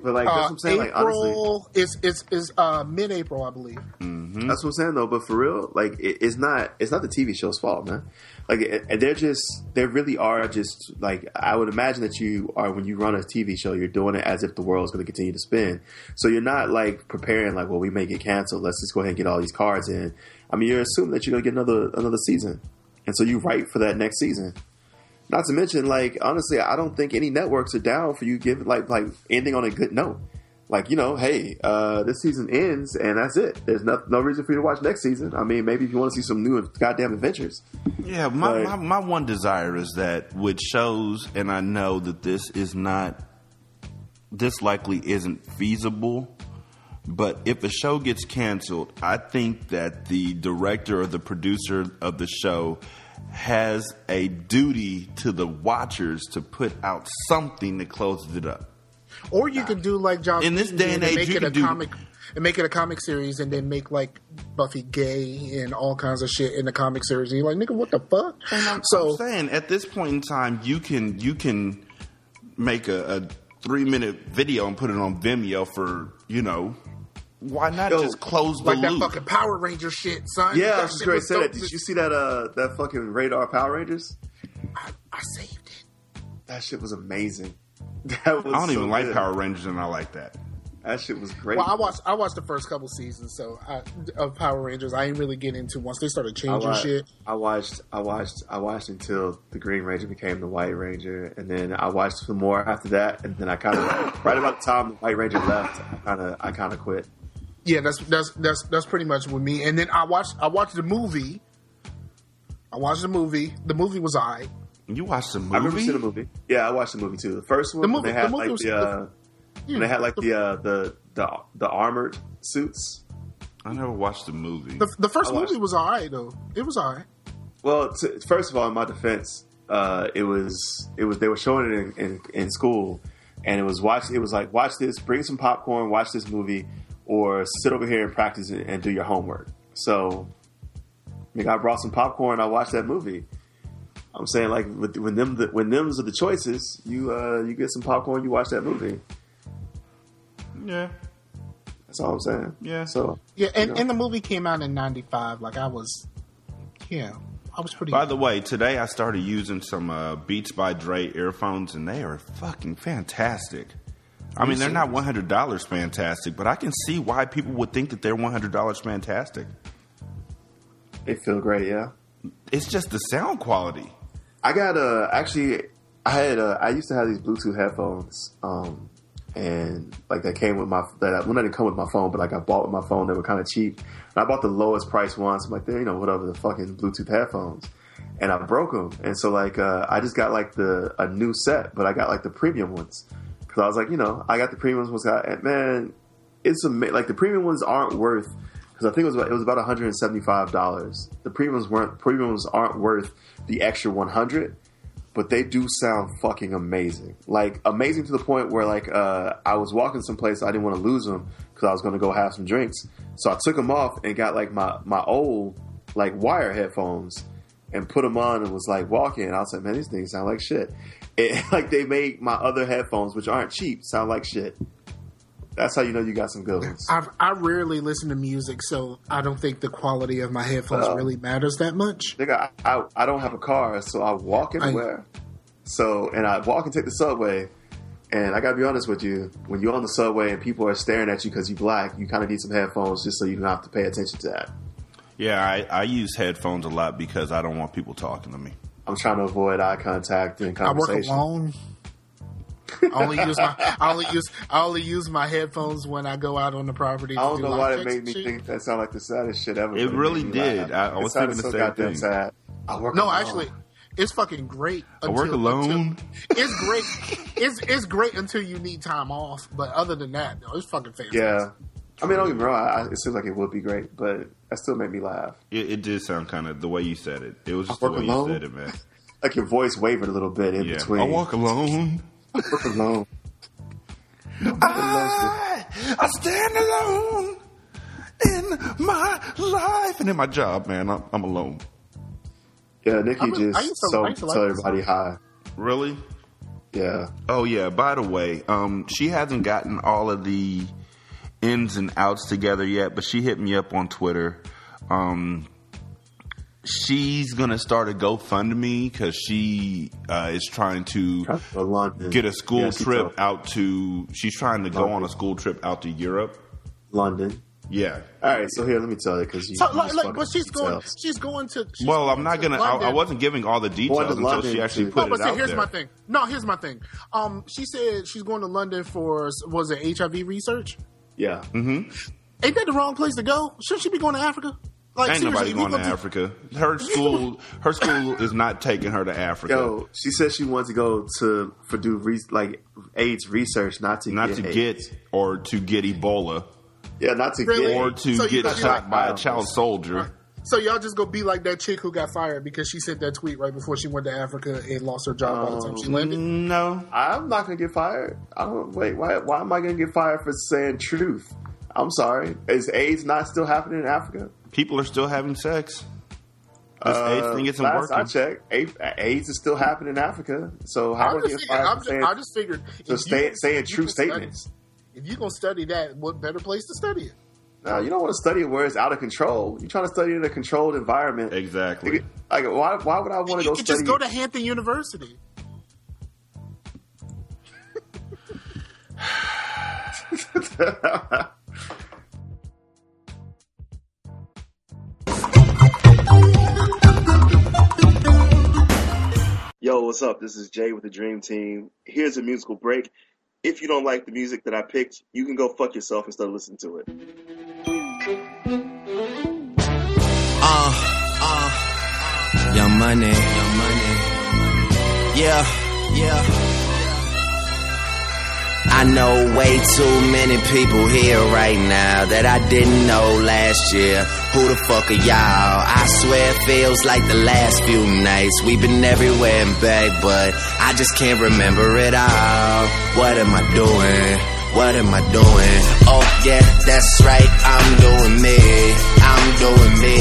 But like, that's what I'm saying. April, like, honestly, is mid-April, I believe. Mm-hmm. That's what I'm saying, though. But for real, like, it's not the TV show's fault, man. Like, they really are just like, I would imagine that you are, when you run a TV show, you're doing it as if the world's going to continue to spin. So you're not like preparing like, well, we may get canceled. Let's just go ahead and get all these cards in. I mean, you're assuming that you're going to get another season. And so you write for that next season. Not to mention, like, honestly, I don't think any networks are down for you giving like ending on a good note. Like, you know, hey, this season ends and that's it. There's no reason for you to watch next season. I mean, maybe if you want to see some new goddamn adventures. Yeah, my one desire is that with shows, and I know that this likely isn't feasible. But if a show gets canceled, I think that the director or the producer of the show has a duty to the watchers to put out something that closes it up. Or you could do like John in this day and age, make it a comic series, and then make like Buffy gay and all kinds of shit in the comic series. And you're like, nigga, what the fuck? And I'm saying, at this point in time, you can make a 3-minute video and put it on Vimeo for, you know. Why not just close the loop? Like that fucking Power Ranger shit, son. Yeah, I was just going to say that. Did you see that fucking Radar Power Rangers? I saved it. That shit was amazing. I don't even like Power Rangers, and I like that. That shit was great. Well, I watched the first couple seasons of Power Rangers. I didn't really get into once they started changing shit. I watched until the Green Ranger became the White Ranger, and then I watched some more after that. And then I kind of right about the time the White Ranger left, I kind of quit. Yeah, that's pretty much with me. And then I watched the movie. The movie was alright. You watched the movie? I remember seeing the movie. Yeah, I watched the movie too. The first one. The movie. They had like the armored suits. I never watched the movie. The first movie was alright though. It was alright. Well, first of all, in my defense, it was they were showing it in school, and it was like watch this, bring some popcorn, watch this movie, or sit over here and practice it and do your homework. So, I brought some popcorn. I watched that movie. I'm saying, like, when them's are the choices, you get some popcorn, you watch that movie. Yeah, that's all I'm saying. Yeah. So yeah, and the movie came out in '95. Like I was pretty. By the way, today I started using some Beats by Dre earphones, and they are fucking fantastic. I mean, they're not $100 fantastic, but I can see why people would think that they're $100 fantastic. They feel great, yeah. It's just the sound quality. I got I used to have these Bluetooth headphones, and like that came with my I didn't come with my phone, but like I bought with my phone. They were kind of cheap, and I bought the lowest price ones. I'm like, they're whatever the fucking Bluetooth headphones, and I broke them, and so like I just got like a new set, but I got like the premium ones because I was like, I got the premium ones. And man, it's like the premium ones aren't worth. I think it was about $175. The premiums aren't worth the extra $100, but they do sound fucking amazing. Like amazing to the point where like I was walking someplace I didn't want to lose them because I was going to go have some drinks. So I took them off and got like my old like wire headphones and put them on and was like walking. And I was like, man, these things sound like shit. Like they made my other headphones, which aren't cheap, sound like shit. That's how you know you got some good ones. I rarely listen to music, so I don't think the quality of my headphones really matters that much. Nigga, I don't have a car, so I walk everywhere. I walk and take the subway. And I gotta be honest with you, when you're on the subway and people are staring at you because you're black, you kind of need some headphones just so you don't have to pay attention to that. Yeah, I use headphones a lot because I don't want people talking to me. I'm trying to avoid eye contact and conversation. I work alone. I only use my headphones when I go out on the property. I don't know why it made me think that sounded like the saddest shit ever. It really did. I was thinking the same thing. Sad. Actually, it's fucking great. I work alone. It's great. It's great until you need time off. But other than that, no, it's fucking fantastic. Yeah, I mean, don't get me wrong. It seems like it would be great, but that still made me laugh. It did sound kind of the way you said it. It was just the way you said it, man. Like your voice wavered a little bit in between. I walk alone. Work alone. I stand alone in my life and in my job, man. I'm alone. Yeah, Nikki tell everybody hi. Really? Yeah. Oh yeah. By the way, she hasn't gotten all of the ins and outs together yet, but she hit me up on Twitter. She's going to start a GoFundMe because she is trying to get a school trip out to... She's trying to go on a school trip out to Europe. London. Yeah. All right, so here, let me tell you because I'm not going to... I wasn't giving all the details until she actually put it out there. Here's my thing. She said she's going to London for... Was it HIV research? Yeah. Mm-hmm. Ain't that the wrong place to go? Shouldn't she be going to Africa? Like, ain't nobody going to Africa. Her school is not taking her to Africa. Yo, she says she wants to go to do AIDS research, not to get Ebola. Yeah, get shot by a child soldier. Right. So y'all just go be like that chick who got fired because she sent that tweet right before she went to Africa and lost her job by the time she landed. No, I'm not going to get fired. Why am I going to get fired for saying truth? I'm sorry. Is AIDS not still happening in Africa? People are still having sex. This AIDS thing isn't working. I checked. AIDS is still happening in Africa. So how are you I just figured. So saying true statements. If you're going to study that, what better place to study it? No, you don't want to study it where it's out of control. You're trying to study it in a controlled environment. Exactly. Like, why would I want to go study it? You could just go to Hampton University. Yo, what's up? This is Jay with the Dream Team. Here's a musical break. If you don't like the music that I picked, you can go fuck yourself instead of listening to it. Young Money, Young Money. Yeah, yeah. I know way too many people here right now that I didn't know last year. Who the fuck are y'all? I swear it feels like the last few nights we've been everywhere and back, but I just can't remember it all. What am I doing? What am I doing? Oh yeah, that's right, I'm doing me. I'm doing me.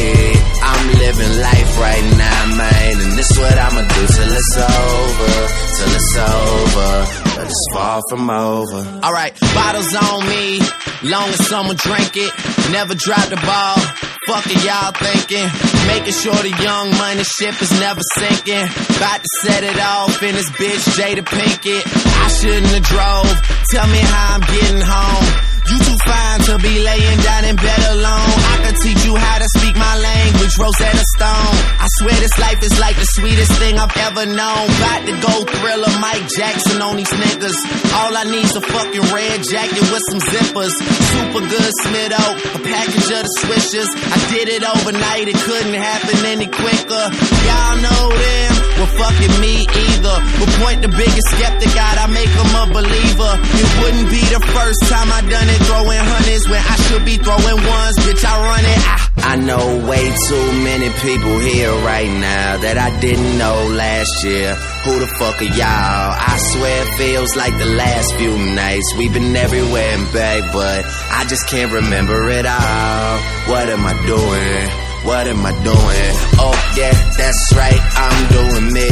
I'm living life right now, man. And this what I'ma do till it's over. Till it's over. But it's far from over. Alright, bottles on me. Long as someone drink it. Never drop the ball. Fuck are y'all thinking? Making sure the Young Money ship is never sinking. About to set it off in this bitch, Jada Pinkett. I shouldn't have drove. Tell me how I'm getting home. You too fine to be laying down in bed alone. I could teach you how to speak my language, Rosetta Stone. I swear this life is like the sweetest thing I've ever known. About to go Thriller Mike Jackson on these niggas. All I need's a fucking red jacket with some zippers. Super good Smitto, a package of the Swishers. I did it overnight, it couldn't happen any quicker. Y'all know them, well fucking me either. But point the biggest skeptic out, I make them a believer. It wouldn't be the first time I done it, throwing hundreds when I should be throwing ones, bitch I run it. I know way too many people here right now that I didn't know last year. Who the fuck are y'all? I swear it feels like the last few nights we've been everywhere and back, but I just can't remember it all. What am I doing? What am I doing? Oh yeah, that's right, I'm doing me.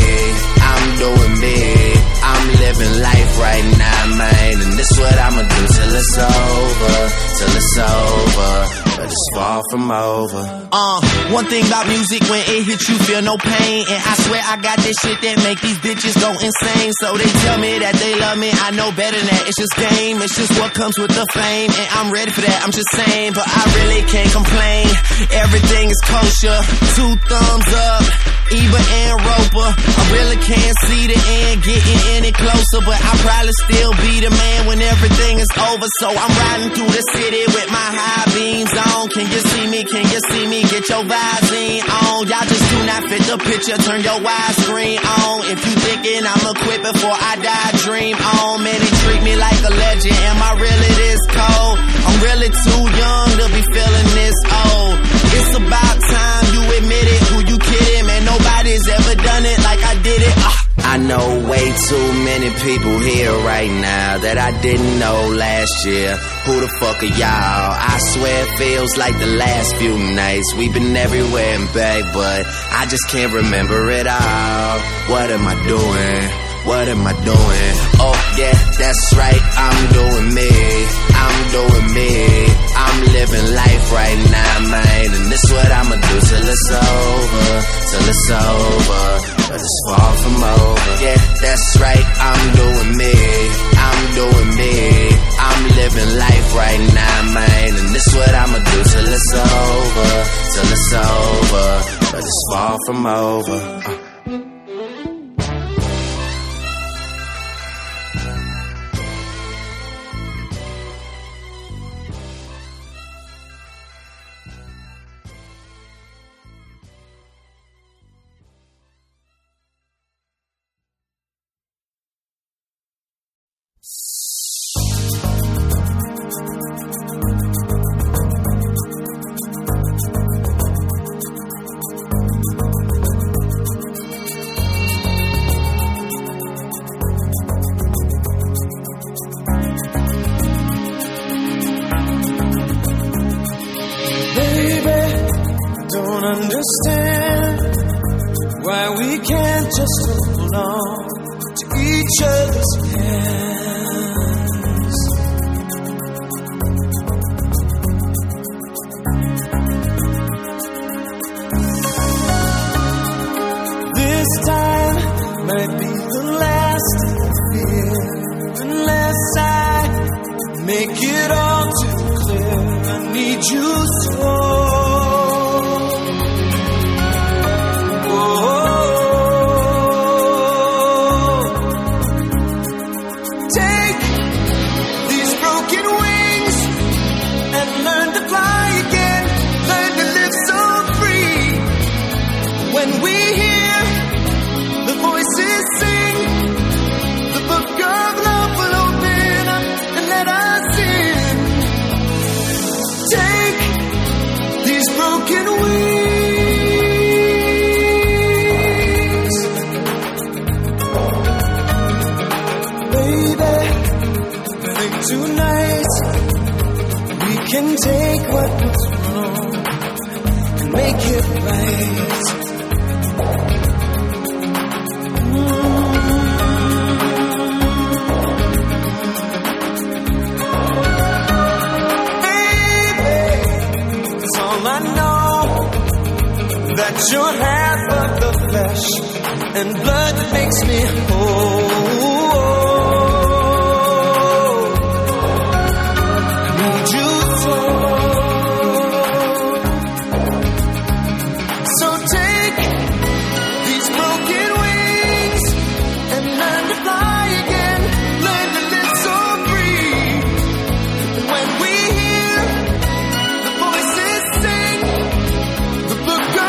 I'm doing me. I'm living life right now, man. And this what I'ma do till it's over. Till it's over. But it's far from over. One thing about music, when it hits you, feel no pain. And I swear I got this shit that make these bitches go insane. So they tell me that they love me, I know better than that. It's just game, it's just what comes with the fame. And I'm ready for that, I'm just saying. But I really can't complain. Everything is kosher, two thumbs up, Eva and Roper. I really can't see the end getting any closer, but I'll probably still be the man when everything is over. So I'm riding through the city with my high beams on. Can you see me? Can you see me? Get your vibes in on. Y'all just do not fit the picture, turn your widescreen on. If you thinking I'ma quit before I die, dream on. Man, they treat me like a legend, am I really this cold? I'm really too young to be feeling this old. It's about time you admit it, who you kidding, man, nobody's ever done it like I did it. I know way too many people here right now that I didn't know last year. Who the fuck are y'all? I swear it feels like the last few nights we've been everywhere and back, but I just can't remember it all. What am I doing? What am I doing? Oh yeah, that's right, I'm doing me. I'm doing me. I'm living life right now, man. And this what I'ma do till it's over. Till it's over. But it's far from over. Yeah, that's right, I'm doing me. I'm doing me. I'm living life right now, man. And this what I'ma do till it's over. Till it's over. But it's far from over. it all too clear. I need you so. Oh. Take these broken wings and learn to fly again. Learn to live so free. When we hear the voices sing, the book of love will open up and let us in. Take these broken wings, baby. Think tonight we can take what was wrong and make it right. You're half of the flesh and blood that makes me whole. I need you so. So take these broken wings and learn to fly again. Learn to live so free. When we hear the voices sing, the book of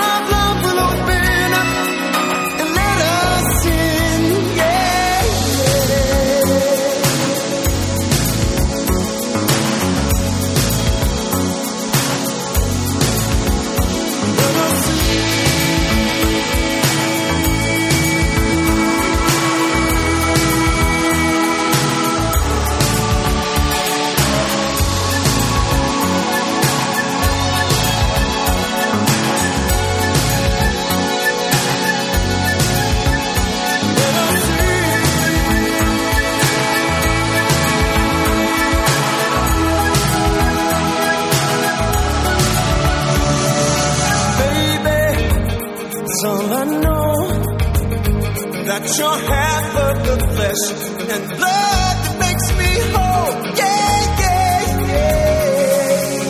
you're half of the flesh and blood that makes me whole. Yeah, yeah, yeah.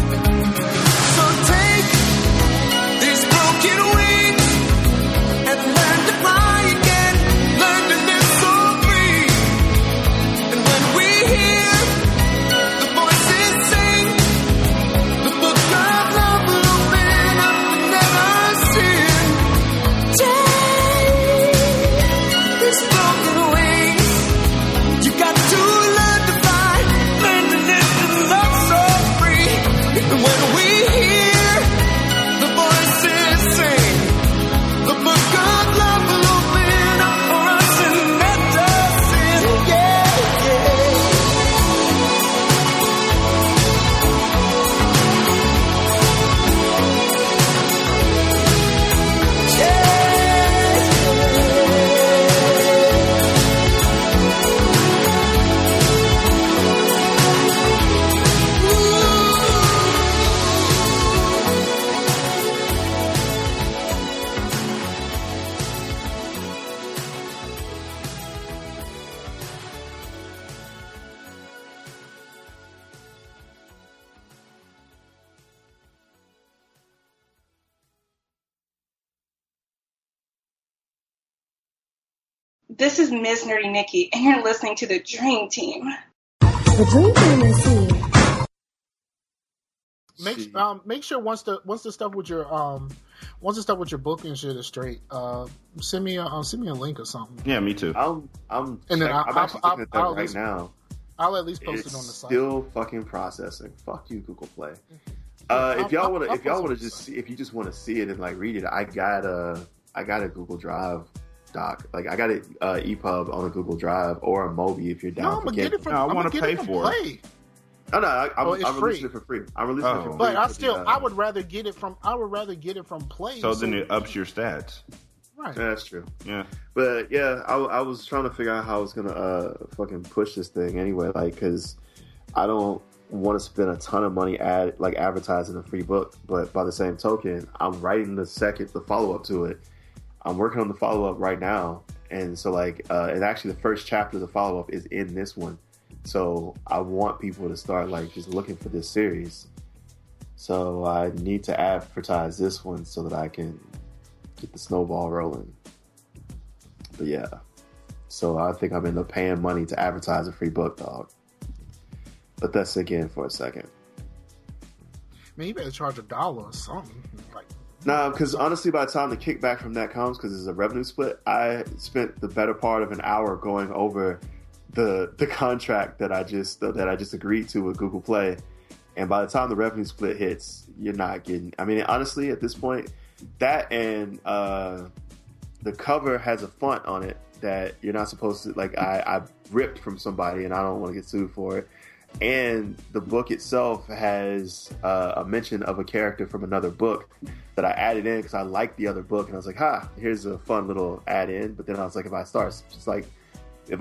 Yeah, yeah. So take these broken wings and learn to fly again. Learn to live so free. And when we hear the voices sing, the book of This is Ms. Nerdy Nikki, and you're listening to The Dream Team. The Dream Team is here. Make sure once the stuff with your book and shit is straight, send me a link or something. Yeah, me too. I'm right now. I'll at least post it on the site. Still fucking processing. Fuck you, Google Play. If you just want to see it and like read it, I got a Google Drive doc. Like I got it EPUB on a Google Drive or a Mobi if you're down. No, I'm gonna get it for. No, I want to pay for it. Oh no, I'm releasing it for free. I'm releasing it for free. But I would rather get it from Play. So then it ups your stats. Right. Yeah, that's true. Yeah. But yeah, I was trying to figure out how I was gonna fucking push this thing anyway. Like, cause I don't want to spend a ton of money advertising a free book. But by the same token, I'm writing the follow up to it. I'm working on the follow-up right now. And so, like, and actually the first chapter of the follow-up is in this one. So I want people to start, like, just looking for this series. So I need to advertise this one so that I can get the snowball rolling. But yeah. So I think I'm going to paying money to advertise a free book, dog. But that's again for a second. Man, you better charge $1 or something. Like, nah, because honestly, by the time the kickback from that comes, because it's a revenue split, I spent the better part of an hour going over the contract that I just agreed to with Google Play. And by the time the revenue split hits, you're not getting. I mean, honestly, at this point, that and the cover has a font on it that you're not supposed to. Like, I ripped from somebody, and I don't want to get sued for it. And the book itself has a mention of a character from another book that I added in because I liked the other book, and I was like, here's a fun little add-in. But then I was like, if I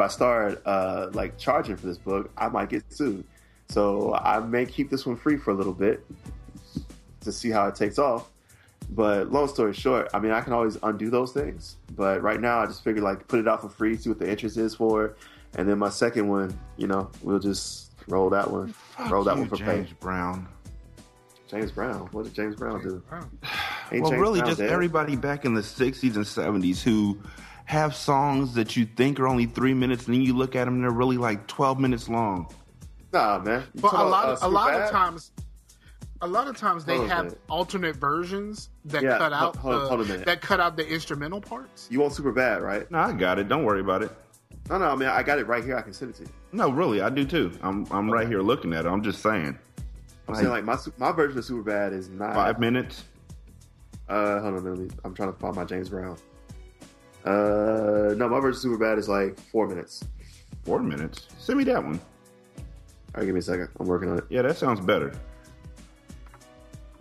start charging for this book, I might get sued. So I may keep this one free for a little bit to see how it takes off. But long story short, I mean, I can always undo those things. But right now, I just figured, like, put it out for free, see what the interest is for, and then my second one, you know, we'll just. Roll that one for James pay. Brown. James Brown. What did James Brown do? Well, James really Brown just dead. Everybody back in the 60s and 70s who have songs that you think are only 3 minutes, and then you look at them and they're really like 12 minutes long. Nah, man. But a lot of times they have alternate versions that cut out the instrumental parts. You want Superbad, right? No, I got it. Don't worry about it. No, I mean, I got it right here. I can send it to you. No, really, I do too. I'm right here looking at it. I'm just saying. I'm saying, like, my version of Superbad is not 5 minutes. Hold on a minute. I'm trying to find my James Brown. No, my version of Superbad is like 4 minutes. 4 minutes? Send me that one. All right, give me a second. I'm working on it. Yeah, that sounds better.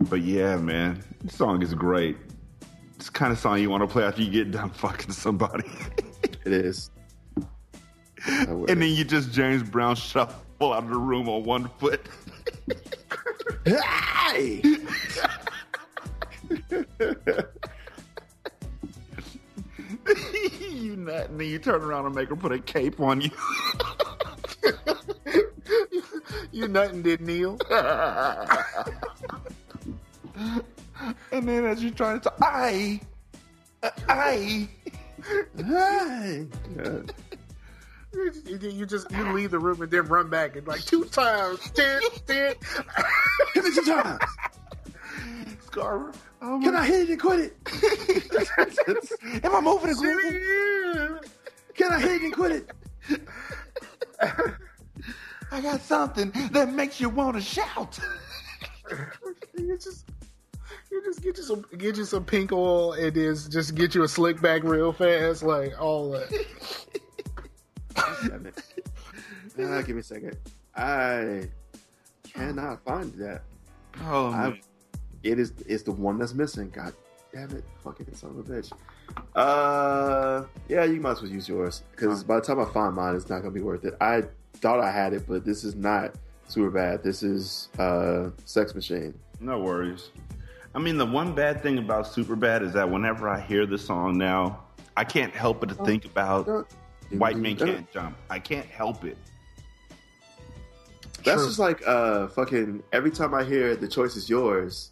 But yeah, man, this song is great. It's the kind of song you want to play after you get done fucking somebody. It is. And then you just James Brown shuffle out of the room on one foot. Hey! You nut, and then you turn around and make her put a cape on you. You nothing did kneel. And then as you're trying to talk, I. God. You leave the room and then run back and like 2 times, 10. Give me 2 times. Scarver, can I hit it and quit it? Am I moving and quit it? Can I hit it and quit it? I got something that makes you want to shout. You just get you some pink oil and then just get you a slick back real fast, like all that. Damn it. Give me a second. I cannot find that. Oh, man. It's the one that's missing. God damn it. Fucking son of a bitch. Yeah, you might as well use yours. Because by the time I find mine, it's not going to be worth it. I thought I had it, but this is not super bad. This is Sex Machine. No worries. I mean, the one bad thing about Superbad is that whenever I hear the song now, I can't help but to think about... White men can't jump. I can't help it. That's just like fucking every time I hear The Choice Is Yours,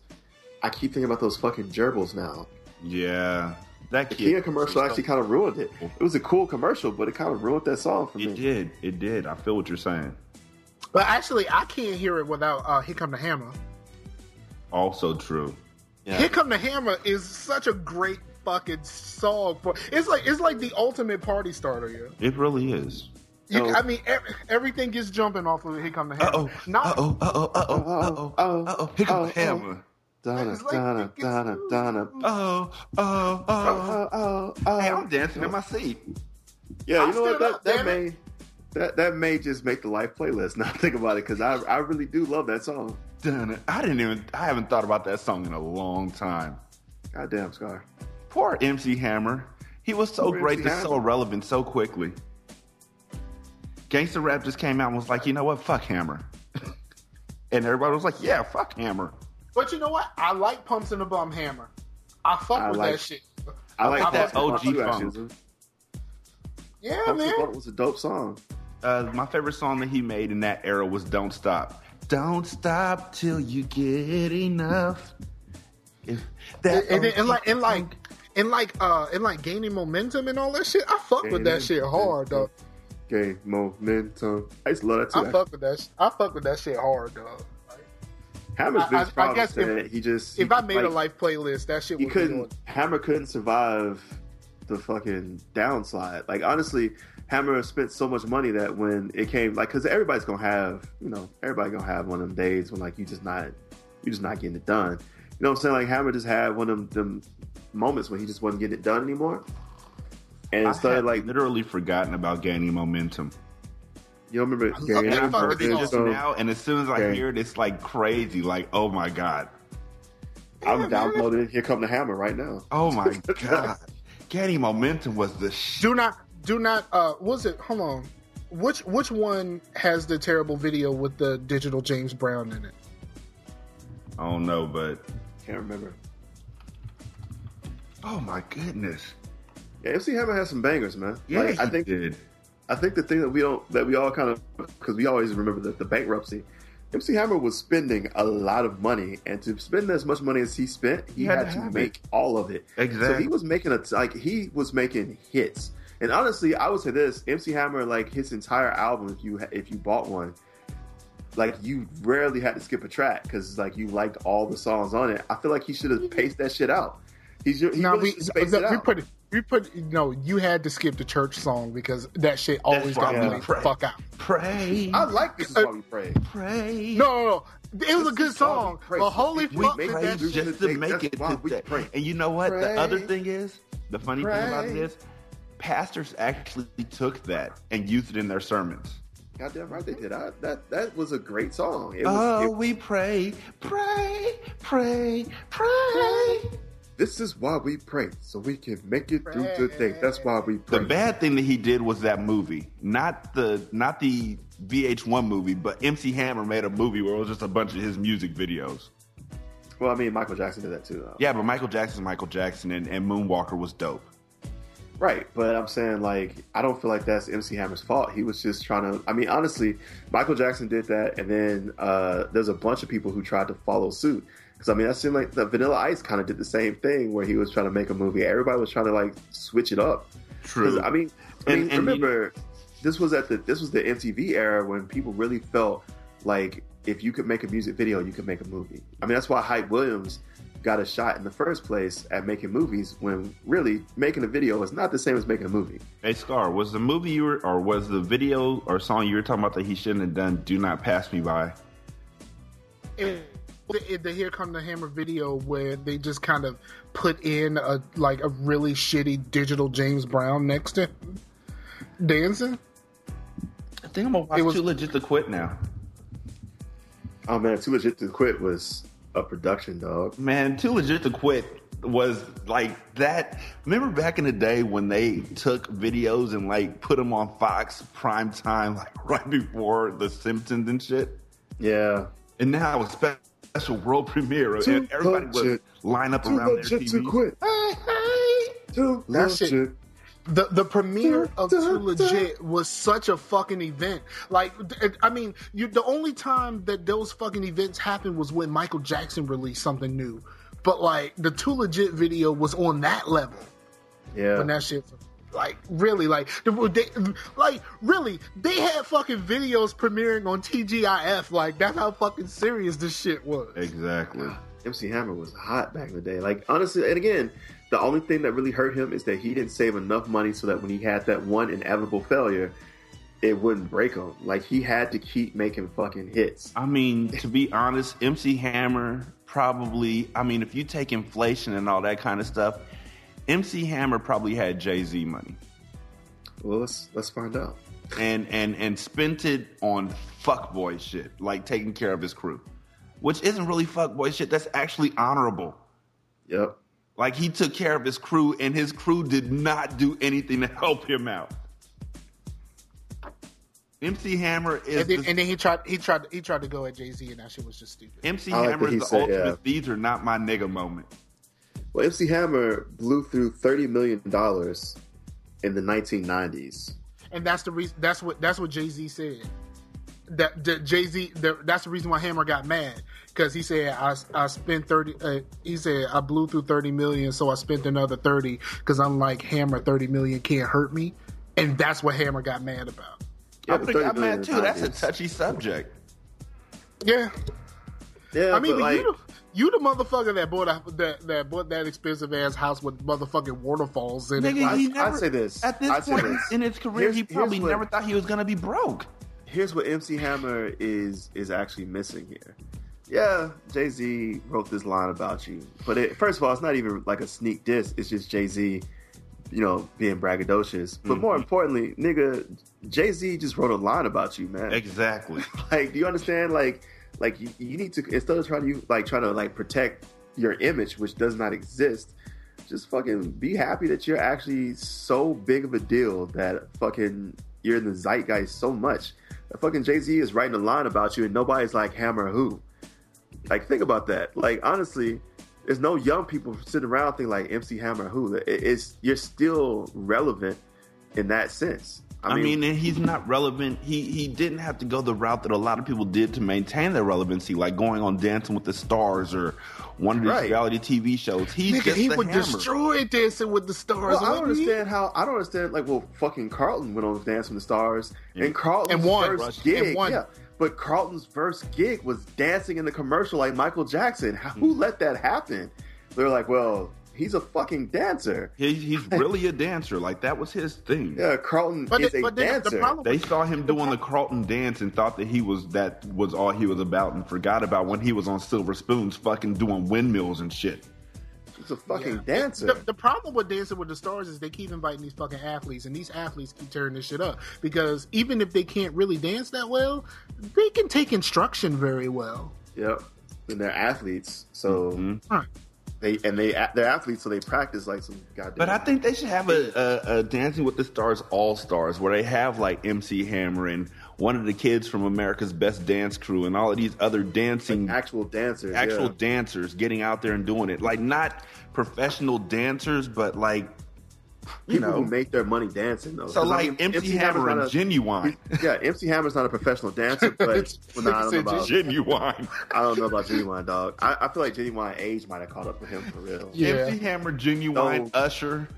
I keep thinking about those fucking gerbils now. Yeah. That Kia commercial actually kind of ruined it. It was a cool commercial, but it kind of ruined that song for me. It did. I feel what you're saying. But actually, I can't hear it without Here Come the Hammer. Also true. Yeah. Here Come the Hammer is such a great fucking song. It's like the ultimate party starter. Yeah, it really is. I mean, everything gets jumping off of Here Come the Hammer. Here Come the Hammer. Hey, I'm dancing in my seat. Yeah, you know what? That may just make the life playlist. Now think about it, because I really do love that song. I haven't thought about that song in a long time. Goddamn, Scar. Poor MC Hammer. He was so great and so relevant so quickly. Gangsta Rap just came out and was like, you know what? Fuck Hammer. And everybody was like, yeah, fuck Hammer. But you know what? I like Pumps in the Bum Hammer. I fuck with that shit. I like that OG song. Yeah, Pop man. It was a dope song. My favorite song that he made in that era was Don't Stop. Don't stop till you get enough. If that and like gaining momentum and all that shit. I fuck with that shit hard, dog. Gain momentum. I used to love that too. I fuck with that shit hard, dog. Hammer's Vince Fowler said if, he just... If I made a life playlist, that shit would be on. Hammer couldn't survive the fucking downslide. Like, honestly, Hammer spent so much money that when it came... Like, because everybody's going to have... You know, everybody's going to have one of them days when, like, you just not getting it done. You know what I'm saying? Like, Hammer just had one of them moments when he just wasn't getting it done anymore. And I started, like... literally forgotten about gaining momentum. You don't remember now, and as soon as I hear it, it's like crazy. Like, oh my god, I'm downloading. Here come the hammer right now. Oh my god, Gaining Momentum was the shit. Do not. Was it? Hold on. Which one has the terrible video with the digital James Brown in it? I don't know, but can't remember. Oh my goodness. Yeah, MC Hammer had some bangers, man. Yeah, like, I think did. I think the thing that we all kind of, because we always remember the bankruptcy, MC Hammer was spending a lot of money, and to spend as much money as he spent, he had to make all of it. Exactly. So he was making making hits, and honestly, I would say this: MC Hammer, like his entire album, if you bought one, like you rarely had to skip a track because like you liked all the songs on it. I feel like he should have paced that shit out. You had to skip the church song because that shit always got me the fuck out. Pray. I like this is why we pray. Pray. No. It was a good song. But holy fuck, we prayed just to make it today. And you know what? Pray. The other thing is, the funny thing about it is, pastors actually took that and used it in their sermons. Goddamn right they did. That was a great song. We pray, pray, pray, pray. This is why we pray, so we can make it through the day. That's why we pray. The bad thing that he did was that movie, not the VH1 movie, but MC Hammer made a movie where it was just a bunch of his music videos. Well, I mean, Michael Jackson did that too, though. Yeah, but Michael Jackson, and Moonwalker was dope. Right, but I'm saying, like, I don't feel like that's MC Hammer's fault. He was just trying to... I mean, honestly, Michael Jackson did that, and then there's a bunch of people who tried to follow suit. Because, I mean, that seemed like the Vanilla Ice kind of did the same thing where he was trying to make a movie. Everybody was trying to, like, switch it up. True. I mean, remember, this was the MTV era when people really felt like if you could make a music video, you could make a movie. I mean, that's why Hype Williams got a shot in the first place at making movies when really making a video is not the same as making a movie. Hey, Scar, was the movie was the video or song you were talking about that he shouldn't have done Do Not Pass Me By? The Here Come the Hammer video where they just kind of put in a really shitty digital James Brown next to him dancing. I think I'm gonna watch Too Legit to Quit now. Oh man, Too Legit to Quit was a production, dog. Man, Too Legit to Quit was like that. Remember back in the day when they took videos and like put them on Fox prime time, like right before The Simpsons and shit? Yeah. And now it's special world premiere, and everybody would line up around their TV. To quit. That shit. The premiere of Too Legit was such a fucking event. Like, I mean, the only time that those fucking events happened was when Michael Jackson released something new. But like, the Too Legit video was on that level. Yeah. When that shit. Like, really, they had fucking videos premiering on TGIF. Like, that's how fucking serious this shit was. Exactly. MC Hammer was hot back in the day. Like, honestly, and again, the only thing that really hurt him is that he didn't save enough money so that when he had that one inevitable failure, it wouldn't break him. Like, he had to keep making fucking hits. I mean, to be honest, MC Hammer probably, I mean, if you take inflation and all that kind of stuff, MC Hammer probably had Jay-Z money. Well, let's find out. And spent it on fuckboy shit, like taking care of his crew, which isn't really fuckboy shit. That's actually honorable. Yep. Like, he took care of his crew, and his crew did not do anything to help him out. MC Hammer is... And then he tried to go at Jay-Z, and that shit was just stupid. MC Hammer is the ultimate, these are not my nigga moment. Well, MC Hammer blew through $30 million in the 1990s. And that's the reason. That's what Jay-Z said. That Jay-Z. That's the reason why Hammer got mad, because he said I spent 30. He said I blew through 30 million, so I spent another 30. Because I'm like Hammer, 30 million can't hurt me, and that's what Hammer got mad about. Yeah, I think I'm mad too. That's a touchy subject. Yeah. Yeah. I mean, but like, you the motherfucker that bought that expensive ass house with motherfucking waterfalls in it. I'd say this. At this point in his career, he probably never thought he was gonna be broke. Here's what MC Hammer is actually missing here. Yeah, Jay-Z wrote this line about you, but first of all, it's not even like a sneak diss. It's just Jay-Z, you know, being braggadocious. But more importantly, nigga, Jay-Z just wrote a line about you, man. Exactly. Like, do you understand? Like you need to, instead of trying to protect your image, which does not exist, just fucking be happy that you're actually so big of a deal that fucking you're in the zeitgeist so much. Fucking Jay-Z is writing a line about you and nobody's like, Hammer who? Like, think about that. Like, honestly, there's no young people sitting around thinking like MC Hammer who. You're still relevant in that sense. I mean, and he's not relevant. He didn't have to go the route that a lot of people did to maintain their relevancy, like going on Dancing with the Stars or one of these reality TV shows. He would destroy Dancing with the Stars. Well, I don't understand. Like, well, fucking Carlton went on Dancing with the Stars, and Carlton's first gig, but Carlton's first gig was dancing in the commercial like Michael Jackson. Who let that happen? They're like, well, he's a fucking dancer. He's really a dancer. Like, that was his thing. Yeah, Carlton is a dancer. They saw him doing the Carlton dance and thought that that was all he was about, and forgot about when he was on Silver Spoons fucking doing windmills and shit. He's a fucking dancer. The problem with Dancing with the Stars is they keep inviting these fucking athletes, and these athletes keep tearing this shit up, because even if they can't really dance that well, they can take instruction very well. Yep. And they're athletes, so... Mm-hmm. Right. They're athletes, so they practice like some goddamn. But I think they should have a Dancing with the Stars All Stars, where they have like MC Hammer and one of the kids from America's Best Dance Crew and all of these other dancing, like actual dancers getting out there and doing it. Like, not professional dancers, but like people who make their money dancing though. So like MC Hammer and Genuine. Yeah, MC Hammer's not a professional dancer, but Genuine. I don't know about Genuine, dog. I feel like Genuine age might have caught up with him for real. Yeah. MC Hammer, Genuine, Usher.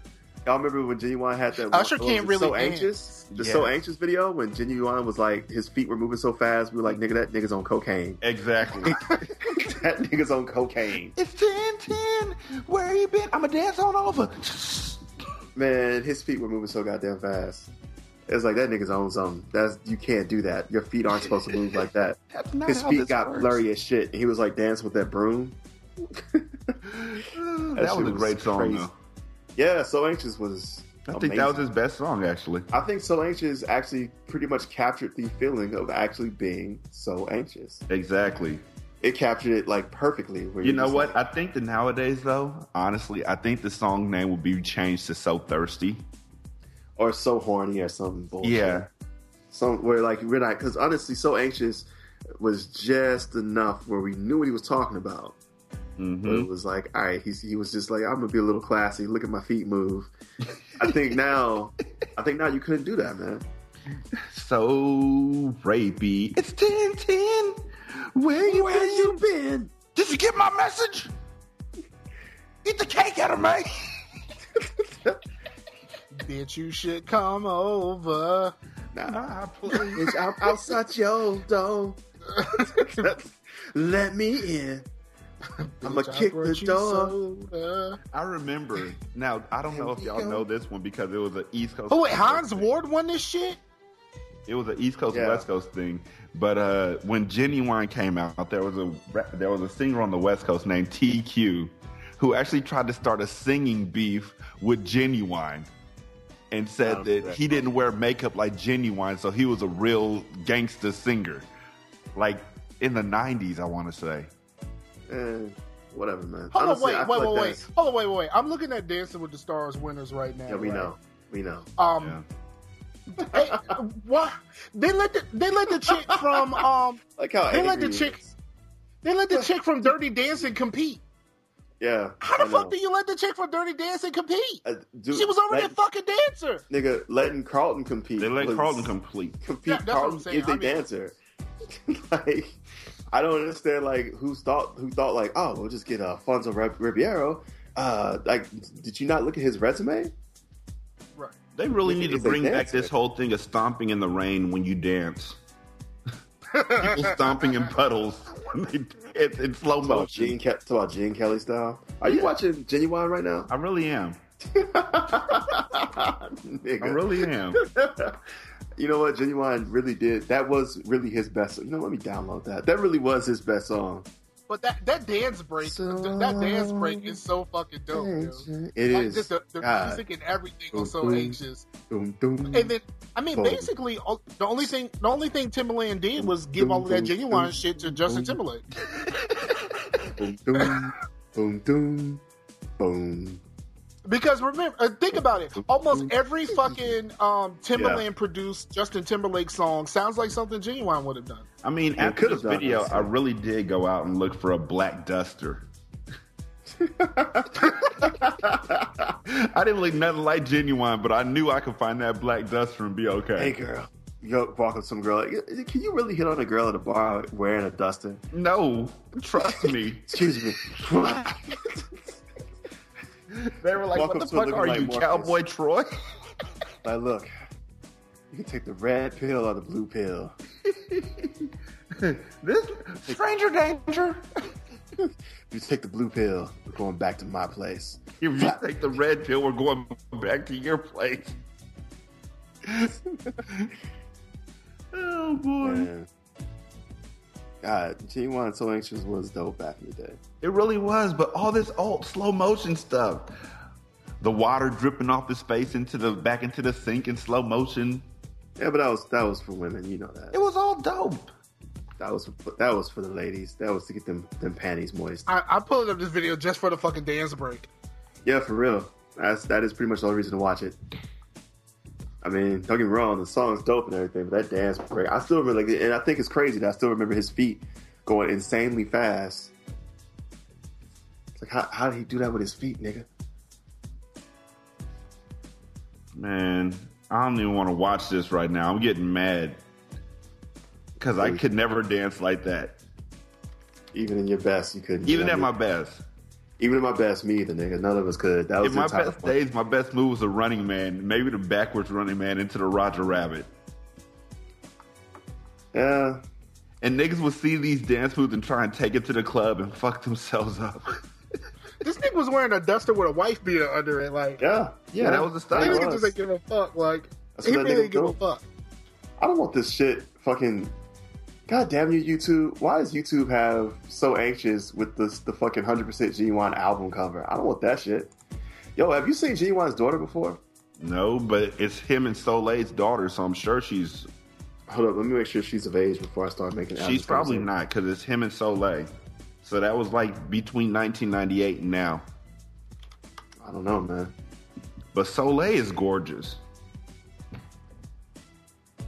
Y'all remember when Genuine had that Usher can't really so dance. Anxious? The So Anxious video when Genuine was like, his feet were moving so fast, we were like, nigga, that nigga's on cocaine. Exactly. That nigga's on cocaine. It's 10:10. Where you been? I'ma dance on over. Man, his feet were moving so goddamn fast. It's like, that nigga's on something. You can't do that. Your feet aren't supposed to move like that. His feet got blurry as shit. And he was like dancing with that broom. That was a great song, though. Yeah, So Anxious was amazing. I think that was his best song, actually. I think So Anxious actually pretty much captured the feeling of actually being so anxious. Exactly. It captured it like perfectly. Where you know what? Like, I think that nowadays, though, honestly, I think the song name will be changed to So Thirsty or So Horny or something bullshit. Yeah, somewhere like we're not, because honestly, So Anxious was just enough where we knew what he was talking about. Mm-hmm. But it was like, all right, he was just like, I'm gonna be a little classy. Look at my feet move. I think now you couldn't do that, man. So rapey. It's 10:10. Where you been? Did you get my message? Get the cake out of me. Bitch, you should come over. Nah, please. I'm outside your door. Let me in. I'm going to kick the door. I remember. Now, I don't know if y'all know this one because it was an East Coast. Oh, wait, Hans Ward won this shit? It was an East Coast and West Coast thing, but when Genuine came out, there was a singer on the West Coast named TQ, who actually tried to start a singing beef with Genuine, and said that he didn't wear makeup like Genuine, so he was a real gangster singer, like in the '90s, I want to say. Whatever, man. Hold on, wait. I'm looking at Dancing with the Stars winners right now. Yeah, we know. What they let the chick from They let the chick from Dirty Dancing compete. Yeah. How the fuck do you let the chick from Dirty Dancing compete? She was already a fucking dancer. Nigga, letting Carlton compete. They let Carlton compete. Carlton is a dancer. Like, I don't understand, like, who thought like, oh, we'll just get Alfonso Ribeiro. Like, did you not look at his resume? Right. They really need to bring back this whole thing of stomping in the rain when you dance. People stomping in puddles when they dance in slow motion. Talk about Gene Kelly style. Are you watching Genuine right now? I really am. Nigga. I really am. You know what? Genuine really did. That was really his best. You know, let me download that. That really was his best song. But that dance break is so fucking dope, dude. It like, is. Just the music and everything was so anxious. And then, I mean, basically, the only thing Timbaland did was give all of that Genuine shit to Justin Timberlake. Because remember, think about it. Almost every fucking Timberland-produced Justin Timberlake song sounds like something Genuine would have done. I mean, after this video, I really did go out and look for a black duster. I didn't look nothing like Genuine, but I knew I could find that black duster and be okay. Hey, girl. You walk up to some girl. Like, can you really hit on a girl at a bar wearing a duster? No. Trust me. Excuse me. They were like, what the fuck are you, Cowboy Troy? Like, look, you can take the red pill or the blue pill. This stranger danger. If you take the blue pill, we're going back to my place. If you take the red pill, we're going back to your place. Oh, boy. Man. God, G1 So Anxious was dope back in the day. It really was, but all this old slow motion stuff. The water dripping off his face back into the sink in slow motion. Yeah, but that was for women, you know that. It was all dope. That was for the ladies. That was to get them panties moist. I pulled up this video just for the fucking dance break. Yeah, for real. That is pretty much the only reason to watch it. I mean, don't get me wrong, the song's dope and everything, but that dance break, I still remember, like, and I think it's crazy that I still remember his feet going insanely fast. It's like, how did he do that with his feet, nigga? Man, I don't even want to watch this right now. I'm getting mad because I could never dance like that. Even in your best, you couldn't. Even at my best. Even in my best, me either, nigga. None of us could. That was in my best days, my best move was a running man. Maybe the backwards running man into the Roger Rabbit. Yeah. And niggas would see these dance moves and try and take it to the club and fuck themselves up. This nigga was wearing a duster with a wife beater under it. Like, yeah, that was the style. He didn't just like, give a fuck. Like, he really didn't give a fuck. I don't want this shit fucking... God damn you, YouTube. Why does YouTube have So Anxious with the fucking 100% G1 album cover? I don't want that shit. Yo, have you seen G1's daughter before? No, but it's him and Soleil's daughter, so I'm sure she's... Hold up, let me make sure she's of age before I start making albums. She's probably not, because it's him and Soleil. So that was like between 1998 and now. I don't know, man. But Soleil is gorgeous.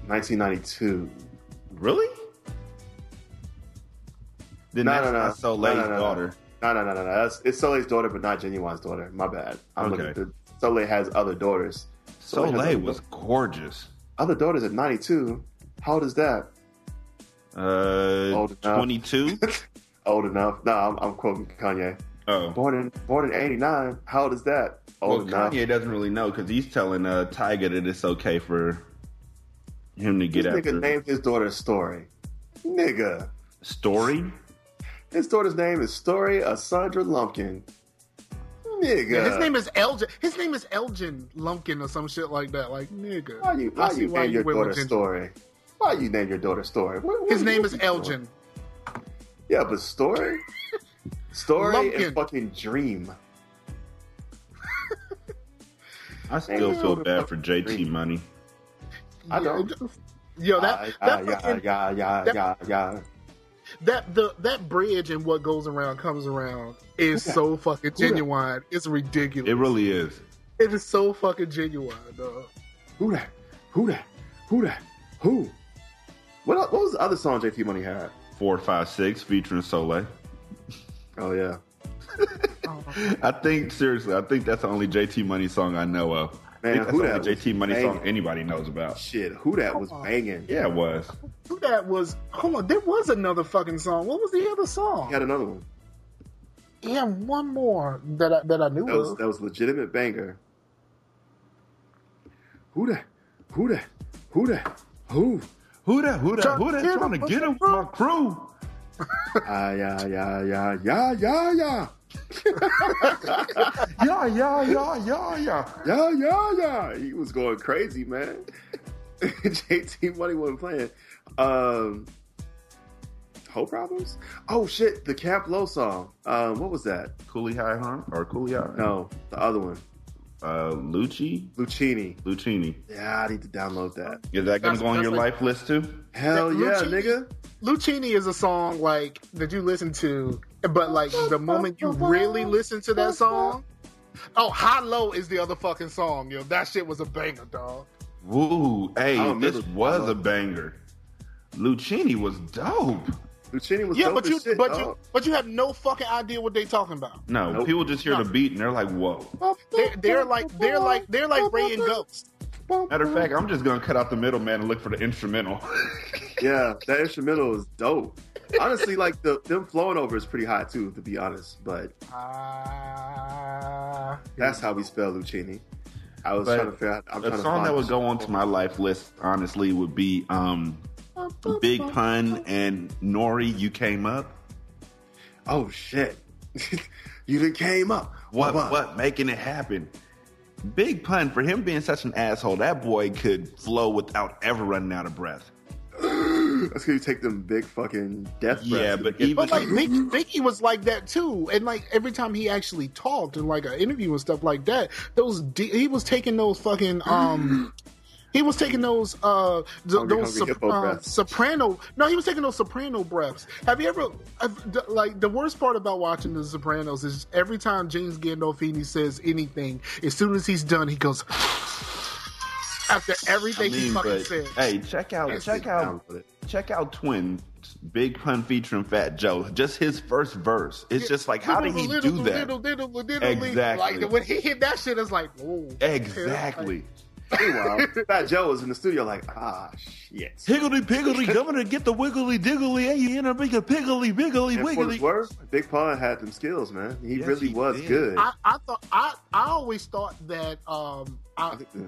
1992. Really? No. Soleil's daughter. No. It's Soleil's daughter, but not Genuine's daughter. My bad. Soleil has other daughters. Soleil was gorgeous. Other daughters at 92. How old is that? 22. Old enough. No, I'm quoting Kanye. Oh. Born in 89. How old is that? Old enough. Kanye doesn't really know because he's telling Tyga that it's okay for him to get after. This nigga named his daughter Story. Nigga. Story? His daughter's name is Story Asandra Lumpkin. Nigga. Yeah, his name is Elgin Lumpkin or some shit like that. Like, nigga. Why you name your daughter Story? His name is Elgin. Story? Yeah, but Story? Story Lumpkin. And fucking Dream. I still feel bad for JT Dream. Money. I don't. Yo, that bridge and what goes around comes around is so fucking Genuine. It's ridiculous. It really is. It is so fucking Genuine, dog. Who that? What was the other song JT Money had? 456 featuring Soleil. Oh yeah. Oh I think that's the only JT Money song I know of. Man, that's who that JT Money banging. Song anybody knows about. Shit, who that was banging. Yeah, it was. Who that was... Hold on, there was another fucking song. What was the other song? He had another one. Yeah, one more that I knew of. That was legitimate banger. Who that? Trying to get him with my crew. Yeah. He was going crazy, man. JT Money wasn't playing. Whole problems? Oh shit, the Camp Low song. What was that? Cooley High Harm or Cooley High? No, the other one. Lucchini. Yeah, I need to download that. Is that gonna go on your life list too? Hell yeah, nigga. Lucchini is a song like that you listen to, but like the moment you really listen to that song. Oh, High Low is the other fucking song, yo. That shit was a banger, dog. Ooh, hey, this was a banger. Lucchini was dope. But you have no fucking idea what they talking about. No, nope. People just hear the beat and they're like, whoa. They're like Ray and Ghost. Matter of fact, I'm just gonna cut out the middleman and look for the instrumental. Yeah, that instrumental is dope. Honestly, like them flowing over is pretty hot too, to be honest. But that's how we spell Lucchini. A song that would go onto my life list, honestly, would be Big Pun and Nori, You Came Up. Oh shit. You done came up. What? Making it happen. Big Pun, for him being such an asshole, that boy could flow without ever running out of breath. That's because you take them big fucking death breaths. Yeah, but Biggie was like that too. And like every time he actually talked in like an interview and stuff like that, he was taking those soprano breaths. Have you ever, like, the worst part about watching The Sopranos is every time James Gandolfini says anything, as soon as he's done, he goes after everything he fucking says. Hey, check out Twin, Big Pun featuring Fat Joe. Just his first verse. It's just like, how did he do that? Exactly. Like, when he hit that shit, it's like, whoa. Exactly. Meanwhile, Fat Joe was in the studio like, shit. Higgledy piggledy, governor, get the wiggly diggly. Hey, you know, make a piggly wiggly wiggly. Big Pun had them skills, man. He really was good. I always thought that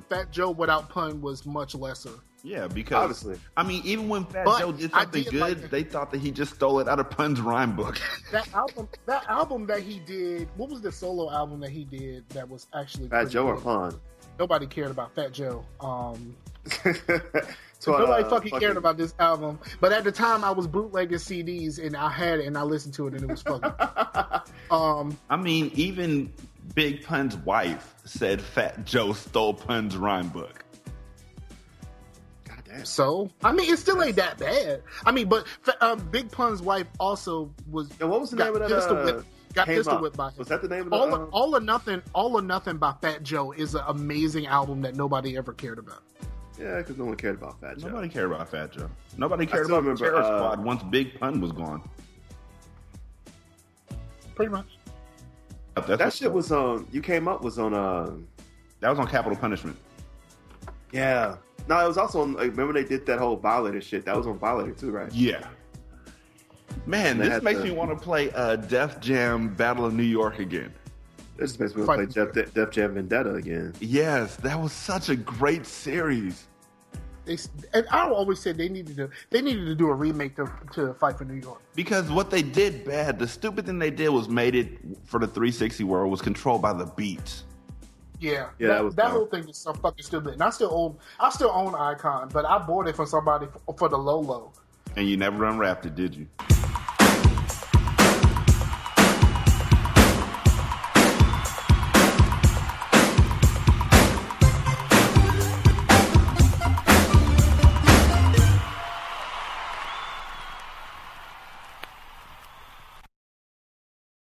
Fat Joe without Pun was much lesser. Yeah, because obviously, I mean, even when Fat Joe did something good, like, they thought that he just stole it out of Pun's rhyme book. That album that he did, what was the solo album that he did that was actually Fat Joe good? Or Pun? Nobody cared about Fat Joe. Nobody cared about this album. But at the time, I was bootlegging CDs, and I had it, and I listened to it, and it was fucking. I mean, even Big Pun's wife said Fat Joe stole Pun's rhyme book. Goddamn. So? I mean, it still ain't that bad. I mean, but Big Pun's wife also was... And what was the name of that... Got Pistol Whipped by him. Was that the name of the album? All or Nothing by Fat Joe is an amazing album that nobody ever cared about. Yeah, because no one cared about Fat Joe. Nobody cared about Fat Joe. Nobody cared about the Terror Squad once Big Pun was gone. Pretty much. That shit was on... You Came Up was on... That was on Capital Punishment. Yeah. No, it was also on... Remember they did that whole Violator shit? That was on Violator too, right? Yeah. Man, this makes me want to play Def Jam Battle of New York again. This makes me want to play Def Jam Vendetta again. Yes, that was such a great series. And I always said they needed to do a remake to Fight for New York. Because what they did bad, the stupid thing they did was made it for the 360 world was controlled by the beats. Yeah, that whole thing was so fucking stupid. And I still own Icon, but I bought it from somebody for the low. And you never unwrapped it, did you?